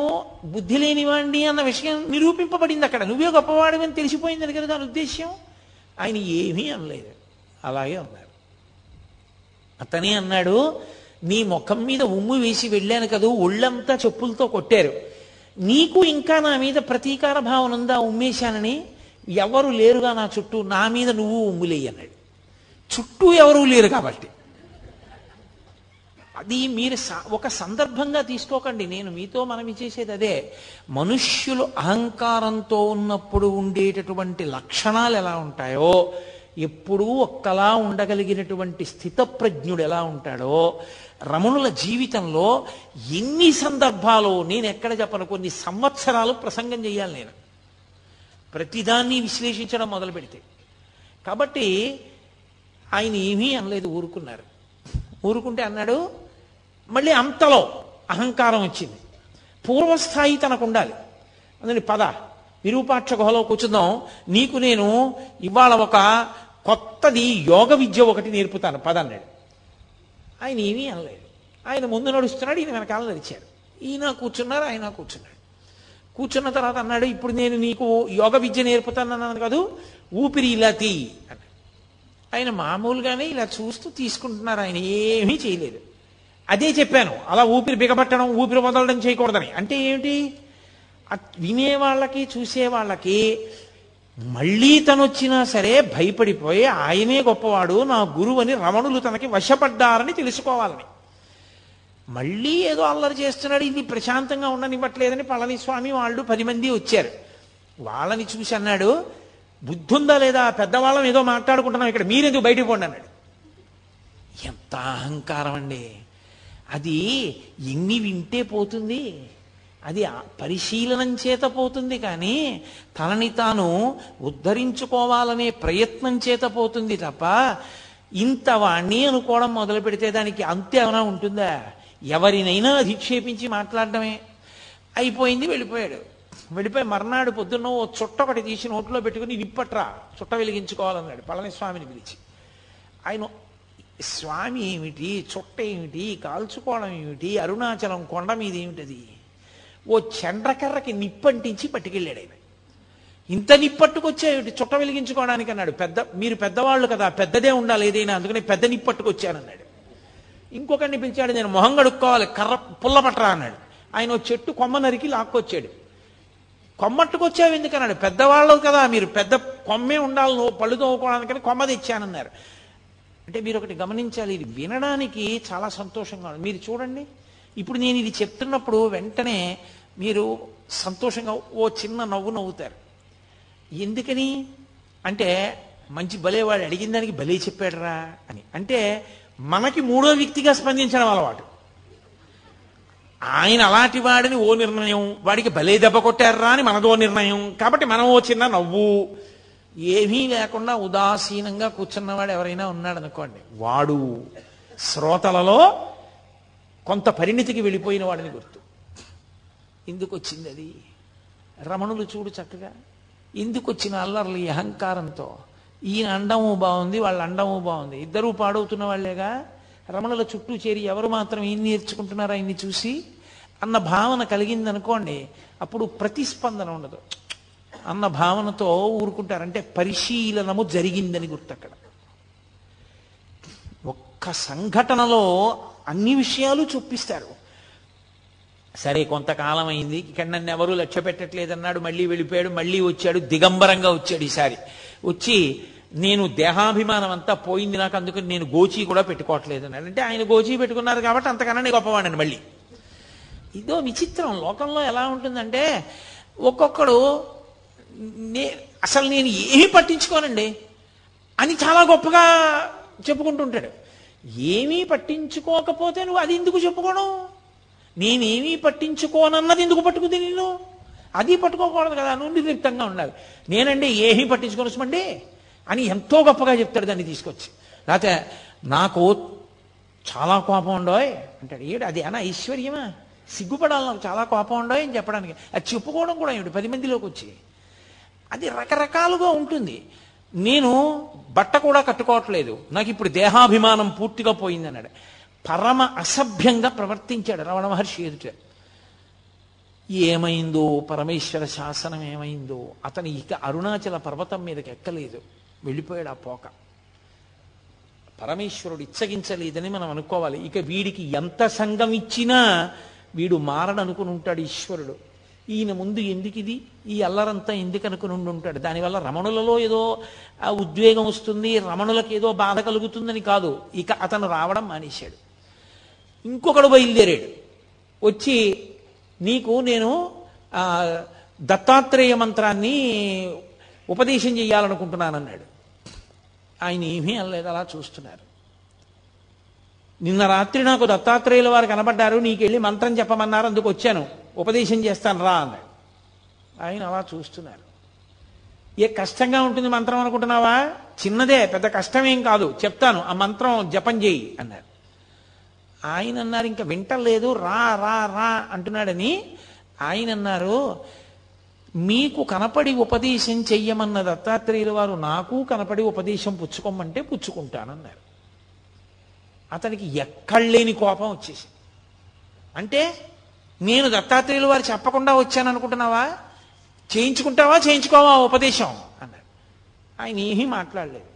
బుద్ధి లేనివాణ్ణి అన్న విషయం నిరూపింపబడింది అక్కడ. నువ్వే గొప్పవాడు అని తెలిసిపోయిందని కదా దాని ఉద్దేశ్యం. ఆయన ఏమీ అనలేదు, అలాగే అన్నారు. అతనే అన్నాడు, నీ ముఖం మీద ఉమ్ము వేసి వెళ్ళాను కదా, ఒళ్ళంతా చెప్పులతో కొట్టారు, నీకు ఇంకా నా మీద ప్రతీకార భావన ఉందా? ఉమ్మేశానని ఎవరు లేరుగా నా చుట్టూ, నా మీద నువ్వు ఉమ్ములేయన్నాడు. చుట్టూ ఎవరూ లేరు కాబట్టి అది మీరు ఒక సందర్భంగా తీసుకోకండి. నేను మీతో మనవి చేసేది అదే. మనుష్యులు అహంకారంతో ఉన్నప్పుడు ఉండేటటువంటి లక్షణాలు ఎలా ఉంటాయో, ఎప్పుడూ ఒక్కలా ఉండగలిగినటువంటి స్థితప్రజ్ఞుడు ఎలా ఉంటాడో, రమణుల జీవితంలో ఎన్ని సందర్భాలు నేను ఎక్కడ చెప్పను, కొన్ని సంవత్సరాలు ప్రసంగం చేయాలి నేను, ప్రతిదాన్ని విశ్లేషించడం మొదలు పెడితే. కాబట్టి ఆయన ఏమీ అనలేదు, ఊరుకున్నారు. ఊరుకుంటే అన్నాడు, మళ్ళీ అంతలో అహంకారం వచ్చింది. పూర్వస్థాయి తనకు ఉండాలి. అందుకని పద విరూపాక్ష గుహలో కూర్చుందాం, నీకు నేను ఇవాళ ఒక కొత్తది యోగ విద్య ఒకటి నేర్పుతాను పద అన్నాడు. ఆయన ఏమీ అనలేదు. ఆయన ముందు నడుస్తున్నాడు, ఈయన వెనకాల నడిచాడు. ఈయన కూర్చున్నారు, ఆయన కూర్చున్నాడు. కూర్చున్న తర్వాత అన్నాడు, ఇప్పుడు నేను నీకు యోగ విద్య నేర్పుతాను అన్నాను కాదు, ఊపిరి ఇలా తీ అన్నాడు. ఆయన మామూలుగానే ఇలా చూస్తూ తీసుకుంటున్నారు, ఆయన ఏమీ చేయలేదు. అదే చెప్పాను, అలా ఊపిరి బిగబట్టడం, ఊపిరి వదలడం చేయకూడదని. అంటే ఏమిటి, వినేవాళ్ళకి చూసేవాళ్ళకి మళ్ళీ తను వచ్చినా సరే భయపడిపోయి ఆయనే గొప్పవాడు నా గురువు అని రమణులు తనకి వశపడ్డారని తెలుసుకోవాలని. మళ్ళీ ఏదో అల్లరి చేస్తున్నాడు, ఇది ప్రశాంతంగా ఉండనివ్వట్లేదని పళనిస్వామి వాళ్ళు పది మంది వచ్చారు. వాళ్ళని చూసి అన్నాడు, బుద్ధి ఉందా లేదా, పెద్దవాళ్ళం ఏదో మాట్లాడుకుంటున్నాం ఇక్కడ, మీరెందుకు బయటికి పోండి అన్నాడు. ఎంత అహంకారం అండి అది! ఎన్ని వింటే పోతుంది, అది పరిశీలనం చేత పోతుంది, కానీ తనని తాను ఉద్ధరించుకోవాలనే ప్రయత్నం చేత పోతుంది తప్ప ఇంత వాణ్ణి అనుకోవడం మొదలు పెడితే దానికి అంతేమైనా ఉంటుందా? ఎవరినైనా అధిక్షేపించి మాట్లాడడమే అయిపోయింది. వెళ్ళిపోయాడు. వెళ్ళిపోయి మర్నాడు పొద్దున్న ఓ చుట్ట ఒకటి తీసి నోట్లో పెట్టుకుని, విప్పట్రా చుట్ట వెలిగించుకోవాలన్నాడు పళనిస్వామిని పిలిచి. ఆయన, స్వామి ఏమిటి, చుట్ట ఏమిటి, కాల్చుకోవడం ఏమిటి, అరుణాచలం కొండ మీద ఏమిటది? ఓ చండ్రకర్రకి నిప్పంటించి పట్టుకెళ్ళాడు. ఆయన ఇంత నిప్పట్టుకొచ్చాడు చుట్ట వెలిగించుకోవడానికి అన్నాడు. పెద్ద మీరు పెద్దవాళ్ళు కదా, పెద్దదే ఉండాలి ఏదైనా, అందుకని పెద్ద నిప్పట్టుకొచ్చానన్నాడు. ఇంకొకరిని పిలిచాడు, నేను మొహం కడుక్కోవాలి, కర్ర పుల్లపట్రా అన్నాడు. ఆయన ఓ చెట్టు కొమ్మ నరికి లాక్కొచ్చాడు. కొమ్మట్టుకొచ్చావు ఎందుకన్నాడు. పెద్దవాళ్ళు కదా మీరు, పెద్ద కొమ్మే ఉండాలి నువ్వు పళ్ళు తోముకోవడానికని కొమ్మ తెచ్చానన్నారు. అంటే మీరు ఒకటి గమనించాలి, ఇది వినడానికి చాలా సంతోషంగా ఉంది. మీరు చూడండి, ఇప్పుడు నేను ఇది చెప్తున్నప్పుడు వెంటనే మీరు సంతోషంగా ఓ చిన్న నవ్వు నవ్వుతారు. ఎందుకని అంటే, మంచి భలేవాడు, అడిగిన దానికి భలే చెప్పాడరా అని. అంటే మనకి మూడో వ్యక్తిగా స్పందించడం అలవాటు. ఆయన అలాంటి వాడిని ఓ నిర్ణయం, వాడికి భలే దెబ్బ కొట్టారా అని మనదో నిర్ణయం. కాబట్టి మనం ఓ చిన్న నవ్వు. ఏమీ లేకుండా ఉదాసీనంగా కూర్చున్నవాడు ఎవరైనా ఉన్నాడు అనుకోండి, వాడు శ్రోతలలో కొంత పరిణితికి వెళ్ళిపోయిన వాడిని గుర్తు. ఎందుకు వచ్చింది అది? రమణులు చూడు చక్కగా, ఎందుకు వచ్చిన అల్లర్లు ఈ అహంకారంతో. ఈయన అండము బాగుంది, వాళ్ళ అండము బాగుంది, ఇద్దరూ పాడవుతున్న వాళ్ళేగా. రమణుల చుట్టూ చేరి ఎవరు మాత్రం ఏం నేర్చుకుంటున్నారో ఆయన్ని చూసి అన్న భావన కలిగిందనుకోండి, అప్పుడు ప్రతిస్పందన ఉండదు అన్న భావనతో ఊరుకుంటారంటే పరిశీలనము జరిగిందని గుర్తు. అక్కడ ఒక్క సంఘటనలో అన్ని విషయాలు చూపిస్తారు. సరే, కొంతకాలం అయింది, ఇక్కడ నన్ను ఎవరూ లక్ష్య పెట్టట్లేదన్నాడు. మళ్ళీ వెళ్ళిపోయాడు. మళ్ళీ వచ్చాడు, దిగంబరంగా వచ్చాడు. ఈసారి వచ్చి, నేను దేహాభిమానం అంతా పోయింది నాకు, అందుకని నేను గోచీ కూడా పెట్టుకోవట్లేదు అన్నాడు. అంటే ఆయన గోచీ పెట్టుకున్నారు కాబట్టి అంతకన్నా నేను గొప్పవాడని. మళ్ళీ ఇదో విచిత్రం లోకంలో ఎలా ఉంటుందంటే, ఒక్కొక్కడు నే అసలు నేను ఏమీ పట్టించుకోనండి అని చాలా గొప్పగా చెప్పుకుంటుంటాడు. ఏమీ పట్టించుకోకపోతే నువ్వు అది ఎందుకు చెప్పుకోను? నేనేమీ పట్టించుకోనన్నది ఎందుకు పట్టుకుంది? నేను అది పట్టుకోకూడదు కదా, నువ్వు నిర్లిప్తంగా ఉండాలి. నేనండి ఏమీ పట్టించుకోనమండి అని ఎంతో గొప్పగా చెప్తాడు. దాన్ని తీసుకొచ్చి, లేకపోతే నాకు చాలా కోపం ఉండోయ్ అంటాడు. ఏడు అది అనా ఐశ్వర్యమా? సిగ్గుపడాలి, నాకు చాలా కోపం ఉండోయ్ అని చెప్పడానికి. అది చెప్పుకోవడం కూడా ఏమిటి పది మందిలోకి వచ్చి? అది రకరకాలుగా ఉంటుంది. నేను బట్ట కూడా కట్టుకోవట్లేదు, నాకు ఇప్పుడు దేహాభిమానం పూర్తిగా పోయింది అన్నాడు. పరమ అసభ్యంగా ప్రవర్తించాడు రమణ మహర్షి ఎదుట. ఏమైందో, పరమేశ్వర శాసనం ఏమైందో. అతను ఇక అరుణాచల పర్వతం మీదకి ఎక్కలేదు, వెళ్ళిపోయాడు. ఆ పోక పరమేశ్వరుడు ఇచ్చగించలేదని మనం అనుకోవాలి. ఇక వీడికి ఎంత సంఘం ఇచ్చినా వీడు మారడనుకుని ఉంటాడు ఈశ్వరుడు. ఈయన ముందు ఎందుకు ఇది, ఈ అల్లరంతా ఎందుకు అనుకుని ఉంటాడు? దానివల్ల రమణులలో ఏదో ఉద్వేగం వస్తుంది, రమణులకు ఏదో బాధ కలుగుతుందని కాదు. ఇక అతను రావడం మానేశాడు. ఇంకొకడు బయలుదేరాడు, వచ్చి నీకు నేను దత్తాత్రేయ మంత్రాన్ని ఉపదేశం చేయాలనుకుంటున్నానన్నాడు. ఆయన ఏమీ అనలేదు, అలా చూస్తున్నారు. నిన్న రాత్రి నాకు దత్తాత్రేయుల వారు కనబడ్డారు, నీకెళ్ళి మంత్రం చెప్పమన్నారు, అందుకు వచ్చాను, ఉపదేశం చేస్తాను రా అన్నాడు. ఆయన అలా చూస్తున్నారు. ఏ కష్టంగా ఉంటుంది మంత్రం అనుకుంటున్నావా? చిన్నదే, పెద్ద కష్టమేం కాదు, చెప్తాను, ఆ మంత్రం జపం చేయి అన్నారు. ఆయన అన్నారు, ఇంకా వింటలేదు, రా రా రా అంటున్నాడని. ఆయన అన్నారు, మీకు కనపడి ఉపదేశం చెయ్యమన్న దత్తాత్రేయుల వారు నాకు కనపడి ఉపదేశం పుచ్చుకోమంటే పుచ్చుకుంటానన్నారు. అతనికి ఎక్కడలేని కోపం వచ్చేసింది. అంటే నేను దత్తాత్రేయుల వారు చెప్పకుండా వచ్చాననుకుంటున్నావా? చేయించుకుంటావా చేయించుకోవా ఉపదేశం అన్నాడు. ఆయన ఏమీ మాట్లాడలేదు.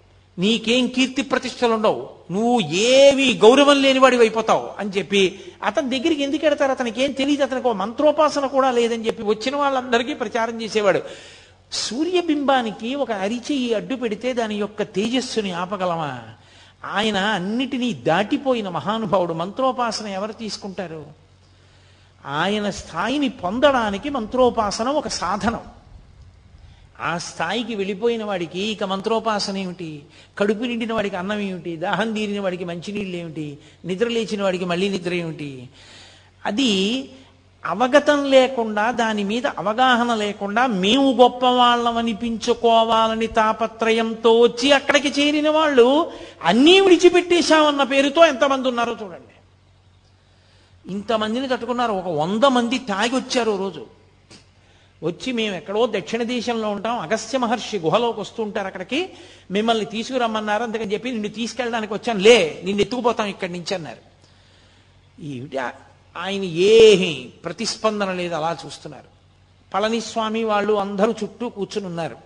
నీకేం కీర్తి ప్రతిష్టలు ఉండవు, నువ్వు ఏవి గౌరవం లేనివాడివి అయిపోతావు అని చెప్పి అతని దగ్గరికి ఎందుకు వెడతారు? అతనికి ఏం తెలియదు, అతనికి ఒక మంత్రోపాసన కూడా లేదని చెప్పి వచ్చిన వాళ్ళందరికీ ప్రచారం చేసేవాడు. సూర్యబింబానికి ఒక అరిచెయ్యి అడ్డు పెడితే దాని యొక్క తేజస్సుని ఆపగలమా? ఆయన అన్నిటినీ దాటిపోయిన మహానుభావుడు. మంత్రోపాసన ఎవరు తీసుకుంటారు? ఆయన స్థాయిని పొందడానికి మంత్రోపాసన ఒక సాధనం. ఆ స్థాయికి వెళ్ళిపోయిన వాడికి ఇక మంత్రోపాసన ఏమిటి? కడుపు నిండిన వాడికి అన్నం ఏమిటి? దాహం తీరిన వాడికి మంచినీళ్ళు ఏమిటి? నిద్ర లేచిన వాడికి మళ్ళీ నిద్ర ఏమిటి? అది అవగతం లేకుండా, దాని మీద అవగాహన లేకుండా, మేము గొప్పవాళ్ళం అనిపించుకోవాలని తాపత్రయంతో వచ్చి అక్కడికి చేరిన వాళ్ళు అన్నీ విడిచిపెట్టేశామన్న పేరుతో ఎంతమంది ఉన్నారో చూడండి. ఇంతమందిని తట్టుకున్నారు. ఒక వంద మంది తాగి వచ్చారు రోజు. వచ్చి మేము ఎక్కడో దక్షిణ దేశంలో ఉంటాం, అగస్త్య మహర్షి గుహలోకి వస్తుంటారు, అక్కడికి మిమ్మల్ని తీసుకురమ్మన్నారు, అందుకని చెప్పి నిన్ను తీసుకెళ్ళడానికి వచ్చాను, లే నిన్ను ఎత్తుకుపోతాం ఇక్కడి నుంచి అన్నారు. ఏమిటి? ఆయన ఏమీ ప్రతిస్పందన లేదు, అలా చూస్తున్నారు. పళనిస్వామి వాళ్ళు అందరూ చుట్టూ కూర్చుని ఉన్నారు.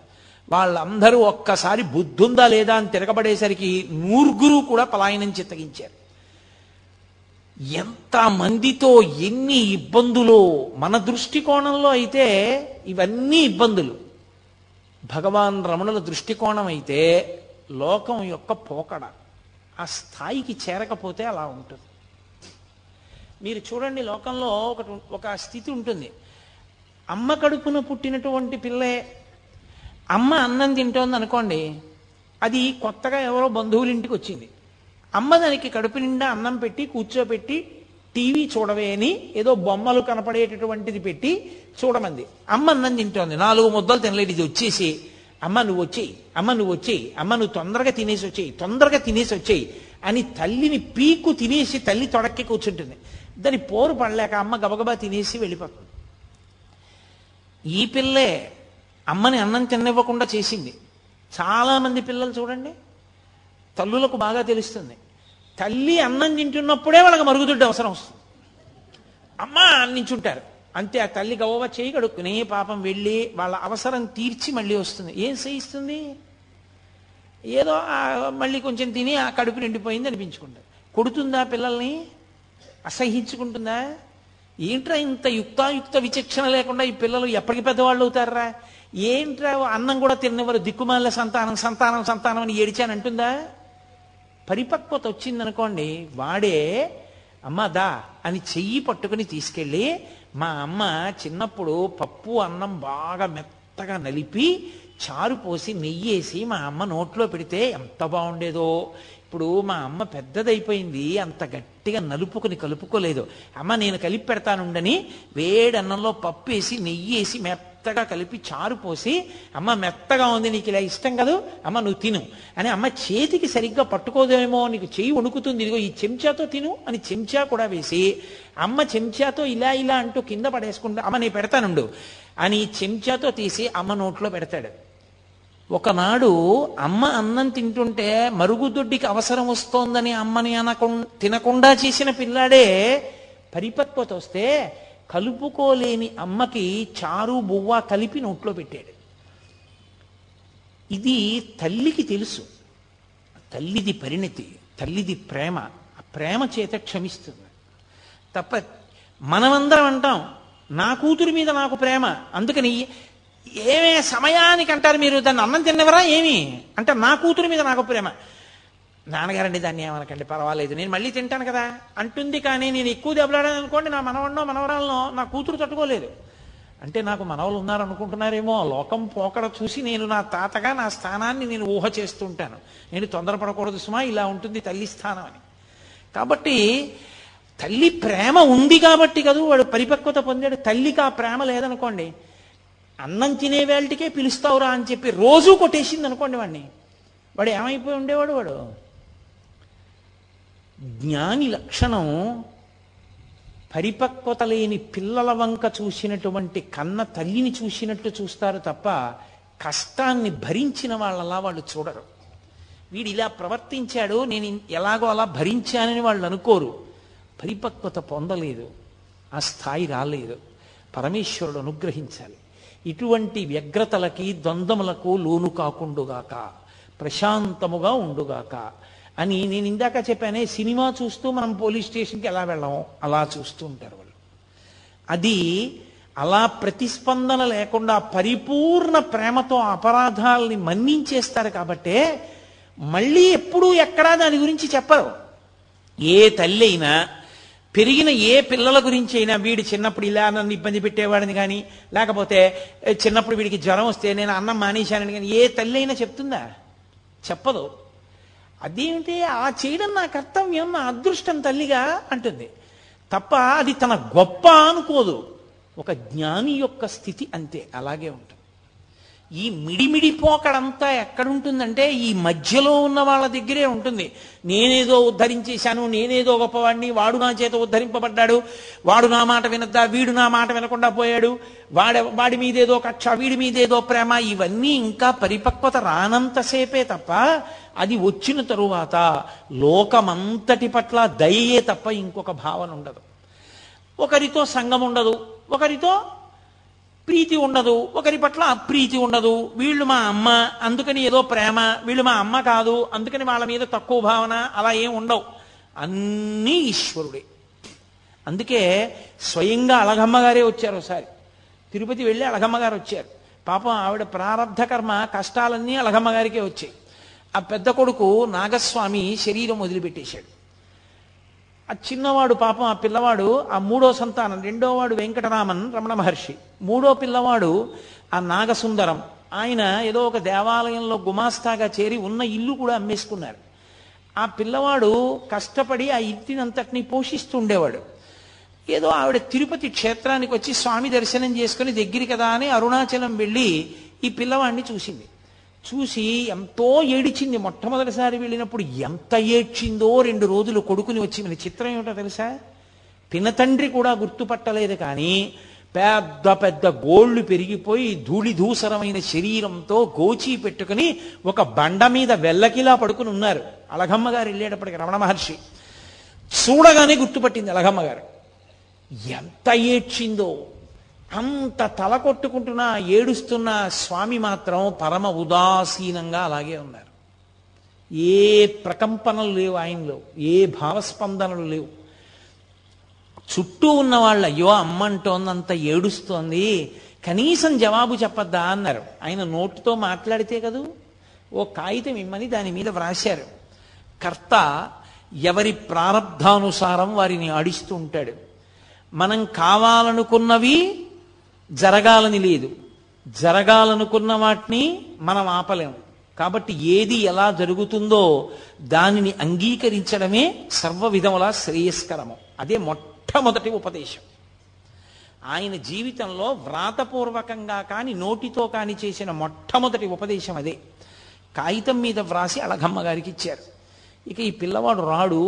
వాళ్ళందరూ ఒక్కసారి బుద్ధుందా లేదా అని తిరగబడేసరికి నూరుగురు కూడా పలాయనం చిత్తగించారు. ఎంతమందితో ఎన్ని ఇబ్బందులు! మన దృష్టికోణంలో అయితే ఇవన్నీ ఇబ్బందులు, భగవాన్ రమణుల దృష్టికోణం అయితే లోకం యొక్క పోకడ. ఆ స్థాయికి చేరకపోతే అలా ఉంటుంది. మీరు చూడండి, లోకంలో ఒకటి ఒక స్థితి ఉంటుంది. అమ్మ కడుపున పుట్టినటువంటి పిల్లే అమ్మ అన్నం తింటోంది అనుకోండి, అది కొత్తగా ఎవరో బంధువుల ఇంటికి వచ్చింది. అమ్మ దానికి కడుపు నిండా అన్నం పెట్టి కూర్చోబెట్టి టీవీ చూడవే అని ఏదో బొమ్మలు కనపడేటటువంటిది పెట్టి చూడమంది. అమ్మ అన్నం తింటోంది, నాలుగు ముద్దలు తినలేదు. ఇది వచ్చేసి అమ్మ నువ్వు వచ్చేయి, అమ్మ నువ్వు వచ్చేయి, అమ్మ నువ్వు తొందరగా తినేసి వచ్చేయి, తొందరగా తినేసి వచ్చేయి అని తల్లిని పీకు తినేసి తల్లి తొడక్కి కూర్చుంటుంది. దాని పోరు పడలేక అమ్మ గబగబా తినేసి వెళ్ళిపోతుంది. ఈ పిల్లే అమ్మని అన్నం తిననివ్వకుండా చేసింది. చాలామంది పిల్లలు చూడండి, తల్లులకు బాగా తెలుస్తుంది, తల్లి అన్నం తింటున్నప్పుడే వాళ్ళకి మరుగుదొడ్డి అవసరం వస్తుంది. అమ్మ అన్నించుంటారు అంతే. ఆ తల్లి గౌవ చేయి కడుక్కుని పాపం వెళ్ళి వాళ్ళ అవసరం తీర్చి మళ్ళీ వస్తుంది. ఏం చేయిస్తుంది? ఏదో మళ్ళీ కొంచెం తిని ఆ కడుపు నిండిపోయింది అనిపించుకుంటారు. కొడుతుందా పిల్లల్ని? అసహించుకుంటుందా? ఏంట్రా ఇంత యుక్తాయుక్త విచక్షణ లేకుండా ఈ పిల్లలు ఎప్పటికి పెద్దవాళ్ళు అవుతారా? ఏంట్రా అన్నం కూడా తిన్నవారు దిక్కుమాల సంతానం సంతానం సంతానం అని ఏడిచానంటుందా? పరిపక్వత వచ్చిందనుకోండి, వాడే అమ్మ దా అని చెయ్యి పట్టుకుని తీసుకెళ్ళి, మా అమ్మ చిన్నప్పుడు పప్పు అన్నం బాగా మెత్తగా నలిపి చారు పోసి నెయ్యేసి మా అమ్మ నోట్లో పెడితే ఎంత బాగుండేదో, ఇప్పుడు మా అమ్మ పెద్దదైపోయింది, అంత గట్టిగా నలుపుకుని కలుపుకోలేదు, అమ్మ నేను కలిపి పెడతానుండని వేడన్నంలో పప్పు వేసి నెయ్యి వేసి మెత్తగా కలిపి చారు పోసి, అమ్మ మెత్తగా ఉంది నీకు ఇలా ఇష్టం కదా అమ్మ నువ్వు తిను అని, అమ్మ చేతికి సరిగ్గా పట్టుకోదేమో నీకు చేయి వణుకుతుంది ఇదిగో ఈ చెంచాతో తిను అని చెంచా కూడా వేసి, అమ్మ చెంచాతో ఇలా ఇలా అంటూ కింద పడేసుకుంటా, అమ్మ నేను పెడతానుండు అని చెంచాతో తీసి అమ్మ నోట్లో పెడతాడు. ఒకనాడు అమ్మ అన్నం తింటుంటే మరుగుదొడ్డికి అవసరం వస్తోందని అమ్మని అనకుండా తినకుండా చేసిన పిల్లాడే పరిపక్వత వస్తే కలుపుకోలేని అమ్మకి చారు బువ్వ కలిపి నోట్లో పెట్టాడు. ఇది తల్లికి తెలుసు, తల్లిది పరిణితి, తల్లిది ప్రేమ. ఆ ప్రేమ చేత క్షమిస్తుంది తప్ప. మనమందరం అంటాం నా కూతురు మీద నాకు ప్రేమ, అందుకని ఏమే సమయానికి అంటారు మీరు దాన్ని అన్నం తిన్నవరా ఏమి అంటే నా కూతురు మీద నాకు ప్రేమ. నాన్నగారండి దాన్ని ఏమనకండి, పర్వాలేదు నేను మళ్ళీ తింటాను కదా అంటుంది. కానీ నేను ఎక్కువ దెబ్బలాడాను అనుకోండి, నా మనవన్నో మనవరాలనో నా కూతురు తట్టుకోలేదు. అంటే నాకు మనవలు ఉన్నారనుకుంటున్నారేమో, లోకం పోకడ చూసి నేను నా తాతగా నా స్థానాన్ని నేను ఊహ చేస్తుంటాను. నేను తొందరపడకూడదు సుమా, ఇలా ఉంటుంది తల్లి స్థానం అని. కాబట్టి తల్లి ప్రేమ ఉంది కాబట్టి కదా వాడు పరిపక్వత పొందాడు. తల్లికి ఆ ప్రేమ లేదనుకోండి, అన్నం తినే వేళటికే పిలుస్తావురా అని చెప్పి రోజూ కొట్టేసింది అనుకోండి వాడిని, వాడు ఏమైపోయి ఉండేవాడు? వాడు జ్ఞాని లక్షణం పరిపక్వత లేని పిల్లల వంక చూసినటువంటి కన్న తల్లిని చూసినట్టు చూస్తారు తప్ప కష్టాన్ని భరించిన వాళ్ళలా వాళ్ళు చూడరు. వీడు ఇలా ప్రవర్తించాడు, నేను ఎలాగో అలా భరించానని వాళ్ళు అనుకోరు. పరిపక్వత పొందలేదు, ఆ స్థాయి రాలేదు. పరమేశ్వరుడు అనుగ్రహించాలి. ఇటువంటి వ్యగ్రతలకి ద్వంద్వములకు లోను కాకుండుగాక, ప్రశాంతముగా ఉండుగాక అని నేను ఇందాక చెప్పానే, సినిమా చూస్తూ మనం పోలీస్ స్టేషన్కి ఎలా వెళ్ళాము అలా చూస్తూ ఉంటారు వాళ్ళు. అది అలా ప్రతిస్పందన లేకుండా పరిపూర్ణ ప్రేమతో అపరాధాలని మన్నించేస్తారు. కాబట్టే మళ్ళీ ఎప్పుడూ ఎక్కడా దాని గురించి చెప్పరు. ఏ తల్లి అయినా పెరిగిన ఏ పిల్లల గురించి అయినా, వీడు చిన్నప్పుడు ఇలా నన్ను ఇబ్బంది పెట్టేవాడిని కానీ, లేకపోతే చిన్నప్పుడు వీడికి జ్వరం వస్తే నేను అన్నం మానేశానని కానీ ఏ తల్లి అయినా చెప్తుందా? చెప్పదు. అదేమిటి, ఆ చేయడం నా కర్తవ్యం, నా అదృష్టం తల్లిగా అంటుంది తప్ప అది తన గొప్ప అనుకోదు. ఒక జ్ఞాని యొక్క స్థితి అంతే, అలాగే ఉంటుంది. ఈ మిడిమిడిపోకడంతా ఎక్కడుంటుందంటే ఈ మధ్యలో ఉన్న వాళ్ళ దగ్గరే ఉంటుంది. నేనేదో ఉద్ధరించేశాను, నేనేదో గొప్పవాడిని, వాడు నా చేత ఉద్ధరింపబడ్డాడు, వాడు నా మాట వినద్దా, వీడు నా మాట వినకుండా పోయాడు, వాడి వాడి మీదేదో కక్ష, వీడి మీదేదో ప్రేమ, ఇవన్నీ ఇంకా పరిపక్వత రానంతసేపే తప్ప అది వచ్చిన తరువాత లోకమంతటి పట్ల దయయే తప్ప ఇంకొక భావన ఉండదు. ఒకరితో సంగం ఉండదు, ఒకరితో ప్రీతి ఉండదు, ఒకరి పట్ల అప్రీతి ఉండదు. వీళ్ళు మా అమ్మ అందుకని ఏదో ప్రేమ, వీళ్ళు మా అమ్మ కాదు అందుకని వాళ్ళ మీద తక్కువ భావన, అలా ఏం ఉండవు. అన్నీ ఈశ్వరుడే. అందుకే స్వయంగా అలగమ్మ గారే వచ్చారు. ఒకసారి తిరుపతి వెళ్ళి అలగమ్మ గారు వచ్చారు. పాపం ఆవిడ ప్రారంధ కర్మ కష్టాలన్నీ అలగమ్మ గారికే వచ్చాయి. ఆ పెద్ద కొడుకు నాగస్వామి శరీరం వదిలిపెట్టేశాడు. ఆ చిన్నవాడు పాపం, ఆ పిల్లవాడు, ఆ మూడో సంతానం, రెండోవాడు వెంకటరామన్ రమణ మహర్షి, మూడో పిల్లవాడు ఆ నాగసుందరం, ఆయన ఏదో ఒక దేవాలయంలో గుమాస్తాగా చేరి ఉన్న ఇల్లు కూడా అమ్మేసుకున్నారు. ఆ పిల్లవాడు కష్టపడి ఆ ఇంటినంతటినీ పోషిస్తుండేవాడు. ఏదో ఆవిడ తిరుపతి క్షేత్రానికి వచ్చి స్వామి దర్శనం చేసుకుని దగ్గర కదా అని అరుణాచలం వెళ్ళి ఈ పిల్లవాడిని చూసింది. చూసి ఎంతో ఏడిచింది. మొట్టమొదటిసారి వెళ్ళినప్పుడు ఎంత ఏడ్చిందో రెండు రోజులు కొడుకుని వచ్చి. మన చిత్రం ఏమిటో తెలుసా, పినతండ్రి కూడా గుర్తుపట్టలేదు కానీ పెద్ద పెద్ద గోళ్లు పెరిగిపోయి ధూళి ధూసరమైన శరీరంతో గోచి పెట్టుకుని ఒక బండ మీద వెల్లకిలా పడుకుని ఉన్నారు. అలగమ్మ గారు వెళ్ళేటప్పటికి రమణ మహర్షి చూడగానే గుర్తుపట్టింది అలగమ్మ గారు. ఎంత ఏడ్చిందో, అంత తల కొట్టుకుంటున్నా ఏడుస్తున్న స్వామి మాత్రం పరమ ఉదాసీనంగా అలాగే ఉన్నారు. ఏ ప్రకంపనలు లేవు ఆయనలో, ఏ భావస్పందనలు లేవు. చుట్టూ ఉన్న వాళ్ళ అయ్యో అమ్మ అంటోందంత ఏడుస్తోంది, కనీసం జవాబు చెప్పద్దా అన్నారు. ఆయన నోటితో మాట్లాడితే కదూ. ఓ కాగితం ఇమ్మని దాని మీద వ్రాశారు. కర్త ఎవరి ప్రారంధానుసారం వారిని ఆడిస్తూ ఉంటాడు. మనం కావాలనుకున్నవి జరగాలని లేదు, జరగాలనుకున్న వాటిని మనం ఆపలేము. కాబట్టి ఏది ఎలా జరుగుతుందో దానిని అంగీకరించడమే సర్వ విధములా శ్రేయస్కరము. అదే మొట్టమొదటి ఉపదేశం. ఆయన జీవితంలో వ్రాతపూర్వకంగా కానీ నోటితో కానీ చేసిన మొట్టమొదటి ఉపదేశం అదే. కాగితం మీద వ్రాసి అలగమ్మ గారికి ఇచ్చారు. ఇక ఈ పిల్లవాడు రాడు,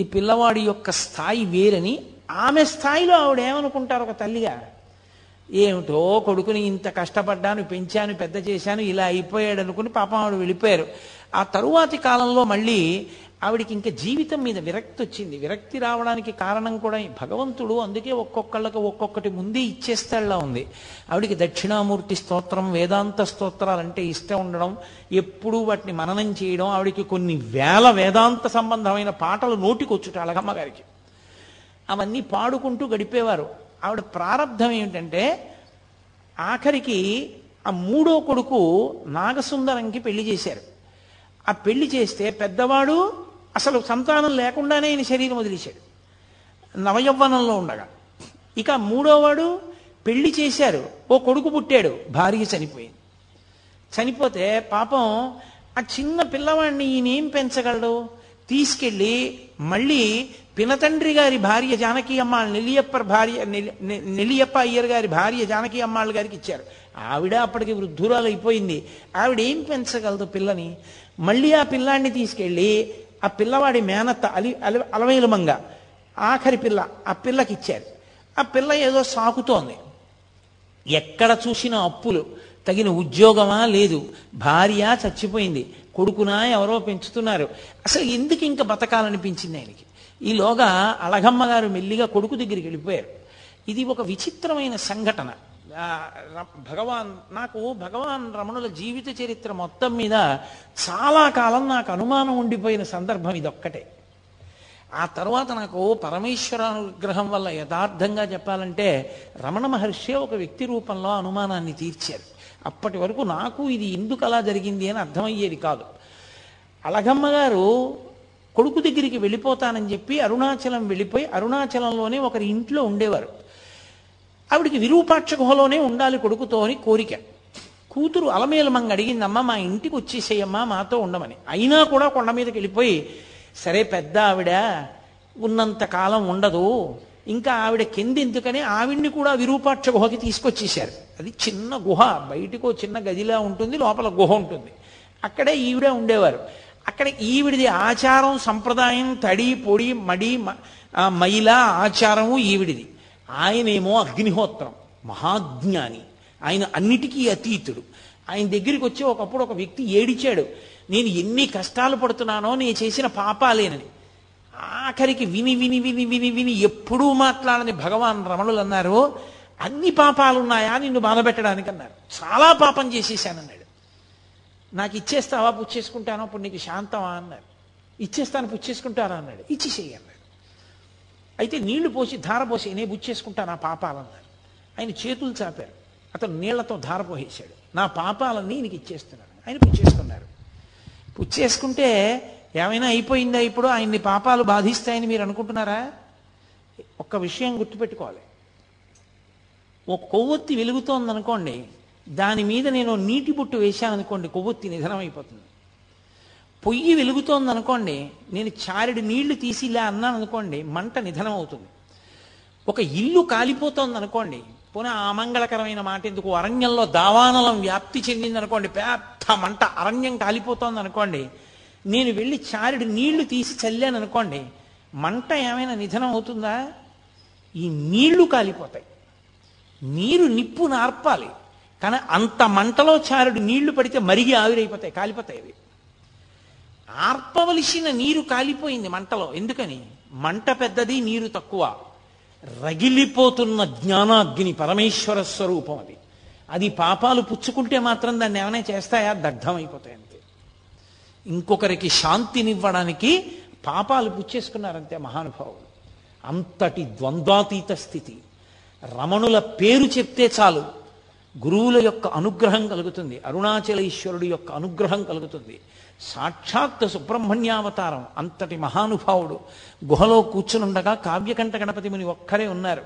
ఈ పిల్లవాడి యొక్క స్థాయి వేరని ఆమె స్థాయిలో ఆవిడ ఏమనుకుంటారు ఒక తల్లిగా, ఏమిటో కొడుకుని ఇంత కష్టపడ్డాను, పెంచాను, పెద్ద చేశాను, ఇలా అయిపోయాడు అనుకుని పాపం ఆవిడ వెళ్ళిపోయారు. ఆ తరువాతి కాలంలో మళ్ళీ ఆవిడికి ఇంకా జీవితం మీద విరక్తి వచ్చింది. విరక్తి రావడానికి కారణం కూడా భగవంతుడు అందుకే ఒక్కొక్కళ్ళకి ఒక్కొక్కటి ముందే ఇచ్చేస్తాడులా ఉంది. ఆవిడికి దక్షిణామూర్తి స్తోత్రం, వేదాంత స్తోత్రాలంటే ఇష్టం ఉండడం, ఎప్పుడూ వాటిని మననం చేయడం, ఆవిడికి కొన్ని వేల వేదాంత సంబంధమైన పాటలు నోటికొచ్చుట అలగమ్మ గారికి. అవన్నీ పాడుకుంటూ గడిపేవారు. ఆవిడ ప్రారంధం ఏమిటంటే ఆఖరికి ఆ మూడో కొడుకు నాగసుందరంకి పెళ్లి చేశారు. ఆ పెళ్లి చేస్తే పెద్దవాడు అసలు సంతానం లేకుండానే ఈయన శరీరం వదిలేశాడు నవయవ్వనంలో ఉండగా. ఇక మూడోవాడు పెళ్లి చేశారు, ఓ కొడుకు పుట్టాడు, భార్య చనిపోయింది. చనిపోతే పాపం ఆ చిన్న పిల్లవాడిని ఈయనేం పెంచగలడు, తీసుకెళ్ళి మళ్ళీ పినతండ్రి గారి భార్య జానకీ అమ్మాళ్ళ నెల్లియప్ప భార్య నెల్లియప్ప అయ్యర్ గారి భార్య జానకీ అమ్మాళ్ళ గారికి ఇచ్చారు. ఆవిడ అప్పటికి వృద్ధురాలు అయిపోయింది, ఆవిడ ఏం పెంచగలదు పిల్లని. మళ్ళీ ఆ పిల్లాన్ని తీసుకెళ్ళి ఆ పిల్లవాడి మేనత్త అలి అల అలమేలుమంగ ఆఖరి పిల్ల, ఆ పిల్లకి ఇచ్చారు. ఆ పిల్ల ఏదో సాకుతోంది, ఎక్కడ చూసిన అప్పులు, తగిన ఉద్యోగమా లేదు, భార్య చచ్చిపోయింది, కొడుకునా ఎవరో పెంచుతున్నారు, అసలు ఎందుకు ఇంకా బతకాలనిపించింది ఆయనకి. ఈలోగా అలగమ్మ గారు మెల్లిగా కొడుకు దగ్గరికి వెళ్ళిపోయారు. ఇది ఒక విచిత్రమైన సంఘటన. భగవాన్ నాకు భగవాన్ రమణుల జీవిత చరిత్ర మొత్తం మీద చాలా కాలం నాకు అనుమానం ఉండిపోయిన సందర్భం ఇదొక్కటే. ఆ తర్వాత నాకు పరమేశ్వరానుగ్రహం వల్ల యథార్థంగా చెప్పాలంటే రమణ మహర్షి ఒక వ్యక్తి రూపంలో అనుమానాన్ని తీర్చారు. అప్పటి వరకు నాకు ఇది ఎందుకు అలా జరిగింది అని అర్థమయ్యేది కాదు. అలగమ్మ గారు కొడుకు దగ్గరికి వెళ్ళిపోతానని చెప్పి అరుణాచలం వెళ్ళిపోయి అరుణాచలంలోనే ఒకరి ఇంట్లో ఉండేవారు. ఆవిడికి విరూపాక్ష గుహలోనే ఉండాలి కొడుకుతో అని కోరిక. కూతురు అలమేలుమంగ అడిగిందమ్మ మా ఇంటికి వచ్చేసేయమ్మా మాతో ఉండమని. అయినా కూడా కొండ మీదకి వెళ్ళిపోయి, సరే పెద్ద ఆవిడ ఉన్నంతకాలం ఉండదు, ఇంకా ఆవిడ కిందెందుకని ఆవిడ్ని కూడా విరూపాక్ష గుహకి తీసుకొచ్చేశారు. అది చిన్న గుహ, బయటకు చిన్న గదిలా ఉంటుంది, లోపల గుహ ఉంటుంది. అక్కడే ఈవిడ ఉండేవారు. అక్కడ ఈవిడిది ఆచారం సంప్రదాయం, తడి పొడి మడి మైల ఆచారము ఈవిడిది. ఆయనేమో అగ్నిహోత్రం, మహాజ్ఞాని, ఆయన అన్నిటికీ అతీతుడు. ఆయన దగ్గరికి వచ్చి ఒకప్పుడు ఒక వ్యక్తి ఏడిచాడు, నేను ఎన్ని కష్టాలు పడుతున్నానో, నేను చేసిన పాపాలేనని. ఆఖరికి విని విని విని విని విని ఎప్పుడూ మాట్లాడని భగవాన్ రమణులు అన్నారు, అన్ని పాపాలున్నాయా నిన్ను బాధపెట్టడానికి అన్నారు. చాలా పాపం చేసేసానన్నాడు. నాకు ఇచ్చేస్తావా, పుచ్చేసుకుంటాను, అప్పుడు నీకు శాంతమా అన్నారు. ఇచ్చేస్తాను పుచ్చేసుకుంటారా అన్నాడు. ఇచ్చేసేయి అన్నాడు. అయితే నీళ్లు పోసి ధార పోసి నేను బుచ్చేసుకుంటాను నా పాపాలన్నారు. ఆయన చేతులు చాపారు, అతను నీళ్లతో ధార పోసేశాడు. నా పాపాలన్నీ నీకు ఇచ్చేస్తున్నాను ఆయన పుచ్చేసుకున్నారు. పుచ్చేసుకుంటే ఏమైనా అయిపోయిందా? ఇప్పుడు ఆయన్ని పాపాలు బాధిస్తాయని మీరు అనుకుంటున్నారా? ఒక్క విషయం గుర్తుపెట్టుకోవాలి, ఒక కొవ్వొత్తి వెలుగుతోందనుకోండి, దాని మీద నేను నీటి బుట్టు వేశాననుకోండి, కొవ్వొత్తి నిధనమైపోతుంది. పొయ్యి వెలుగుతోందనుకోండి, నేను చారెడు నీళ్లు తీసి ఇలా అన్నాను అనుకోండి, మంట నిధనం అవుతుంది. ఒక ఇల్లు కాలిపోతోందనుకోండి, పోనీ ఆ అమంగళకరమైన మాట ఎందుకు, అరణ్యంలో దావానలం వ్యాప్తి చెందిందనుకోండి, పెద్ద మంట, అరణ్యం కాలిపోతోందనుకోండి, నేను వెళ్ళి చారెడు నీళ్లు తీసి చల్లాను అనుకోండి, మంట ఏమైనా నిధనం అవుతుందా? ఈ నీళ్లు కాలిపోతాయి. నీరు నిప్పు నార్పాలి, కానీ అంత మంటలో చారుడు నీళ్లు పడితే మరిగి ఆవిరైపోతాయి, కాలిపోతాయి అవి. ఆర్పవలసిన నీరు కాలిపోయింది మంటలో, ఎందుకని? మంట పెద్దది, నీరు తక్కువ. రగిలిపోతున్న జ్ఞానాగ్ని పరమేశ్వర స్వరూపం అది. అది పాపాలు పుచ్చుకుంటే మాత్రం దాన్ని ఏమైనా చేస్తాయా? దగ్ధమైపోతాయి అంతే. ఇంకొకరికి శాంతినివ్వడానికి పాపాలు పుచ్చేసుకున్నారంతే మహానుభావులు. అంతటి ద్వంద్వాతీత స్థితి. రమణుల పేరు చెప్తే చాలు గురువుల యొక్క అనుగ్రహం కలుగుతుంది, అరుణాచలేశ్వరుడి యొక్క అనుగ్రహం కలుగుతుంది. సాక్షాత్ సుబ్రహ్మణ్యావతారం, అంతటి మహానుభావుడు. గుహలో కూర్చునుండగా కావ్యకంఠ గణపతి ముని ఒక్కరే ఉన్నారు.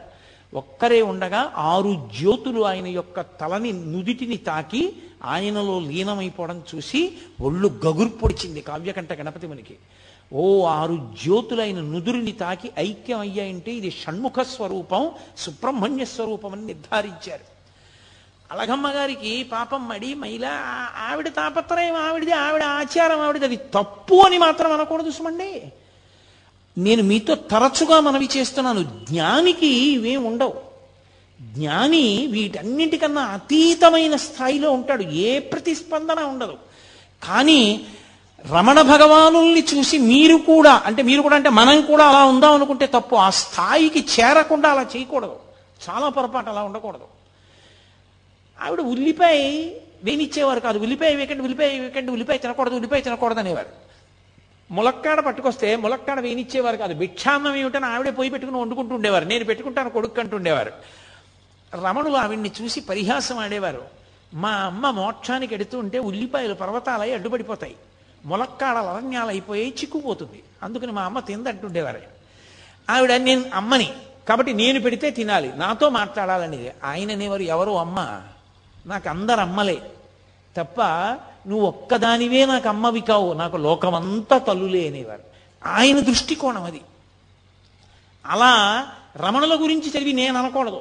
ఒక్కరే ఉండగా ఆరు జ్యోతులు ఆయన యొక్క తలని నుదిటిని తాకి ఆయనలో లీనమైపోవడం చూసి ఒళ్ళు గగుర్పొడిచింది కావ్యకంఠ గణపతి మునికి. ఓ ఆరు జ్యోతులైన నుదురుని తాకి ఐక్యం అయ్యాయంటే ఇది షణ్ముఖ స్వరూపం, సుబ్రహ్మణ్య స్వరూపం అని నిర్ధారించారు. అలగమ్మ గారికి పాపం మడి మైల, ఆవిడ తాపత్రయం ఆవిడది, ఆవిడ ఆచారం ఆవిడది, అది తప్పు అని మాత్రం అనకూడదు సుమండి. నేను మీతో తరచుగా మనవి చేస్తున్నాను, జ్ఞానికి ఇవేం ఉండవు. జ్ఞాని వీటన్నిటికన్నా అతీతమైన స్థాయిలో ఉంటాడు, ఏ ప్రతిస్పందన ఉండదు. కానీ రమణ భగవానుల్ని చూసి మీరు కూడా, అంటే మీరు కూడా అంటే మనం కూడా అలా ఉందాం అనుకుంటే తప్పు. ఆ స్థాయికి చేరకుండా అలా చేయకూడదు, చాలా పొరపాటు, అలా ఉండకూడదు. ఆవిడ ఉల్లిపాయ వేనిచ్చేవారు కాదు, ఉల్లిపాయ వేయకండి ఉల్లిపాయ వేయకండి ఉల్లిపాయ తినకూడదు ఉల్లిపాయ తినకూడదు అనేవారు. ములక్కాడ పట్టుకొస్తే ములక్కాడ వేనిచ్చేవారు కాదు, భిక్షాన్నం ఏమిటని ఆవిడే పోయి పెట్టుకుని వండుకుంటూ ఉండేవారు. నేను పెట్టుకుంటాను కొడుకు అంటుండేవారు. రమణులు ఆవిడ్ని చూసి పరిహాసం ఆడేవారు. మా అమ్మ మోక్షానికి ఎడుతూ ఉంటే ఉల్లిపాయలు పర్వతాలై అడ్డుపడిపోతాయి, ములక్కాడలు అరణ్యాలు అయిపోయి చిక్కుపోతుంది. అందుకని మా అమ్మ తిందంటుండేవారు. ఆవిడ నేను అమ్మని కాబట్టి నేను పెడితే తినాలి, నాతో మాట్లాడాలనేది. ఆయననేవారు ఎవరు అమ్మ, నాకు అందరు అమ్మలే తప్ప నువ్వు ఒక్కదానివే నాకు అమ్మవి కావు, నాకు లోకమంతా తల్లులే అనేవారు. ఆయన దృష్టికోణం అది. అలా రమణుల గురించి చదివి నేను అనకూడదు,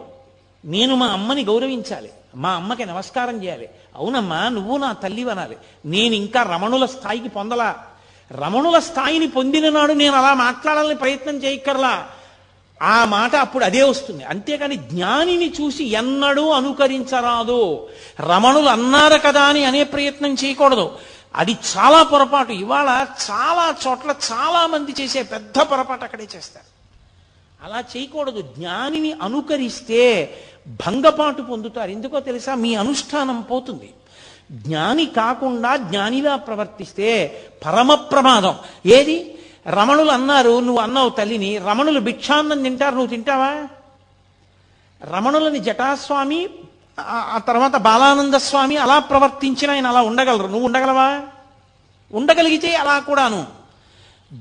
నేను మా అమ్మని గౌరవించాలి, మా అమ్మకి నమస్కారం చేయాలి, అవునమ్మా నువ్వు నా తల్లి అనాలి. నేను ఇంకా రమణుల స్థాయికి పొందలా, రమణుల స్థాయిని పొందిన నాడు నేను అలా మాట్లాడాలని ప్రయత్నం చేయక్కర్లా, ఆ మాట అప్పుడు అదే వస్తుంది. అంతేకాని జ్ఞానిని చూసి ఎన్నడూ అనుకరించరాదు, రమణులు అన్నారు కదా అని అనే ప్రయత్నం చేయకూడదు, అది చాలా పొరపాటు. ఇవాళ చాలా చోట్ల చాలా మంది చేసే పెద్ద పొరపాటు అక్కడే చేస్తారు. అలా చేయకూడదు. జ్ఞానిని అనుకరిస్తే భంగపాటు పొందుతారు. ఎందుకో తెలుసా, మీ అనుష్ఠానం పోతుంది. జ్ఞాని కాకుండా జ్ఞానిలా ప్రవర్తిస్తే పరమ ప్రమాదం. ఏది, రమణులు అన్నారు, నువ్వు అన్నావు తల్లిని, రమణులు భిక్షాన్నం తింటారు, నువ్వు తింటావా? రమణులని జటాస్వామి, ఆ తర్వాత బాలానంద స్వామి అలా ప్రవర్తించిన ఆయన అలా ఉండగలరు, నువ్వు ఉండగలవా? ఉండగలిగితే అలా కూడాను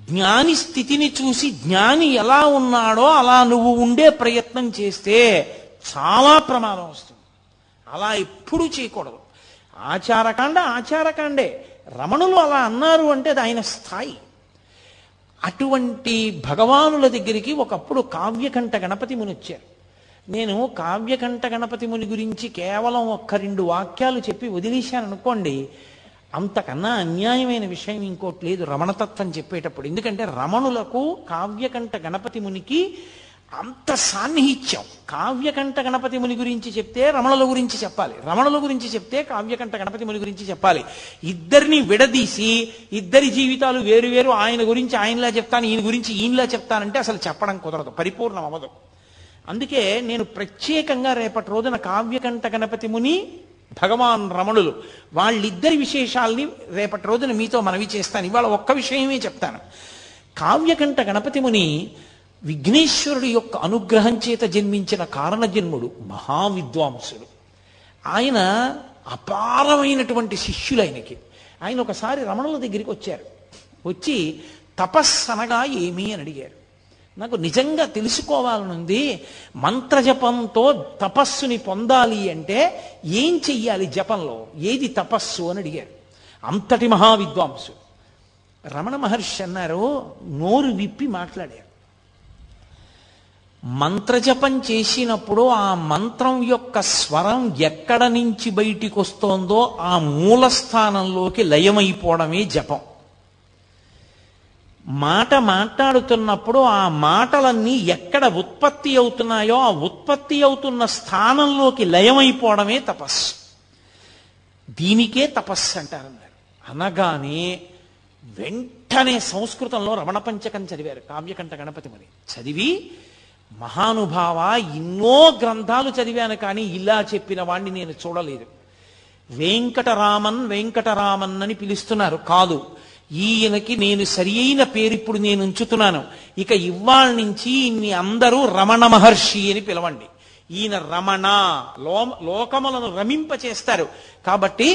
జ్ఞాని స్థితిని చూసి జ్ఞాని ఎలా ఉన్నాడో అలా నువ్వు ఉండే ప్రయత్నం చేస్తే చాలా ప్రమాదం వస్తుంది. అలా ఎప్పుడూ చేయకూడదు. ఆచారకాండ ఆచారకాండే. రమణులు అలా అన్నారు అంటే అది ఆయన స్థాయి. అటువంటి భగవానుల దగ్గరికి ఒకప్పుడు కావ్యకంఠ గణపతి ముని వచ్చారు. నేను కావ్యకంఠ గణపతి ముని గురించి కేవలం ఒక్క రెండు వాక్యాలు చెప్పి వదిలేశాను అనుకోండి, అంతకన్నా అన్యాయమైన విషయం ఇంకోటి లేదు రమణతత్వం చెప్పేటప్పుడు. ఎందుకంటే రమణులకు కావ్యకంఠ గణపతి మునికి అంత సాన్నిహిత్యం. కావ్యకంఠ గణపతి ముని గురించి చెప్తే రమణుల గురించి చెప్పాలి, రమణుల గురించి చెప్తే కావ్యకంఠ గణపతి ముని గురించి చెప్పాలి. ఇద్దరిని విడదీసి ఇద్దరి జీవితాలు వేరువేరు, ఆయన గురించి ఆయనలా చెప్తాను, ఈయన గురించి ఈయనలా చెప్తానంటే అసలు చెప్పడం కుదరదు, పరిపూర్ణం అవ్వదు. అందుకే నేను ప్రత్యేకంగా రేపటి రోజున కావ్యకంఠ గణపతి ముని, భగవాన్ రమణులు, వాళ్ళిద్దరి విశేషాలని రేపటి రోజున మీతో మనవి చేస్తాను. ఇవాళ ఒక్క విషయమే చెప్తాను. కావ్యకంఠ గణపతి ముని విఘ్నేశ్వరుడు యొక్క అనుగ్రహం చేత జన్మించిన కారణజన్ముడు, మహావిద్వాంసుడు. ఆయన అపారమైనటువంటి శిష్యులు ఆయనకి. ఆయన ఒకసారి రమణుల దగ్గరికి వచ్చారు. వచ్చి తపస్సనగా ఏమీ అని అడిగారు. నాకు నిజంగా తెలుసుకోవాలనుంది, మంత్రజపంతో తపస్సుని పొందాలి అంటే ఏం చెయ్యాలి, జపంలో ఏది తపస్సు అని అడిగారు. అంతటి మహావిద్వాంసు రమణ మహర్షి అన్నారు, నోరు విప్పి మాట్లాడారు. మంత్రజపం చేసినప్పుడు ఆ మంత్రం యొక్క స్వరం ఎక్కడ నుంచి బయటికి వస్తోందో ఆ మూల స్థానంలోకి లయమైపోవడమే జపం. మాట మాట్లాడుతున్నప్పుడు ఆ మాటలన్నీ ఎక్కడ ఉత్పత్తి అవుతున్నాయో ఆ ఉత్పత్తి అవుతున్న స్థానంలోకి లయమైపోవడమే తపస్సు. దీనికే తపస్సు అంటారన్నారు. అనగానే వెంటనే సంస్కృతంలో రమణ పంచకం చదివారు కావ్యకంఠ గణపతి ముని. చదివి, మహానుభావ, ఎన్నో గ్రంథాలు చదివాను కానీ ఇలా చెప్పిన వాణ్ణి నేను చూడలేదు. వెంకటరామన్ వెంకటరామన్ అని పిలుస్తున్నారు, కాదు, ఈయనకి నేను సరి అయిన పేరు ఇప్పుడు నేను ఉంచుతున్నాను. ఇక ఇవాళ నుంచి ఇన్ని అందరూ రమణ మహర్షి అని పిలవండి. ఈయన రమణ, లో లోకములను రమింపచేస్తారు కాబట్టి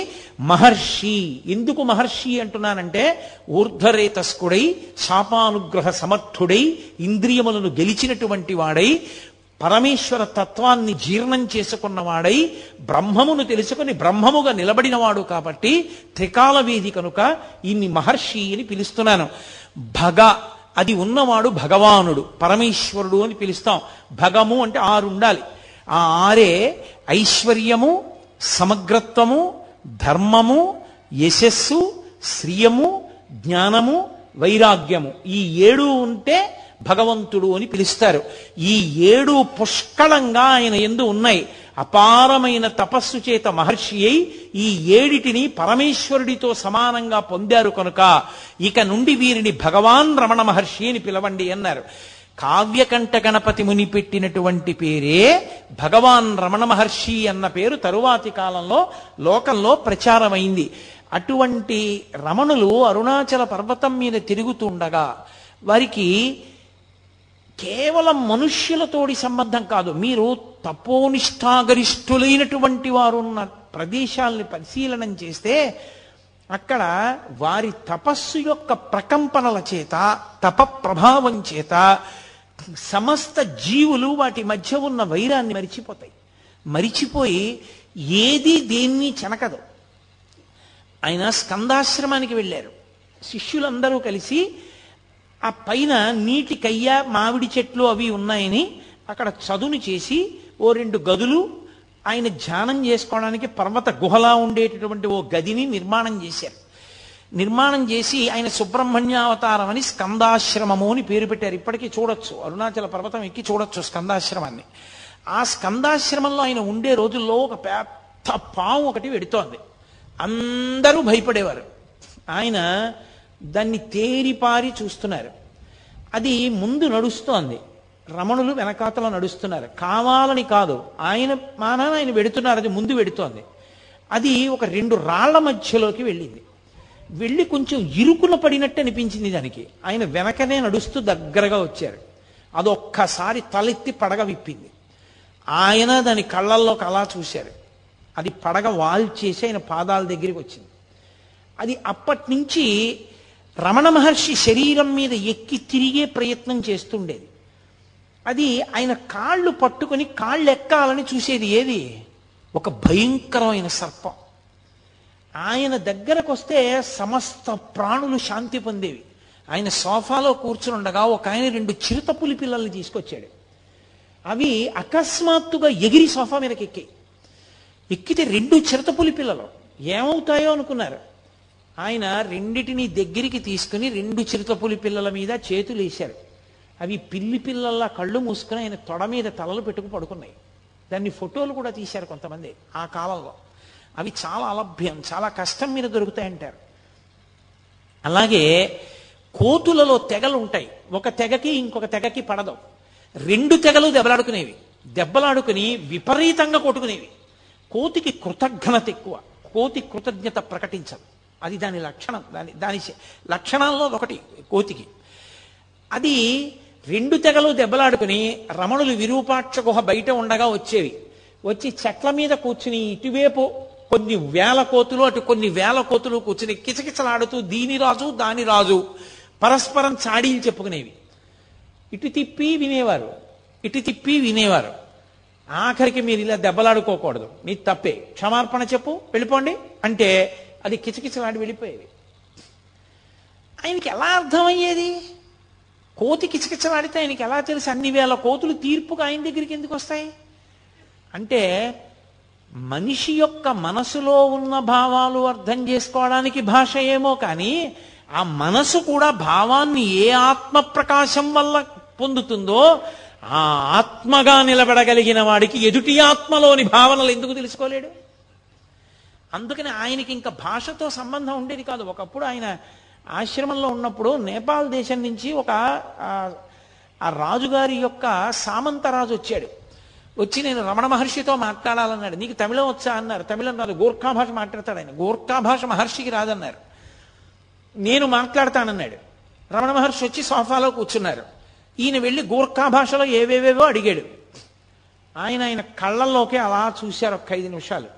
మహర్షి. ఎందుకు మహర్షి అంటున్నానంటే, ఊర్ధ్వరేతస్కుడై, శాపానుగ్రహ సమర్థుడై, ఇంద్రియములను గెలిచినటువంటి వాడై, పరమేశ్వర తత్వాన్ని జీర్ణం చేసుకున్నవాడై, బ్రహ్మమును తెలుసుకుని బ్రహ్మముగా నిలబడినవాడు కాబట్టి త్రికాల వేది కనుక ఇన్ని మహర్షి అని పిలుస్తున్నాను. భగ, అది ఉన్నవాడు భగవానుడు, పరమేశ్వరుడు అని పిలుస్తాం. భగము అంటే ఆరు ఉండాలి. ఆ ఆరే ఐశ్వర్యము, సమగ్రత్వము, ధర్మము, యశస్సు, శ్రియము, జ్ఞానము, వైరాగ్యము. ఈ ఏడు ఉంటే భగవంతుడు అని పిలుస్తారు. ఈ ఏడు పుష్కలంగా ఆయన యందు ఉన్నాయి. అపారమైన తపస్సు చేత మహర్షి అయి ఈ ఏడిటిని పరమేశ్వరుడితో సమానంగా పొందారు కనుక ఇక నుండి వీరిని భగవాన్ రమణ మహర్షి అని పిలవండి అన్నారు. కావ్యకంఠ గణపతి ముని పెట్టినటువంటి పేరే భగవాన్ రమణ మహర్షి అన్న పేరు తరువాతి కాలంలో లోకంలో ప్రచారమైంది. అటువంటి రమణులు అరుణాచల పర్వతం మీద తిరుగుతుండగా వారికి కేవలం మనుష్యులతోటి సంబంధం కాదు. మీరు తపోనిష్టాగరిష్ఠులైనటువంటి వారు ఉన్న ప్రదేశాల్ని పరిశీలనం చేస్తే అక్కడ వారి తపస్సు యొక్క ప్రకంపనల చేత, తప ప్రభావం చేత సమస్త జీవులు వాటి మధ్య ఉన్న వైరాన్ని మరిచిపోతాయి. మరిచిపోయి ఏది దేన్ని చెనకదు. ఆయన స్కందాశ్రమానికి వెళ్ళారు. శిష్యులందరూ కలిసి ఆ పైన నీటి కయ్య, మామిడి చెట్లు అవి ఉన్నాయని అక్కడ చదును చేసి ఓ రెండు గదులు ఆయన ధ్యానం చేసుకోవడానికి పర్వత గుహలా ఉండేటటువంటి ఓ గదిని నిర్మాణం చేశారు. నిర్మాణం చేసి ఆయన సుబ్రహ్మణ్య అవతారం అని స్కందాశ్రమము అని పేరు పెట్టారు. ఇప్పటికీ చూడొచ్చు, అరుణాచల పర్వతం ఎక్కి చూడొచ్చు స్కందాశ్రమాన్ని. ఆ స్కందాశ్రమంలో ఆయన ఉండే రోజుల్లో ఒక పెద్ద పాము ఒకటి వెడుతోంది. అందరూ భయపడేవారు. ఆయన దాన్ని తేరిపారి చూస్తున్నారు. అది ముందు నడుస్తోంది, రమణులు వెనకాతలో నడుస్తున్నారు. కావాలని కాదు, ఆయన మానాన ఆయన వెడుతున్నారు, అది ముందు వెడుతోంది. అది ఒక రెండు రాళ్ల మధ్యలోకి వెళ్ళింది. వెళ్ళి కొంచెం ఇరుకున పడినట్టు అనిపించింది దానికి. ఆయన వెనకనే నడుస్తూ దగ్గరగా వచ్చారు. అదొక్కసారి తలెత్తి పడగ విప్పింది. ఆయన దాని కళ్ళల్లోకి అలా చూశారు. అది పడగ వాల్చేసి ఆయన పాదాల దగ్గరికి వచ్చింది. అది అప్పటి నుంచి రమణ మహర్షి శరీరం మీద ఎక్కి తిరిగే ప్రయత్నం చేస్తుండేది. అది ఆయన కాళ్ళు పట్టుకుని కాళ్ళు ఎక్కాలని చూసేది. ఏది? ఒక భయంకరమైన సర్పం. ఆయన దగ్గరకు వస్తే సమస్త ప్రాణులు శాంతి పొందేవి. ఆయన సోఫాలో కూర్చుని ఉండగా ఒక ఆయన రెండు చిరుతపులి పిల్లల్ని తీసుకొచ్చాడు. అవి అకస్మాత్తుగా ఎగిరి సోఫా మీదకి ఎక్కాయి. ఎక్కితే రెండు చిరుతపులి పిల్లలు ఏమవుతాయో అనుకున్నారు. ఆయన రెండిటిని దగ్గరికి తీసుకుని రెండు చిరుతపులి పిల్లల మీద చేతులు వేశారు. అవి పిల్లి పిల్లల్లా కళ్ళు మూసుకుని ఆయన తొడ మీద తలలు పెట్టుకు పడుకున్నాయి. దాన్ని ఫోటోలు కూడా తీశారు కొంతమంది ఆ కాలంలో. అవి చాలా అలభ్యం, చాలా కష్టం మీద దొరుకుతాయంటారు. అలాగే కోతులలో తెగలు ఉంటాయి. ఒక తెగకి ఇంకొక తెగకి పడదు. రెండు తెగలు దెబ్బలాడుకునేవి, దెబ్బలాడుకుని విపరీతంగా కొట్టుకునేవి. కోతికి కృతజ్ఞత ఎక్కువ, కోతి కృతజ్ఞత ప్రకటించదు. అది దాని లక్షణం, దాని దాని లక్షణాల్లో ఒకటి కోతికి. అది రెండు తెగలు దెబ్బలాడుకుని రమణులు విరూపాక్ష గుహ బయట ఉండగా వచ్చేవి. వచ్చి చెట్ల మీద కూర్చుని ఇటువైపు కొన్ని వేల కోతులు, అటు కొన్ని వేల కోతులు కూర్చుని కిచకిచలాడుతూ దీని రాజు దాని రాజు పరస్పరం చాడీలు చెప్పుకునేవి. ఇటు తిప్పి వినేవారు, ఇటు తిప్పి వినేవారు. ఆఖరికి మీరు ఇలా దెబ్బలాడుకోకూడదు, నీ తప్పే, క్షమార్పణ చెప్పు, వెళ్ళిపోండి అంటే అది కిచకిచలాడి వెళ్ళిపోయేది. ఆయనకి ఎలా అర్థమయ్యేది? కోతి కిచకిచలాడితే ఆయనకి ఎలా తెలుసు అన్ని వేల కోతులు తీర్పుకు ఆయన దగ్గరికి ఎందుకు వస్తాయి అంటే, మనిషి యొక్క మనసులో ఉన్న భావాలు అర్థం చేసుకోవడానికి భాష ఏమో కానీ ఆ మనసు కూడా భావాన్ని ఏ ఆత్మ ప్రకాశం వల్ల పొందుతుందో ఆ ఆత్మగా నిలబడగలిగిన వాడికి ఎదుటి ఆత్మలోని భావనలు ఎందుకు తెలుసుకోలేడు? అందుకని ఆయనకి ఇంకా భాషతో సంబంధం ఉండేది కాదు. ఒకప్పుడు ఆయన ఆశ్రమంలో ఉన్నప్పుడు నేపాల్ దేశం నుంచి ఒక ఆ రాజుగారి యొక్క సామంతరాజు వచ్చాడు. వచ్చి నేను రమణ మహర్షితో మాట్లాడాలన్నాడు. నీకు తమిళం వచ్చా అన్నారు. తమిళం రాదు, గోర్ఖా భాష మాట్లాడతాడు ఆయన. గోర్ఖా భాష మహర్షికి రాదన్నారు. నేను మాట్లాడతానన్నాడు. రమణ మహర్షి వచ్చి సోఫాలో కూర్చున్నారు. ఈయన వెళ్ళి గోర్ఖా భాషలో ఏవేవేవో అడిగాడు. ఆయన ఆయన కళ్ళల్లోకి అలా చూశారు ఒక ఐదు నిమిషాలు.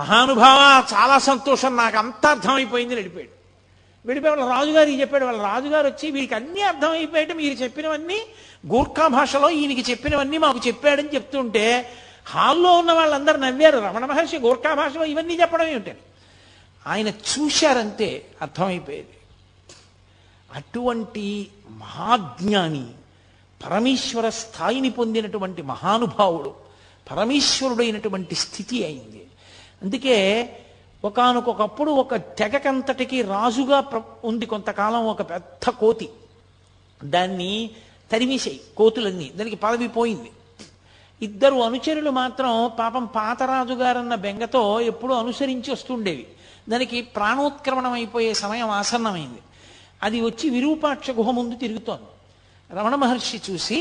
మహానుభావ, చాలా సంతోషం, నాకు అంతా అర్థమైపోయింది, వెళ్ళిపోయాడు. వెళ్ళిపోయి వాళ్ళ రాజుగారికి చెప్పాడు. వాళ్ళ రాజుగారు వచ్చి వీరికి అన్నీ అర్థమైపోయాడు, మీరు చెప్పినవన్నీ గోర్ఖా భాషలో ఈయనకి చెప్పినవన్నీ మాకు చెప్పాడని చెప్తుంటే హాల్లో ఉన్న వాళ్ళందరూ నవ్వారు. రమణ మహర్షి గోర్ఖా భాషలో ఇవన్నీ చెప్పడం ఏమిటని ఆయన చూశారంతే, అర్థమైపోయేది. అటువంటి మహాజ్ఞాని, పరమేశ్వర స్థాయిని పొందినటువంటి మహానుభావుడు, పరమేశ్వరుడైనటువంటి స్థితి అయింది. అందుకే ఒకానొకప్పుడు ఒక తెగకంతటికి రాజుగా ఉంది కొంతకాలం ఒక పెద్ద కోతి. దాన్ని తరిమేసాయి కోతులన్నీ, దానికి పదవి పోయింది. ఇద్దరు అనుచరులు మాత్రం పాపం పాతరాజుగారన్న బెంగతో ఎప్పుడూ అనుసరించి వస్తుండేవి. దానికి ప్రాణోత్క్రమణం అయిపోయే సమయం ఆసన్నమైంది. అది వచ్చి విరూపాక్ష గుహ ముందు తిరుగుతోంది. రమణ మహర్షి చూసి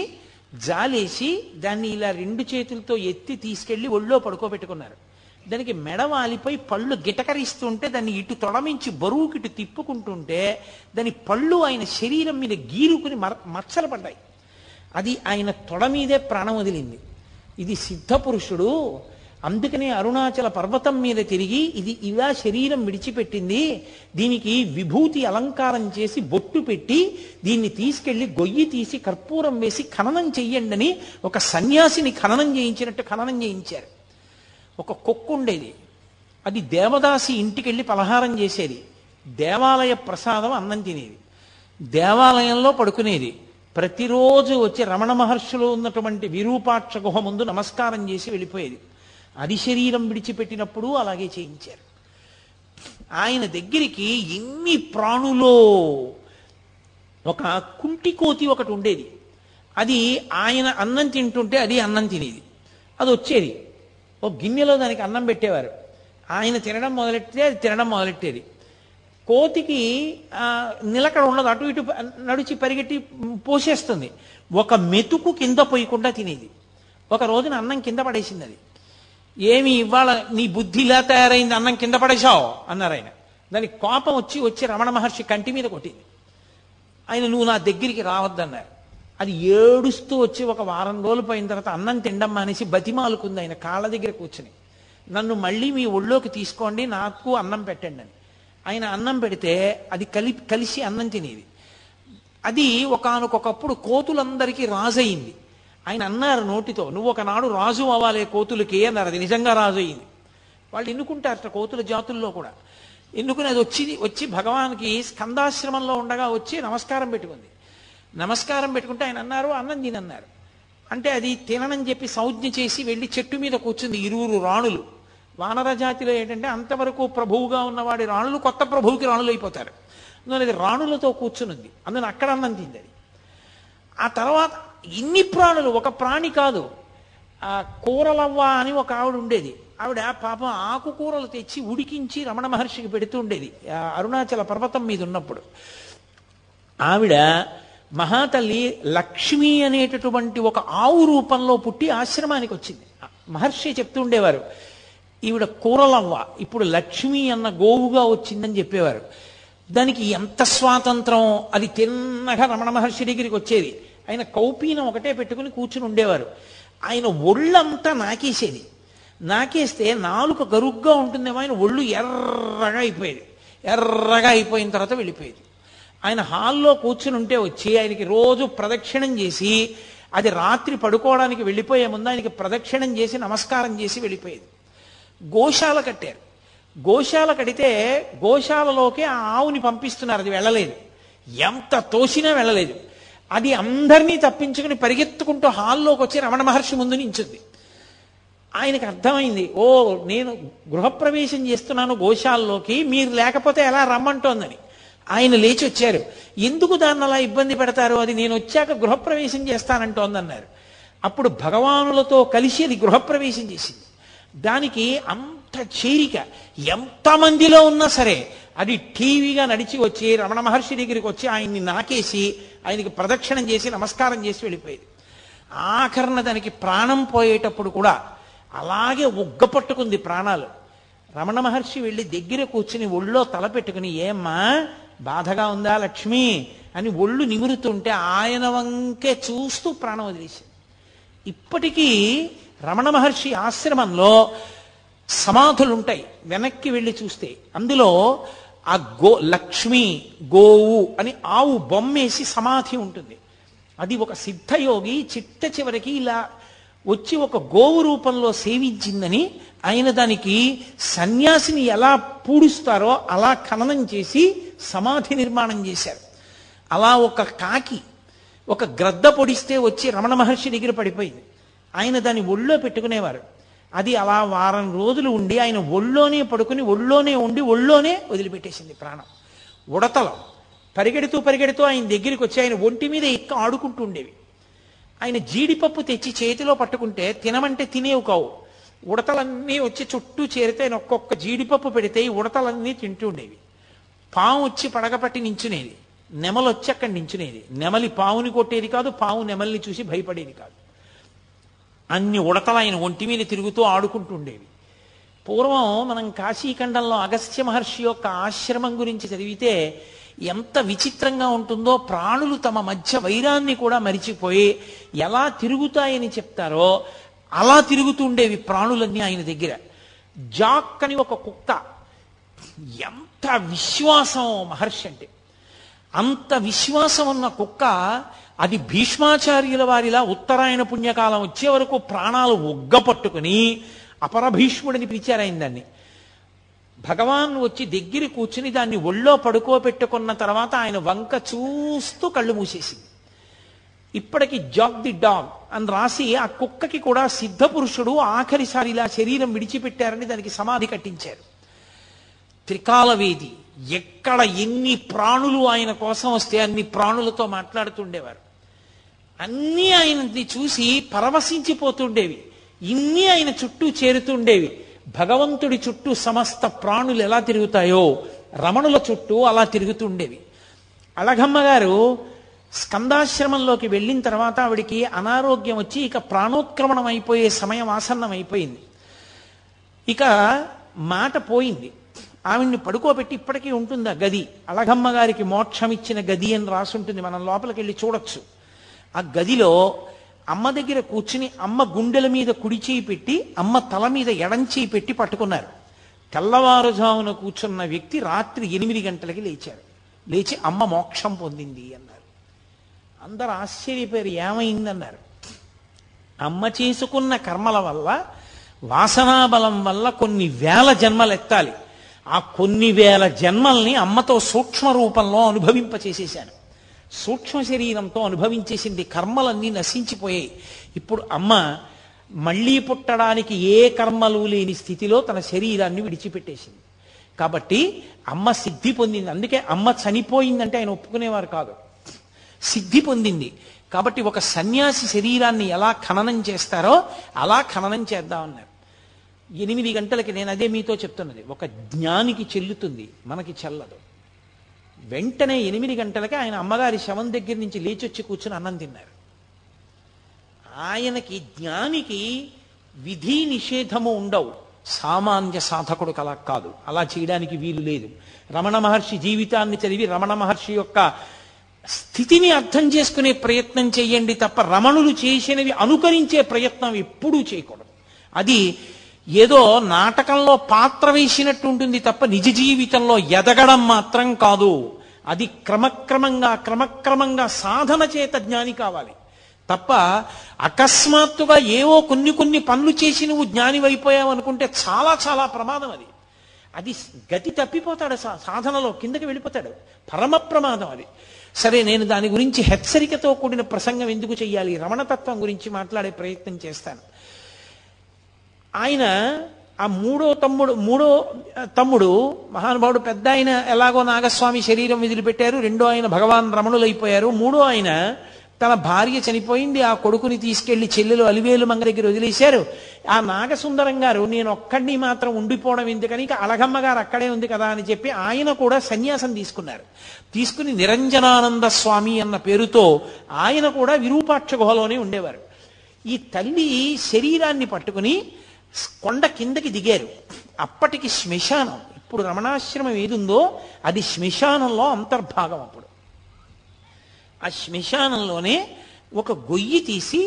జాలేసి దాన్ని ఇలా రెండు చేతులతో ఎత్తి తీసుకెళ్లి ఒళ్ళో పడుకోబెట్టుకున్నారు. దానికి మెడ వాలిపోయి పళ్ళు గిటకరిస్తుంటే దాన్ని ఇటు తొడమించి బరువుకి ఇటు తిప్పుకుంటుంటే దాని పళ్ళు ఆయన శరీరం మీద గీరుకుని మర మచ్చలు పడ్డాయి. అది ఆయన తొడ మీదే ప్రాణం వదిలింది. ఇది సిద్ధపురుషుడు, అందుకనే అరుణాచల పర్వతం మీద తిరిగి ఇది ఇలా శరీరం విడిచిపెట్టింది, దీనికి విభూతి అలంకారం చేసి బొట్టు పెట్టి దీన్ని తీసుకెళ్లి గొయ్యి తీసి కర్పూరం వేసి ఖననం చెయ్యండి అని ఒక సన్యాసిని ఖననం చేయించినట్టు ఖననం చేయించారు. ఒక కుక్క ఉండేది, అది దేవదాసి ఇంటికి వెళ్ళి పలహారం చేసేది, దేవాలయ ప్రసాదం అన్నం తినేది, దేవాలయంలో పడుకునేది. ప్రతిరోజు వచ్చి రమణ మహర్షిలో ఉన్నటువంటి విరూపాక్ష గుహ ముందు నమస్కారం చేసి వెళ్ళిపోయేది. అది శరీరం విడిచిపెట్టినప్పుడు అలాగే చేయించారు. ఆయన దగ్గరికి ఎన్ని ప్రాణులో ఒక కుంటికోతి ఒకటి ఉండేది, అది ఆయన అన్నం తింటుంటే అది అన్నం తినేది. అది వచ్చేది, ఒక గిన్నెలో దానికి అన్నం పెట్టేవారు, ఆయన తినడం మొదలెట్టితే అది తినడం మొదలెట్టేది. కోతికి నిలకడ ఉండదు, అటు ఇటు నడిచి పరిగెట్టి పోసేస్తుంది. ఒక మెతుకు కింద పోయకుండా తినేది. ఒక రోజున అన్నం కింద పడేసింది. అది ఏమి ఇవాళ నీ బుద్ధి ఇలా తయారైంది, అన్నం కింద పడేశావు అన్నారు ఆయన. దానికి కోపం వచ్చి వచ్చి రమణ మహర్షి కంటి మీద కొట్టింది. ఆయన నువ్వు నా దగ్గరికి రావద్దన్నారు. అది ఏడుస్తూ వచ్చి ఒక వారం రోజులు పోయిన తర్వాత అన్నం తినడం మానేసి బతిమాలుకుంది. ఆయన కాళ్ళ దగ్గర కూర్చుని నన్ను మళ్ళీ మీ ఒళ్ళోకి తీసుకోండి, నాకు అన్నం పెట్టండి అని. ఆయన అన్నం పెడితే అది కలి కలిసి అన్నం తినేది. అది ఒకానొకప్పుడు కోతులందరికీ రాజు అయింది. ఆయన అన్నారు నోటితో, నువ్వు ఒకనాడు రాజు అవ్వాలే కోతులకి అన్నారు. అది నిజంగా రాజు అయింది. వాళ్ళు ఎన్నుకుంటారట కోతుల జాతుల్లో కూడా. ఎన్నుకుని అది వచ్చి వచ్చి భగవాన్కి స్కందాశ్రమంలో ఉండగా వచ్చి నమస్కారం పెట్టుకుంది. నమస్కారం పెట్టుకుంటే ఆయన అన్నారు అన్నం తినన్నారు. అంటే అది తిననని చెప్పి సౌజ్ఞ చేసి వెళ్ళి చెట్టు మీద కూర్చుంది. ఇరువురు రాణులు, వానరజాతిలో ఏంటంటే అంతవరకు ప్రభువుగా ఉన్నవాడి రాణులు కొత్త ప్రభువుకి రాణులు అయిపోతారు. అందులో రాణులతో కూర్చునుంది. అందులో అక్కడ అన్నం తింది అది. ఆ తర్వాత ఇన్ని ప్రాణులు, ఒక ప్రాణి కాదు. ఆ కూరలవ్వ అని ఒక ఆవిడ ఉండేది. ఆవిడ పాపం ఆకుకూరలు తెచ్చి ఉడికించి రమణ మహర్షికి పెడుతూ ఉండేది అరుణాచల పర్వతం మీద ఉన్నప్పుడు. ఆవిడ మహాతల్లి లక్ష్మి అనేటటువంటి ఒక ఆవు రూపంలో పుట్టి ఆశ్రమానికి వచ్చింది. మహర్షి చెప్తూ ఉండేవారు, ఈవిడ కూరలవ్వ ఇప్పుడు లక్ష్మి అన్న గోవుగా వచ్చిందని చెప్పేవారు. దానికి ఎంత స్వాతంత్రం, అది తిన్నగా రమణ మహర్షి దగ్గరికి వచ్చేది. ఆయన కౌపీనం ఒకటే పెట్టుకుని కూర్చుని ఉండేవారు. ఆయన ఒళ్ళంతా నాకేసేది. నాకేస్తే నాలుక గరుగ్గా ఉంటుందేమో, ఆయన ఒళ్ళు ఎర్రగా అయిపోయేది. ఎర్రగా అయిపోయిన తర్వాత వెళ్ళిపోయేది. ఆయన హాల్లో కూర్చుని ఉంటే వచ్చి ఆయనకి రోజు ప్రదక్షిణం చేసి, అది రాత్రి పడుకోవడానికి వెళ్ళిపోయే ముందు ఆయనకి ప్రదక్షిణం చేసి నమస్కారం చేసి వెళ్ళిపోయేది. గోశాల కట్టారు. గోశాల కడితే గోశాలలోకి ఆ ఆవుని పంపిస్తున్నారు. అది వెళ్ళలేదు, ఎంత తోసినా వెళ్ళలేదు. అది అందరినీ తప్పించుకుని పరిగెత్తుకుంటూ హాల్లోకి వచ్చి రమణ మహర్షి ముందు నించుంది. ఆయనకు అర్థమైంది, ఓ నేను గృహప్రవేశం చేస్తున్నాను గోశాలలోకి, మీరు లేకపోతే ఎలా రమ్మంటోందని. ఆయన లేచి వచ్చారు. ఎందుకు దాన్ని అలా ఇబ్బంది పెడతారు, అది నేను వచ్చాక గృహప్రవేశం చేస్తానంటోందన్నారు. అప్పుడు భగవానులతో కలిసి అది గృహప్రవేశం చేసింది. దానికి అంత చేరిక, ఎంతమందిలో ఉన్నా సరే అది టీవీగా నడిచి వచ్చి రమణ మహర్షి దగ్గరికి వచ్చి ఆయన్ని నాకేసి ఆయనకి ప్రదక్షిణం చేసి నమస్కారం చేసి వెళ్ళిపోయేది. ఆఖరణ దానికి ప్రాణం పోయేటప్పుడు కూడా అలాగే ఉగ్గపట్టుకుంది ప్రాణాలు. రమణ మహర్షి వెళ్ళి దగ్గర కూర్చుని ఒళ్ళో తల పెట్టుకుని, ఏమ్మా బాధగా ఉందా లక్ష్మి అని ఒళ్ళు నిమురుతుంటే ఆయన వంకే చూస్తూ ప్రాణం వదిలేసింది. ఇప్పటికీ రమణ మహర్షి ఆశ్రమంలో సమాధులుంటాయి, వెనక్కి వెళ్ళి చూస్తే అందులో ఆ గో లక్ష్మి గోవు అని ఆవు బొమ్మేసి సమాధి ఉంటుంది. అది ఒక సిద్ధయోగి చిట్ట చివరికి ఇలా వచ్చి ఒక గోవు రూపంలో సేవించిందని ఆయన దానికి సన్యాసిని ఎలా పూడుస్తారో అలా ఖననం చేసి సమాధి నిర్మాణం చేశారు. అలా ఒక కాకి ఒక గ్రద్ద పొడిస్తే వచ్చి రమణ మహర్షి దగ్గర పడిపోయింది. ఆయన దాన్ని ఒళ్ళో పెట్టుకునేవారు. అది అలా వారం రోజులు ఉండి ఆయన ఒళ్ళోనే పడుకుని ఒళ్ళోనే ఉండి ఒళ్ళోనే వదిలిపెట్టేసింది ప్రాణం. ఉడతలో పరిగెడుతూ పరిగెడుతూ ఆయన దగ్గరికి వచ్చి ఆయన ఒంటి మీద ఎక్క ఆడుకుంటూ ఉండేవి. ఆయన జీడిపప్పు తెచ్చి చేతిలో పట్టుకుంటే తినమంటే తినేవి కావు. ఉడతలన్నీ వచ్చి చుట్టూ చేరితే ఆయన ఒక్కొక్క జీడిపప్పు పెడితే ఈ ఉడతలన్నీ తింటూ ఉండేవి. పాము వచ్చి పడగపట్టి నించునేది, నెమలు వచ్చి అక్కడ నించునేది. నెమలి పావుని కొట్టేది కాదు, పావు నెమల్ని చూసి భయపడేది కాదు. అన్ని ఉడతలు ఆయన ఒంటి మీద తిరుగుతూ ఆడుకుంటుండేవి. పూర్వం మనం కాశీఖండంలో అగస్త్య మహర్షి యొక్క ఆశ్రమం గురించి చదివితే ఎంత విచిత్రంగా ఉంటుందో, ప్రాణులు తమ మధ్య వైరాన్ని కూడా మరిచిపోయి ఎలా తిరుగుతాయని చెప్తారో అలా తిరుగుతూ ఉండేవి ప్రాణులన్నీ ఆయన దగ్గర. జాక్ అని ఒక కుక్క, ఎంత విశ్వాసం మహర్షి అంటే. అంత విశ్వాసం ఉన్న కుక్క అది భీష్మాచార్యుల వారిలా ఉత్తరాయణ పుణ్యకాలం వచ్చే వరకు ప్రాణాలు ఒగ్గ పట్టుకుని అపరభీష్ముడిని పిలిచారు ఆయన దాన్ని. భగవాన్ వచ్చి దగ్గర కూర్చుని దాన్ని ఒళ్ళో పడుకోబెట్టుకున్న తర్వాత ఆయన వంక చూస్తూ కళ్ళు మూసేసింది. ఇప్పటికి జాక్ ది డాగ్ అని రాసి ఆ కుక్కకి కూడా సిద్ధ పురుషుడు ఆఖరిసారి ఇలా శరీరం విడిచిపెట్టారని దానికి సమాధి కట్టించారు. త్రికాలవేది, ఎక్కడ ఎన్ని ప్రాణులు ఆయన కోసం వస్తే అన్ని ప్రాణులతో మాట్లాడుతుండేవారు. అన్నీ ఆయనని చూసి పరవశించిపోతుండేవి, ఇన్ని ఆయన చుట్టూ చేరుతుండేవి. భగవంతుడి చుట్టూ సమస్త ప్రాణులు ఎలా తిరుగుతాయో రమణుల చుట్టూ అలా తిరుగుతుండేవి. అలగమ్మ గారు స్కందాశ్రమంలోకి వెళ్ళిన తర్వాత ఆవిడికి అనారోగ్యం వచ్చి ఇక ప్రాణోత్క్రమణం అయిపోయే సమయం ఆసన్నం అయిపోయింది. ఇక మాట పోయింది. ఆవిడ్ని పడుకోబెట్టి, ఇప్పటికీ ఉంటుందా గది, అలగమ్మ గారికి మోక్షం ఇచ్చిన గది అని రాసుంటుంది, మనం లోపలికి వెళ్ళి చూడొచ్చు. ఆ గదిలో అమ్మ దగ్గర కూర్చుని అమ్మ గుండెల మీద కుడి చేయి పెట్టి అమ్మ తల మీద ఎడం చేయి పెట్టి పట్టుకున్నారు. తెల్లవారుజామున కూర్చున్న వ్యక్తి రాత్రి ఎనిమిది గంటలకి లేచారు. లేచి అమ్మ మోక్షం పొందింది అన్నారు. అందరు ఆశ్చర్యపోయారు, ఏమైందన్నారు. అమ్మ చేసుకున్న కర్మల వల్ల, వాసనాబలం వల్ల కొన్ని వేల జన్మలు ఎత్తాలి, ఆ కొన్ని వేల జన్మల్ని అమ్మతో సూక్ష్మ రూపంలో అనుభవింపచేసేశాను. సూక్ష్మ శరీరంతో అనుభవించేసింది, కర్మలన్నీ నశించిపోయాయి. ఇప్పుడు అమ్మ మళ్ళీ పుట్టడానికి ఏ కర్మలు లేని స్థితిలో తన శరీరాన్ని విడిచిపెట్టేసింది. కాబట్టి అమ్మ సిద్ధి పొందింది. అందుకే అమ్మ చనిపోయిందంటే ఆయన ఒప్పుకునేవారు కాదు. సిద్ధి పొందింది కాబట్టి ఒక సన్యాసి శరీరాన్ని ఎలా ఖననం చేస్తారో అలా ఖననం చేద్దామన్నారు. ఎనిమిది గంటలకి, నేను అదే మీతో చెప్తున్నది, ఒక జ్ఞానికి చెల్లుతుంది, మనకి చెల్లదు. వెంటనే ఎనిమిది గంటలకి ఆయన అమ్మగారి శవం దగ్గర నుంచి లేచొచ్చి కూర్చుని అన్నం తిన్నారు. ఆయనకి, జ్ఞానికి విధి నిషేధము ఉండవు. సామాన్య సాధకుడు కలా కాదు, అలా చేయడానికి వీలు లేదు. రమణ మహర్షి జీవితాన్ని చదివి రమణ మహర్షి యొక్క స్థితిని అర్థం చేసుకునే ప్రయత్నం చేయండి తప్ప రమణులు చేసినవి అనుకరించే ప్రయత్నం ఎప్పుడూ చేయకూడదు. అది ఏదో నాటకంలో పాత్ర వేసినట్టు ఉంటుంది తప్ప నిజ జీవితంలో ఎదగడం మాత్రం కాదు. అది క్రమక్రమంగా క్రమక్రమంగా సాధన చేత జ్ఞాని కావాలి తప్ప అకస్మాత్తుగా ఏవో కొన్ని కొన్ని పనులు చేసి నువ్వు జ్ఞానివైపోయావు అనుకుంటే చాలా చాలా ప్రమాదం. అది అది గతి తప్పిపోతాడు, సాధనలో కిందకి వెళ్ళిపోతాడు, పరమ ప్రమాదం అది. సరే, నేను దాని గురించి హెచ్చరికతో కూడిన ప్రసంగం ఎందుకు చెయ్యాలి, రమణతత్వం గురించి మాట్లాడే ప్రయత్నం చేస్తాను. ఆయన ఆ మూడో తమ్ముడు మూడో తమ్ముడు మహానుభావుడు పెద్ద ఆయన ఎలాగో నాగస్వామి శరీరం వదిలిపెట్టారు, రెండో ఆయన భగవాన్ రమణులైపోయారు, మూడో ఆయన తన భార్య చనిపోయింది, ఆ కొడుకుని తీసుకెళ్లి చెల్లెలు అలివేలుమంగ దగ్గర వదిలేశారు. ఆ నాగసుందరం గారు నేను ఒక్కడిని మాత్రం ఉండిపోవడం ఎందుకని, ఇక అలగమ్మ గారు అక్కడే ఉంది కదా అని చెప్పి ఆయన కూడా సన్యాసం తీసుకున్నారు. తీసుకుని నిరంజనానంద స్వామి అన్న పేరుతో ఆయన కూడా విరూపాక్ష గుహలోనే ఉండేవారు. ఈ తల్లి శరీరాన్ని పట్టుకుని కొండ కిందకి దిగారు. అప్పటికి శ్మశానం, ఇప్పుడు రమణాశ్రమం ఏదుందో అది శ్మశానంలో అంతర్భాగం. అప్పుడు ఆ శ్మశానంలోనే ఒక గొయ్యి తీసి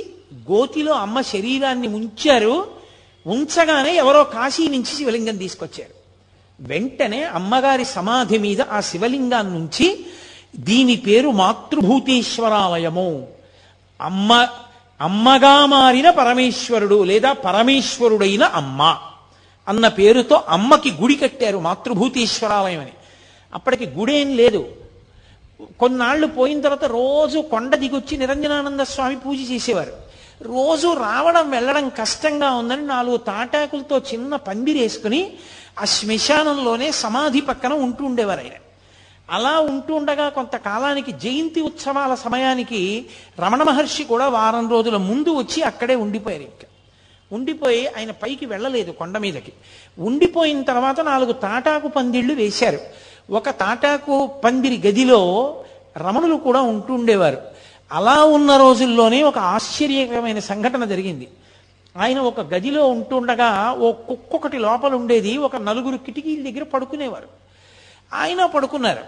గోతిలో అమ్మ శరీరాన్ని ఉంచారు. ఉంచగానే ఎవరో కాశీ నుంచి శివలింగం తీసుకొచ్చారు. వెంటనే అమ్మగారి సమాధి మీద ఆ శివలింగాన్ని ఉంచి, దీని పేరు మాతృభూతీశ్వరాలయము, అమ్మ అమ్మగా మారిన పరమేశ్వరుడు లేదా పరమేశ్వరుడైన అమ్మ అన్న పేరుతో అమ్మకి గుడి కట్టారు మాతృభూతీశ్వరాలయం అని. అప్పటికి గుడేం లేదు. కొన్నాళ్ళు పోయిన తర్వాత రోజు కొండ దిగొచ్చి నిరంజనానంద స్వామి పూజ చేసేవారు. రోజు రావడం వెళ్ళడం కష్టంగా ఉందని నాలుగు తాటాకులతో చిన్న పందిరేసుకుని ఆ శ్మశానంలోనే సమాధి పక్కన ఉంటూ ఉండేవారు ఆయన. అలా ఉంటూ ఉండగా కొంతకాలానికి జయంతి ఉత్సవాల సమయానికి రమణ మహర్షి కూడా వారం రోజుల ముందు వచ్చి అక్కడే ఉండిపోయారు. ఇంకా ఉండిపోయి ఆయన పైకి వెళ్ళలేదు, కొండ మీదకి ఉండిపోయిన తర్వాత నాలుగు తాటాకు పందిళ్లు వేశారు. ఒక తాటాకు పందిరి గదిలో రమణులు కూడా ఉంటూ ఉండేవారు. అలా ఉన్న రోజుల్లోనే ఒక ఆశ్చర్యకరమైన సంఘటన జరిగింది. ఆయన ఒక గదిలో ఉంటుండగా ఓ కుక్కొకటి లోపల ఉండేది, ఒక నలుగురు కిటికీల దగ్గర పడుకునేవారు. ఆయన పడుకున్నారు.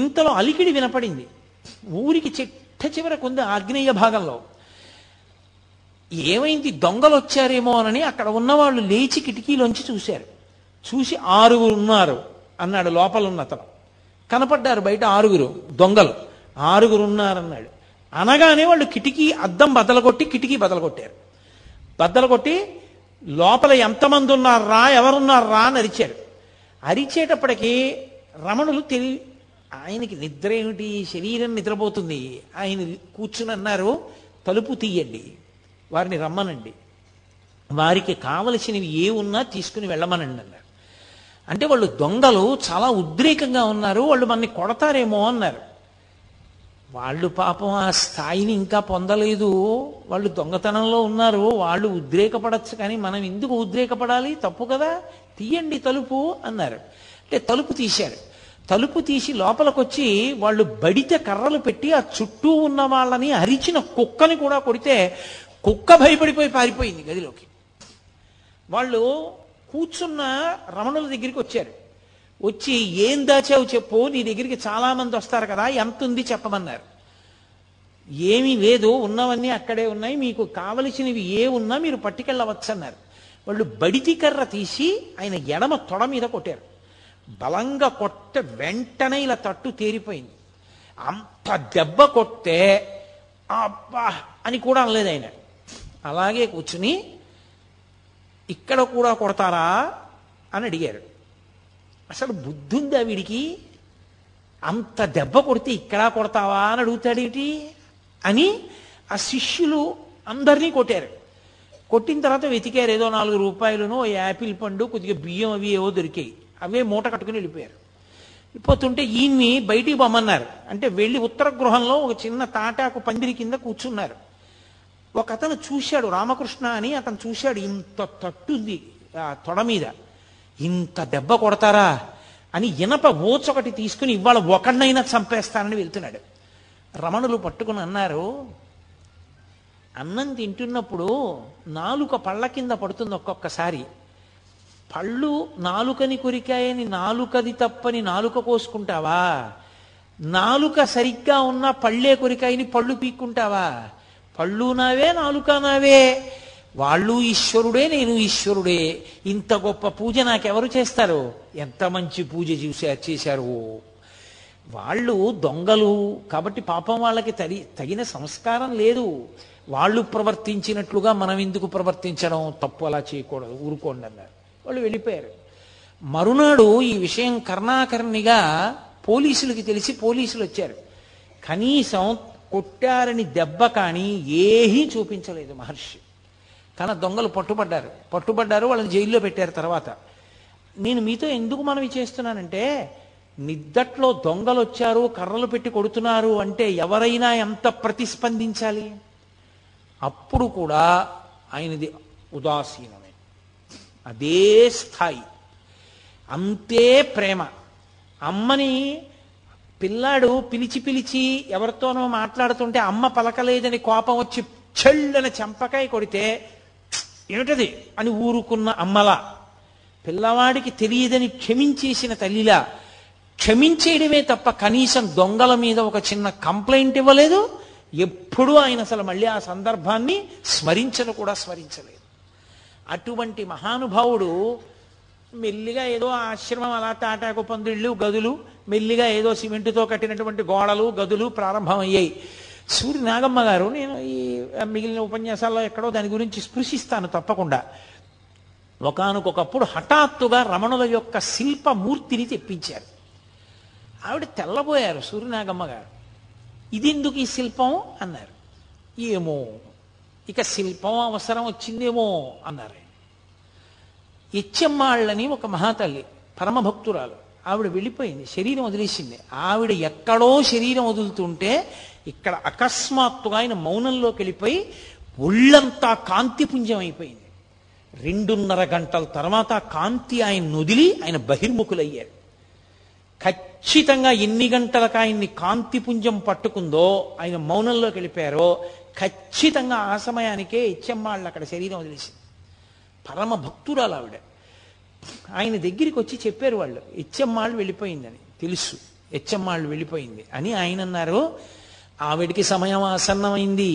ఇంతలో అలికిడి వినపడింది. ఊరికి చెట్ట చివరకు ఉంది, ఆగ్నేయ భాగంలో. ఏమైంది, దొంగలు వచ్చారేమో అని అక్కడ ఉన్నవాళ్ళు లేచి కిటికీలోంచి చూశారు. చూసి ఆరుగురు ఉన్నారు అన్నాడు లోపలున్న అతను. కనపడ్డారు బయట ఆరుగురు దొంగలు, ఆరుగురు ఉన్నారన్నాడు. అనగానే వాళ్ళు కిటికీ అద్దం బదలగొట్టి కిటికీ బదలగొట్టారు. బద్దలగొట్టి లోపల ఎంతమంది ఉన్నారా, ఎవరున్నారా అని అరిచారు. అరిచేటప్పటికీ రమణులు తెలివి, ఆయనకి నిద్ర ఏమిటి, శరీరం నిద్రపోతుంది. ఆయన కూర్చుని అన్నారు, తలుపు తీయండి, వారిని రమ్మనండి, వారికి కావలసినవి ఏ ఉన్నా తీసుకుని వెళ్ళమనండి అన్నారు. అంటే వాళ్ళు దొంగలు చాలా ఉద్రేకంగా ఉన్నారు, వాళ్ళు మనని కొడతారేమో అన్నారు. వాళ్ళు పాపం ఆ స్థాయిని ఇంకా పొందలేదు, వాళ్ళు దొంగతనంలో ఉన్నారు, వాళ్ళు ఉద్రేకపడచ్చు, కానీ మనం ఎందుకు ఉద్రేకపడాలి, తప్పు కదా, తీయండి తలుపు అన్నారు. అంటే తలుపు తీశారు. తలుపు తీసి లోపలికొచ్చి వాళ్ళు బడిత కర్రలు పెట్టి ఆ చుట్టూ ఉన్న వాళ్ళని, అరిచిన కుక్కని కూడా కొడితే కుక్క భయపడిపోయి పారిపోయింది గదిలోకి. వాళ్ళు కూర్చున్న రమణుల దగ్గరికి వచ్చారు. వచ్చి ఏం దాచావు చెప్పు, నీ దగ్గరికి చాలామంది వస్తారు కదా, ఎంత ఉంది చెప్పమన్నారు. ఏమీ లేదు, ఉన్నవన్నీ అక్కడే ఉన్నాయి, మీకు కావలసినవి ఏ ఉన్నా మీరు పట్టుకెళ్ళవచ్చన్నారు. వాళ్ళు బడితి కర్ర తీసి ఆయన ఎడమ తొడ మీద కొట్టారు. బలంగా కొట్ట వెంటనే ఇలా తట్టు తేరిపోయింది. అంత దెబ్బ కొట్టే అబ్బా అని కూడా అనలేదు ఆయన. అలాగే కూర్చుని ఇక్కడ కూడా కొడతారా అని అడిగారు. అసలు బుద్ధి ఉందా వీడికి, అంత దెబ్బ కొడితే ఇక్కడ కొడతావా అని అడుగుతాడేటి అని ఆ శిష్యులు అందరినీ కొట్టారు. కొట్టిన తర్వాత వెతికారు, ఏదో నాలుగు రూపాయలను, యాపిల్ పండు, కొద్దిగా బియ్యం అవి ఏవో దొరికాయి. అవే మూట కట్టుకుని వెళ్ళిపోయారు. వెళ్ళిపోతుంటే ఈయన్ని బయటికి పొమ్మన్నారు. అంటే వెళ్ళి ఉత్తర గృహంలో ఒక చిన్న తాటాకు పందిరి కింద కూర్చున్నారు. ఒక అతను చూశాడు, రామకృష్ణ అని అతను చూశాడు, ఇంత తట్టుంది ఆ తొడ మీద, ఇంత దెబ్బ కొడతారా అని ఇనప ఓచొకటి తీసుకుని ఇవాళ ఒకడినైనా చంపేస్తానని వెళ్తున్నాడు. రమణులు పట్టుకుని అన్నారు, అన్నం తింటున్నప్పుడు నాలుక పళ్ళ కింద పడుతుంది ఒక్కొక్కసారి, పళ్ళు నాలుకని కొరికాయని నాలుకది తప్పని నాలుక కోసుకుంటావా, నాలుక సరిగ్గా ఉన్న పళ్ళే కొరికాయని పళ్ళు పీక్కుంటావా, పళ్ళు నావే నాలుక నావే, వాళ్ళు ఈశ్వరుడే నేను ఈశ్వరుడే, ఇంత గొప్ప పూజ నాకెవరు చేస్తారు, ఎంత మంచి పూజ చూసా చేశారు. వాళ్ళు దొంగలు కాబట్టి పాపం వాళ్ళకి తగి తగిన సంస్కారం లేదు, వాళ్ళు ప్రవర్తించినట్లుగా మనం ఎందుకు ప్రవర్తించడం, తప్పు అలా చేయకూడదు, ఊరుకోండి అన్నారు. వాళ్ళు వెళ్ళిపోయారు. మరునాడు ఈ విషయం కర్ణాకర్ణిగా పోలీసులకి తెలిసి పోలీసులు వచ్చారు. కనీసం కొట్టారని దెబ్బ కానీ ఏమీ చూపించలేదు మహర్షి. కానీ దొంగలు పట్టుబడ్డారు పట్టుబడ్డారు వాళ్ళని జైల్లో పెట్టారు. తర్వాత నేను మీతో ఎందుకు మనవి చేస్తున్నానంటే, నిద్దట్లో దొంగలు వచ్చారు, కర్రలు పెట్టి కొడుతున్నారు అంటే ఎవరైనా ఎంత ప్రతిస్పందించాలి. అప్పుడు కూడా ఆయనది ఉదాసీనమే, అదే స్థాయి, అంతే ప్రేమ. అమ్మని పిల్లాడు పిలిచి పిలిచి ఎవరితోనో మాట్లాడుతుంటే అమ్మ పలకలేదని కోపం వచ్చి చెల్లని చెంపకాయ కొడితే ఏమిటది అని ఊరుకున్న అమ్మలా, పిల్లవాడికి తెలియదని క్షమించేసిన తల్లిలా, క్షమించేయడమే తప్ప కనీసం దొంగల మీద ఒక చిన్న కంప్లైంట్ ఇవ్వలేదు. ఎప్పుడూ ఆయన అసలు మళ్ళీ ఆ సందర్భాన్ని స్మరించను కూడా స్మరించలేదు. అటువంటి మహానుభావుడు మెల్లిగా ఏదో ఆశ్రమం అలా తాటాకు పందిళ్ళు గదులు, మెల్లిగా ఏదో సిమెంటుతో కట్టినటువంటి గోడలు గదులు ప్రారంభమయ్యాయి. సూర్య నాగమ్మ గారు, నేను ఈ మిగిలిన ఉపన్యాసాల్లో ఎక్కడో దాని గురించి స్పృశిస్తాను తప్పకుండా, ఒకానొకప్పుడు హఠాత్తుగా రమణుల యొక్క శిల్పమూర్తిని తెప్పించారు. ఆవిడ తెల్లబోయారు సూర్యనాగమ్మ గారు. ఇదెందుకు ఈ శిల్పం అన్నారు. ఏమో ఇక శిల్పం అవసరం వచ్చిందేమో అన్నారు. ఇచ్చమ్మాళ్ళని ఒక మహాతల్లి పరమభక్తురాలు, ఆవిడ వెళ్ళిపోయింది, శరీరం వదిలేసింది. ఆవిడ ఎక్కడో శరీరం వదులుతుంటే ఇక్కడ అకస్మాత్తుగా ఆయన మౌనంలోకి వెళ్ళిపోయి ఒళ్ళంతా కాంతిపుంజం అయిపోయింది. రెండున్నర గంటల తర్వాత కాంతి ఆయన వదిలి ఆయన బహిర్ముఖులయ్యారు. ఖచ్చితంగా ఎన్ని గంటలకు ఆయన్ని కాంతిపుంజం పట్టుకుందో, ఆయన మౌనంలోకి వెళ్ళిపోయారో ఖచ్చితంగా ఆ సమయానికే ఇచ్చమ్మాళ్ళు అక్కడ శరీరం వదిలేసింది. పరమ భక్తురాలు ఆవిడ. ఆయన దగ్గరికి వచ్చి చెప్పారు వాళ్ళు, ఇచ్చమ్మాళ్ళు వెళ్ళిపోయిందని తెలుసు, ఇచ్చమ్మాళ్ళు వెళ్ళిపోయింది అని. ఆయన అన్నారు, ఆవిడికి సమయం ఆసన్నమైంది,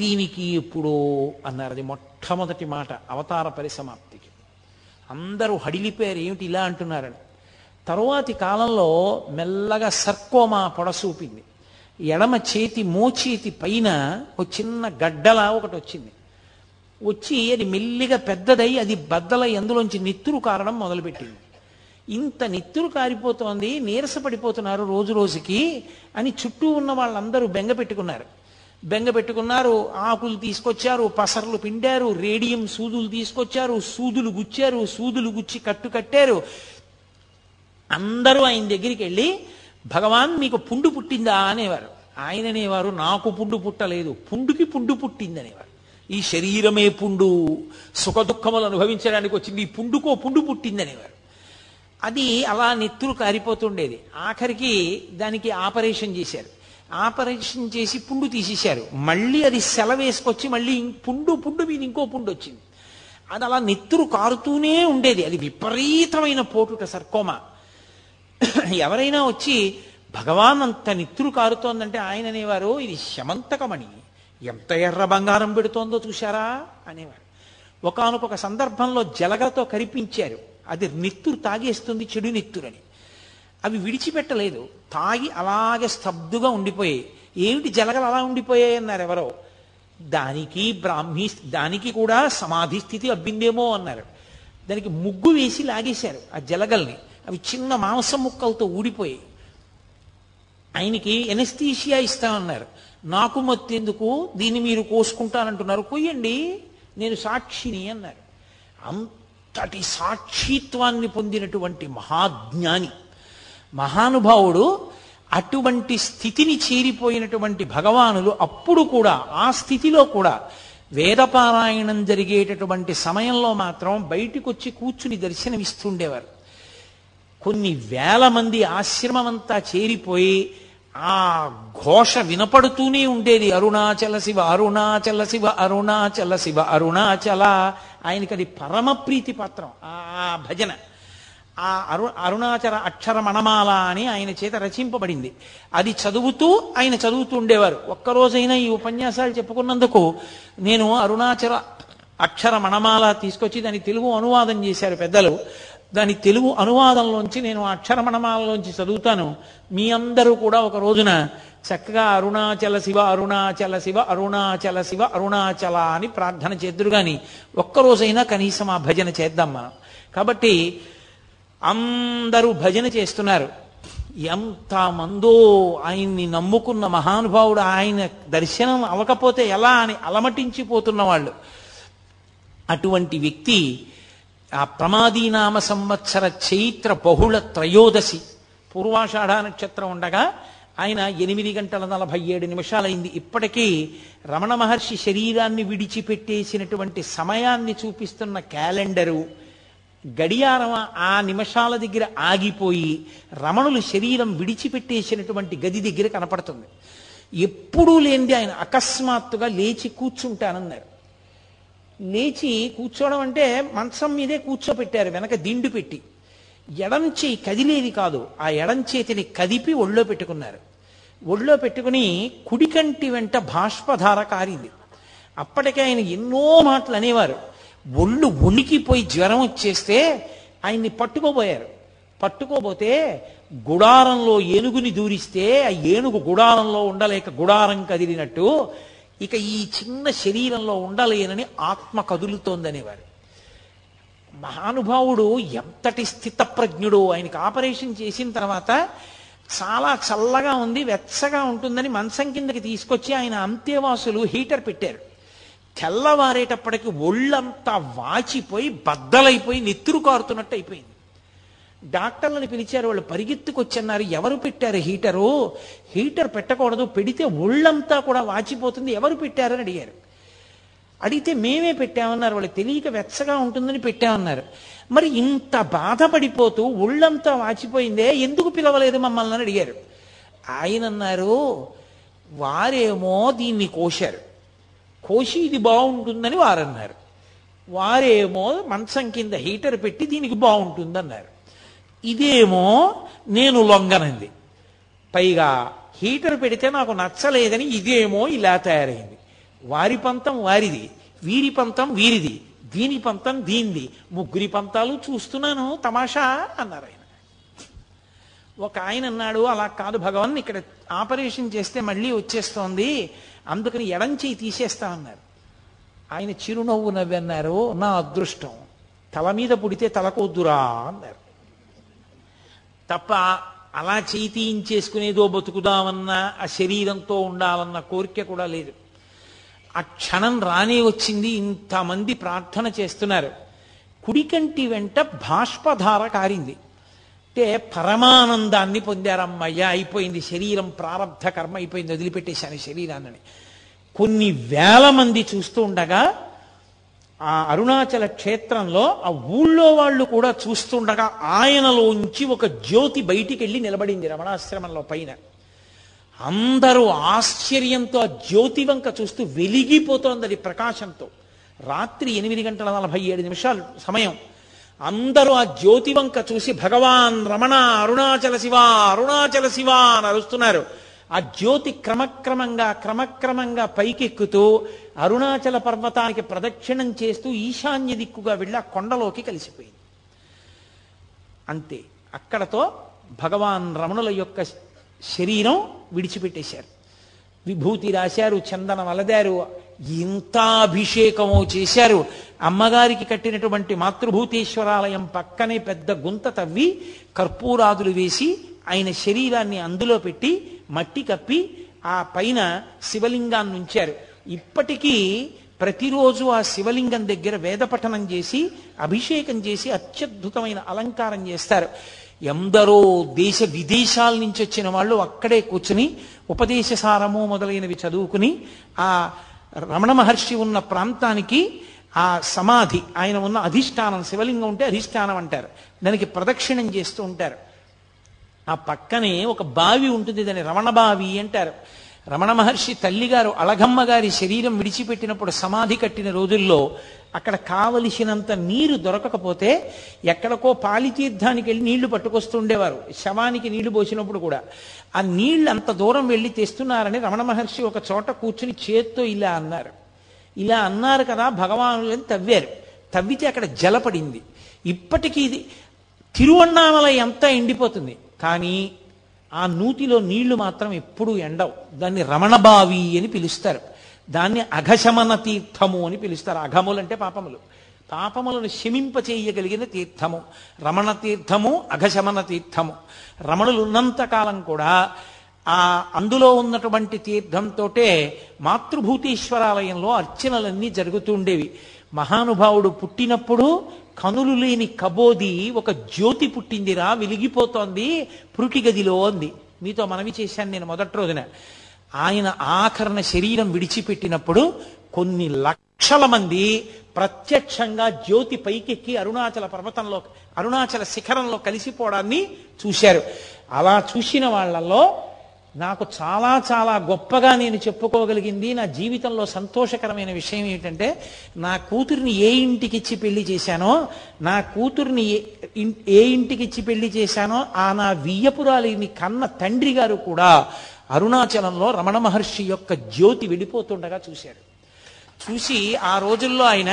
దీనికి ఎప్పుడో అన్నారది మొట్టమొదటి మాట అవతార పరిసమాప్తికి. అందరూ హడిలిపోయారు ఏమిటి ఇలా అంటున్నారని. తరువాతి కాలంలో మెల్లగా సర్కోమా పొడసూపింది. ఎడమ చేతి మోచేతి పైన ఒక చిన్న గడ్డలా ఒకటి వచ్చింది. వచ్చి అది మెల్లిగా పెద్దదై అది బద్దలై అందులోంచి నెత్తురు కారడం మొదలుపెట్టింది. ఇంత నెత్తురు కారిపోతోంది, నీరసపడిపోతున్నారు రోజు రోజుకి అని చుట్టూ ఉన్న వాళ్ళందరూ బెంగ పెట్టుకున్నారు. బెంగ పెట్టుకున్నారు ఆకులు తీసుకొచ్చారు, పసర్లు పిండారు, రేడియం సూదులు తీసుకొచ్చారు, సూదులు గుచ్చారు, సూదులు గుచ్చి కట్టు కట్టారు. అందరూ ఆయన దగ్గరికి వెళ్ళి భగవాన్ మీకు పుండు పుట్టిందా అనేవారు. ఆయన అనేవారు నాకు పుండు పుట్టలేదు, పుండుకి పుండు పుట్టిందనేవారు. ఈ శరీరమే పుండు, సుఖదుఖములు అనుభవించడానికి వచ్చింది, ఈ పుండుకో పుండు పుట్టిందనేవారు. అది అలా నెత్తురు కారిపోతుండేది. ఆఖరికి దానికి ఆపరేషన్ చేశారు. ఆపరేషన్ చేసి పుండు తీసేశారు. మళ్ళీ అది సెలవేసుకొచ్చి మళ్ళీ పుండు పుండు మీద ఇంకో పుండు వచ్చింది. అది అలా నెత్తురు కారుతూనే ఉండేది. అది విపరీతమైన పోటుట సర్కోమా. ఎవరైనా వచ్చి భగవాన్ అంత నెత్తురు కారుతోందంటే ఆయన అనేవారు ఇది శమంతకమణి, ఎంత ఎర్ర బంగారం పెడుతోందో చూశారా అనేవారు. ఒకానొక సందర్భంలో జలగతో కరిపించారు. అది నెత్తురు తాగేస్తుంది చెడు నెత్తురని. అవి విడిచిపెట్టలేదు, తాగి అలాగే స్తబ్దుగా ఉండిపోయాయి. ఏమిటి జలగలు అలా ఉండిపోయాయి అన్నారు ఎవరో. దానికి బ్రాహ్మీ దానికి కూడా సమాధి స్థితి అబ్బిందేమో అన్నారు. దానికి ముగ్గు వేసి లాగేశారు ఆ జలగల్ని. అవి చిన్న మాంసం ముక్కలతో ఊడిపోయాయి. ఆయనకి ఎనస్థీషియా ఇస్తామన్నారు. నాకు మత్తెందుకు, దీన్ని మీరు కోసుకుంటానంటున్నారు, కొయ్యండి నేను సాక్షిని అన్నారు. అంతటి సాక్షిత్వాన్ని పొందినటువంటి మహాజ్ఞాని మహానుభావుడు, అటువంటి స్థితిని చేరిపోయినటువంటి భగవానులు అప్పుడు కూడా ఆ స్థితిలో కూడా వేదపారాయణం జరిగేటటువంటి సమయంలో మాత్రం బయటికి వచ్చి కూర్చుని దర్శనమిస్తుండేవారు. కొన్ని వేల మంది ఆశ్రమమంతా చేరిపోయి ఆ ఘోష వినపడుతూనే ఉండేది. అరుణాచల శివ అరుణాచల శివ అరుణాచల శివ అరుణాచల. ఆయనకి అది పరమ ప్రీతి పాత్రం ఆ భజన. ఆ అరు అరుణాచల అక్షర మణమాల అని ఆయన చేత రచింపబడింది. అది చదువుతూ ఆయన చదువుతూ ఉండేవారు. ఒక్కరోజైనా ఈ ఉపన్యాసాలు చెప్పుకున్నందుకు నేను అరుణాచల అక్షర మణమాల తీసుకొచ్చి దాని తెలుగు అనువాదం చేశారు పెద్దలు. దాని తెలుగు అనువాదంలోంచి నేను అక్షర మణమాలలోంచి చదువుతాను. మీ అందరూ కూడా ఒక రోజున చక్కగా అరుణాచల శివ అరుణాచల శివ అరుణాచల శివ అరుణాచల అని ప్రార్థన చేద్దురు గాని ఒక్కరోజైనా కనీసం ఆ భజన చేద్దాం మనం. కాబట్టి అందరూ భజన చేస్తున్నారు. ఎంతమందో ఆయన్ని నమ్ముకున్న మహానుభావుడు ఆయన దర్శనం అవ్వకపోతే ఎలా అని అలమటించిపోతున్న వాళ్ళు. అటువంటి వ్యక్తి ఆ ప్రమాదీనామ సంవత్సర చైత్ర బహుళ త్రయోదశి పూర్వాషాఢ నక్షత్రం ఉండగా ఆయన ఎనిమిది గంటల నలభై ఏడు నిమిషాలైంది. ఇప్పటికీ రమణ మహర్షి శరీరాన్ని విడిచిపెట్టేసినటువంటి సమయాన్ని చూపిస్తున్న క్యాలెండరు గడియారం ఆ నిమిషాల దగ్గర ఆగిపోయి రమణులు శరీరం విడిచిపెట్టేసినటువంటి గది దగ్గర కనపడుతుంది. ఎప్పుడూ లేనిది ఆయన అకస్మాత్తుగా లేచి కూర్చుంటానన్నారు. లేచి కూర్చోవడం అంటే మంచం మీదే కూర్చోపెట్టారు, వెనక దిండు పెట్టి. ఎడం చేయి కదిలేది కాదు. ఆ ఎడం చేతిని కదిపి ఒళ్ళో పెట్టుకున్నారు. ఒళ్ళో పెట్టుకుని కుడికంటి వెంట బాష్పధార కారింది. అప్పటికే ఆయన ఎన్నో మాటలు అనేవారు. ఒళ్ళు ఉణికిపోయి జ్వరం వచ్చేస్తే ఆయన్ని పట్టుకోబోయారు. పట్టుకోబోతే గుడారంలో ఏనుగుని దూరిస్తే ఆ ఏనుగు గుడారంలో ఉండలేక గుడారం కదిలినట్టు ఇక ఈ చిన్న శరీరంలో ఉండలేనని ఆత్మ కదులుతోందనేవారు. మహానుభావుడు ఎంతటి స్థితప్రజ్ఞుడు. ఆయనకు ఆపరేషన్ చేసిన తర్వాత చాలా చల్లగా ఉంది, వెచ్చగా ఉంటుందని మంచం కిందకి తీసుకొచ్చి ఆయన అంతేవాసులు హీటర్ పెట్టారు. తెల్లవారేటప్పటికి ఒళ్ళంతా వాచిపోయి బద్దలైపోయి నెత్తురు కారుతున్నట్టు అయిపోయింది. డాక్టర్లను పిలిచారు. వాళ్ళు పరిగెత్తుకొచ్చన్నారు, ఎవరు పెట్టారు హీటరు, హీటర్ పెట్టకూడదు, పెడితే ఒళ్ళంతా కూడా వాచిపోతుంది, ఎవరు పెట్టారని అడిగారు. అడిగితే మేమే పెట్టామన్నారు. వాళ్ళు తెలియక వెచ్చగా ఉంటుందని పెట్టామన్నారు. మరి ఇంత బాధపడిపోతూ ఒళ్ళంతా వాచిపోయిందే ఎందుకు పిలవలేదు మమ్మల్ని అని అడిగారు. ఆయన అన్నారు, వారేమో దీన్ని కోశారు, కోసి ఇది బాగుంటుందని వారన్నారు. వారేమో మంచం కింద హీటర్ పెట్టి దీనికి బాగుంటుందన్నారు. ఇదేమో నేను లొంగనంది, పైగా హీటర్ పెడితే నాకు నచ్చలేదని ఇదేమో ఇలా తయారైంది. వారి పంతం వారిది, వీరి పంతం వీరిది, దీని పంతం దీనిది, ముగ్గురి పంతాలు చూస్తున్నాను తమాషా అన్నారు ఆయన. ఒక ఆయన అన్నాడు, అలా కాదు భగవాన్, ఇక్కడ ఆపరేషన్ చేస్తే మళ్ళీ వచ్చేస్తోంది, అందుకని ఎడం చేయి తీసేస్తామన్నారు. ఆయన చిరునవ్వు నవ్వన్నారు, నా అదృష్టం, తల మీద పుడితే తలకొద్దురా అన్నారు. తప్ప అలా చేయి తీయించేసుకునేదో బతుకుదామన్న, ఆ శరీరంతో ఉండాలన్న కోరిక కూడా లేదు. ఆ క్షణం రానే వచ్చింది. ఇంతమంది ప్రార్థన చేస్తున్నారు. కుడికంటి వెంట బాష్పధార కారింది. అంటే పరమానందాన్ని పొందారమ్మయ్య, అయిపోయింది శరీరం, ప్రారంధ కర్మ అయిపోయింది, వదిలిపెట్టేశాను శరీరాన్ని. కొన్ని వేల మంది చూస్తూ ఉండగా, ఆ అరుణాచల క్షేత్రంలో ఆ ఊళ్ళో వాళ్ళు కూడా చూస్తుండగా, ఆయనలోంచి ఒక జ్యోతి బయటికి వెళ్ళి నిలబడింది రమణాశ్రమంలో పైన. అందరూ ఆశ్చర్యంతో ఆ జ్యోతి వంక చూస్తూ, వెలిగిపోతోంది అది ప్రకాశంతో. రాత్రి ఎనిమిది గంటల నలభై ఏడు నిమిషాలు సమయం. అందరూ ఆ జ్యోతి వంక చూసి భగవాన్ రమణ అరుణాచల శివ అరుణాచల శివ అని అరుస్తున్నారు. ఆ జ్యోతి క్రమక్రమంగా క్రమక్రమంగా పైకెక్కుతూ అరుణాచల పర్వతానికి ప్రదక్షిణం చేస్తూ ఈశాన్య దిక్కుగా వెళ్ళి ఆ కొండలోకి కలిసిపోయింది. అంతే, అక్కడతో భగవాన్ రమణుల యొక్క శరీరం విడిచిపెట్టేశారు. విభూతి రాశారు, చందనం అలదారు, ఇంత అభిషేకమో చేశారు. అమ్మగారికి కట్టినటువంటి మాతృభూతీశ్వరాలయం పక్కనే పెద్ద గుంత తవ్వి కర్పూరాదులు వేసి ఆయన శరీరాన్ని అందులో పెట్టి మట్టి కప్పి ఆ పైన శివలింగాన్ని ఉంచారు. ఇప్పటికీ ప్రతిరోజు ఆ శివలింగం దగ్గర వేద పఠనం చేసి అభిషేకం చేసి అత్యద్భుతమైన అలంకారం చేస్తారు. ఎందరో దేశ విదేశాల నుంచి వచ్చిన వాళ్ళు అక్కడే కూర్చుని ఉపదేశ సారము మొదలైనవి చదువుకుని ఆ రమణ మహర్షి ఉన్న ప్రాంతానికి ఆ సమాధి, ఆయన ఉన్న అధిష్టానం, శివలింగం ఉంటే అధిష్టానం అంటారు, దానికి ప్రదక్షిణం చేస్తూ ఉంటారు. ఆ పక్కనే ఒక బావి ఉంటుంది, దాన్ని రమణ బావి అంటారు. రమణ మహర్షి తల్లిగారు అలగమ్మ గారి శరీరం విడిచిపెట్టినప్పుడు సమాధి కట్టిన రోజుల్లో అక్కడ కావలసినంత నీరు దొరకకపోతే ఎక్కడికో పాలితీర్థానికి వెళ్ళి నీళ్లు పట్టుకొస్తూ ఉండేవారు. శవానికి నీళ్లు పోసినప్పుడు కూడా ఆ నీళ్లు అంత దూరం వెళ్ళి తెస్తున్నారని రమణ మహర్షి ఒక చోట కూర్చుని చేత్తో ఇలా అన్నారు. ఇలా అన్నారు కదా భగవానులని తవ్వారు. తవ్వితే అక్కడ జలపడింది. ఇప్పటికీ ఇది తిరువన్నామలై అంతా ఎండిపోతుంది, కానీ ఆ నూతిలో నీళ్లు మాత్రం ఎప్పుడూ ఎండవు. దాన్ని రమణబావి అని పిలుస్తారు. దాన్ని అఘశమన తీర్థము అని పిలుస్తారు. అఘములు అంటే పాపములు, పాపములను శమింపచేయగలిగిన తీర్థము రమణ తీర్థము, అఘశమన తీర్థము. రమణులు ఉన్నంతకాలం కూడా ఆ అందులో ఉన్నటువంటి తీర్థంతోటే మాతృభూతీశ్వరాలయంలో అర్చనలన్నీ జరుగుతూ ఉండేవి. మహానుభావుడు పుట్టినప్పుడు కనులు లేని కబోది ఒక జ్యోతి పుట్టిందిరా, వెలిగిపోతోంది పురుటి గదిలో అంది. మీతో మనవి చేశాను నేను మొదటి రోజున. ఆయన ఆఖరణ శరీరం విడిచిపెట్టినప్పుడు కొన్ని లక్షల మంది ప్రత్యక్షంగా జ్యోతి పైకెక్కి అరుణాచల పర్వతంలో, అరుణాచల శిఖరంలో కలిసిపోవడాన్ని చూశారు. అలా చూసిన వాళ్ళల్లో నాకు చాలా చాలా గొప్పగా నేను చెప్పుకోగలిగింది, నా జీవితంలో సంతోషకరమైన విషయం ఏంటంటే, నా కూతురిని ఏ ఇంటికి ఇచ్చి పెళ్లి చేశానో, నా కూతురిని ఏ ఇంటికి ఇచ్చి పెళ్లి చేశానో ఆ నా వియ్యపురాలిని కన్న తండ్రి గారు కూడా అరుణాచలంలో రమణ మహర్షి యొక్క జ్యోతి వెళ్ళిపోతుండగా చూశారు. చూసి ఆ రోజుల్లో ఆయన,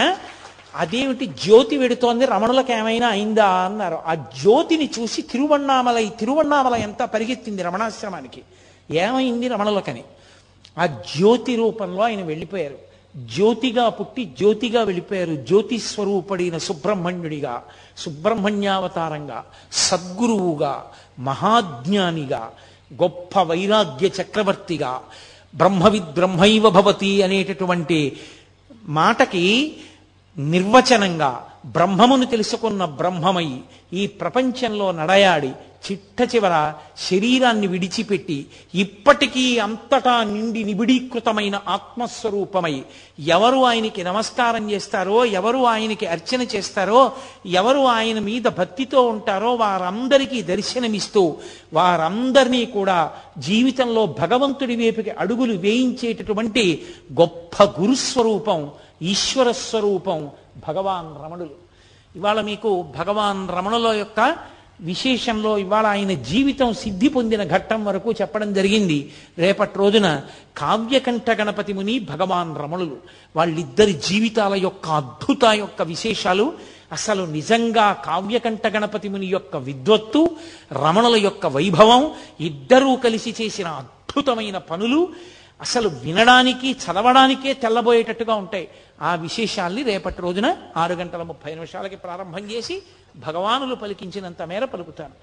అదేమిటి జ్యోతి వెడుతోంది, రమణులకు ఏమైనా అయిందా అన్నారు. ఆ జ్యోతిని చూసి తిరువన్నామలై తిరువన్నామలై అంతా పరిగెత్తింది రమణాశ్రమానికి, ఏమైంది రమణులకని. ఆ జ్యోతి రూపంలో ఆయన వెళ్ళిపోయారు. జ్యోతిగా పుట్టి జ్యోతిగా వెళ్ళిపోయారు. జ్యోతి స్వరూపుడైన సుబ్రహ్మణ్యుడిగా, సుబ్రహ్మణ్యావతారంగా, సద్గురువుగా, మహాజ్ఞానిగా, గొప్ప వైరాగ్య చక్రవర్తిగా, బ్రహ్మవిద్ బ్రహ్మైవ భవతి అనేటటువంటి మాటకి నిర్వచనంగా బ్రహ్మమును తెలుసుకున్న బ్రహ్మమై ఈ ప్రపంచంలో నడయాడి చిట్ట చివర శరీరాన్ని విడిచిపెట్టి ఇప్పటికీ అంతటా నిండి నిబిడీకృతమైన ఆత్మస్వరూపమై ఎవరు ఆయనకి నమస్కారం చేస్తారో, ఎవరు ఆయనకి అర్చన చేస్తారో, ఎవరు ఆయన మీద భక్తితో ఉంటారో వారందరికీ దర్శనమిస్తూ వారందరినీ కూడా జీవితంలో భగవంతుడి వైపుకి అడుగులు వేయించేటటువంటి గొప్ప గురుస్వరూపం, ఈశ్వర స్వరూపం భగవాన్ రమణులు. ఇవాళ మీకు భగవాన్ రమణుల యొక్క విశేషంలో ఇవాళ ఆయన జీవితం సిద్ధి పొందిన ఘట్టం వరకు చెప్పడం జరిగింది. రేపటి రోజున కావ్యకంఠ గణపతి ముని, భగవాన్ రమణులు, వాళ్ళిద్దరి జీవితాల యొక్క అద్భుత యొక్క విశేషాలు, అసలు నిజంగా కావ్యకంఠ గణపతి ముని యొక్క విద్వత్తు, రమణుల యొక్క వైభవం, ఇద్దరూ కలిసి చేసిన అద్భుతమైన పనులు అసలు వినడానికి చదవడానికే తెల్లబోయేటట్టుగా ఉంటాయి. ఆ విశేషాల్ని రేపటి రోజున ఆరు గంటల ముప్పై నిమిషాలకి ప్రారంభం చేసి భగవానులు పలికించినంత మేర పలుకుతాను.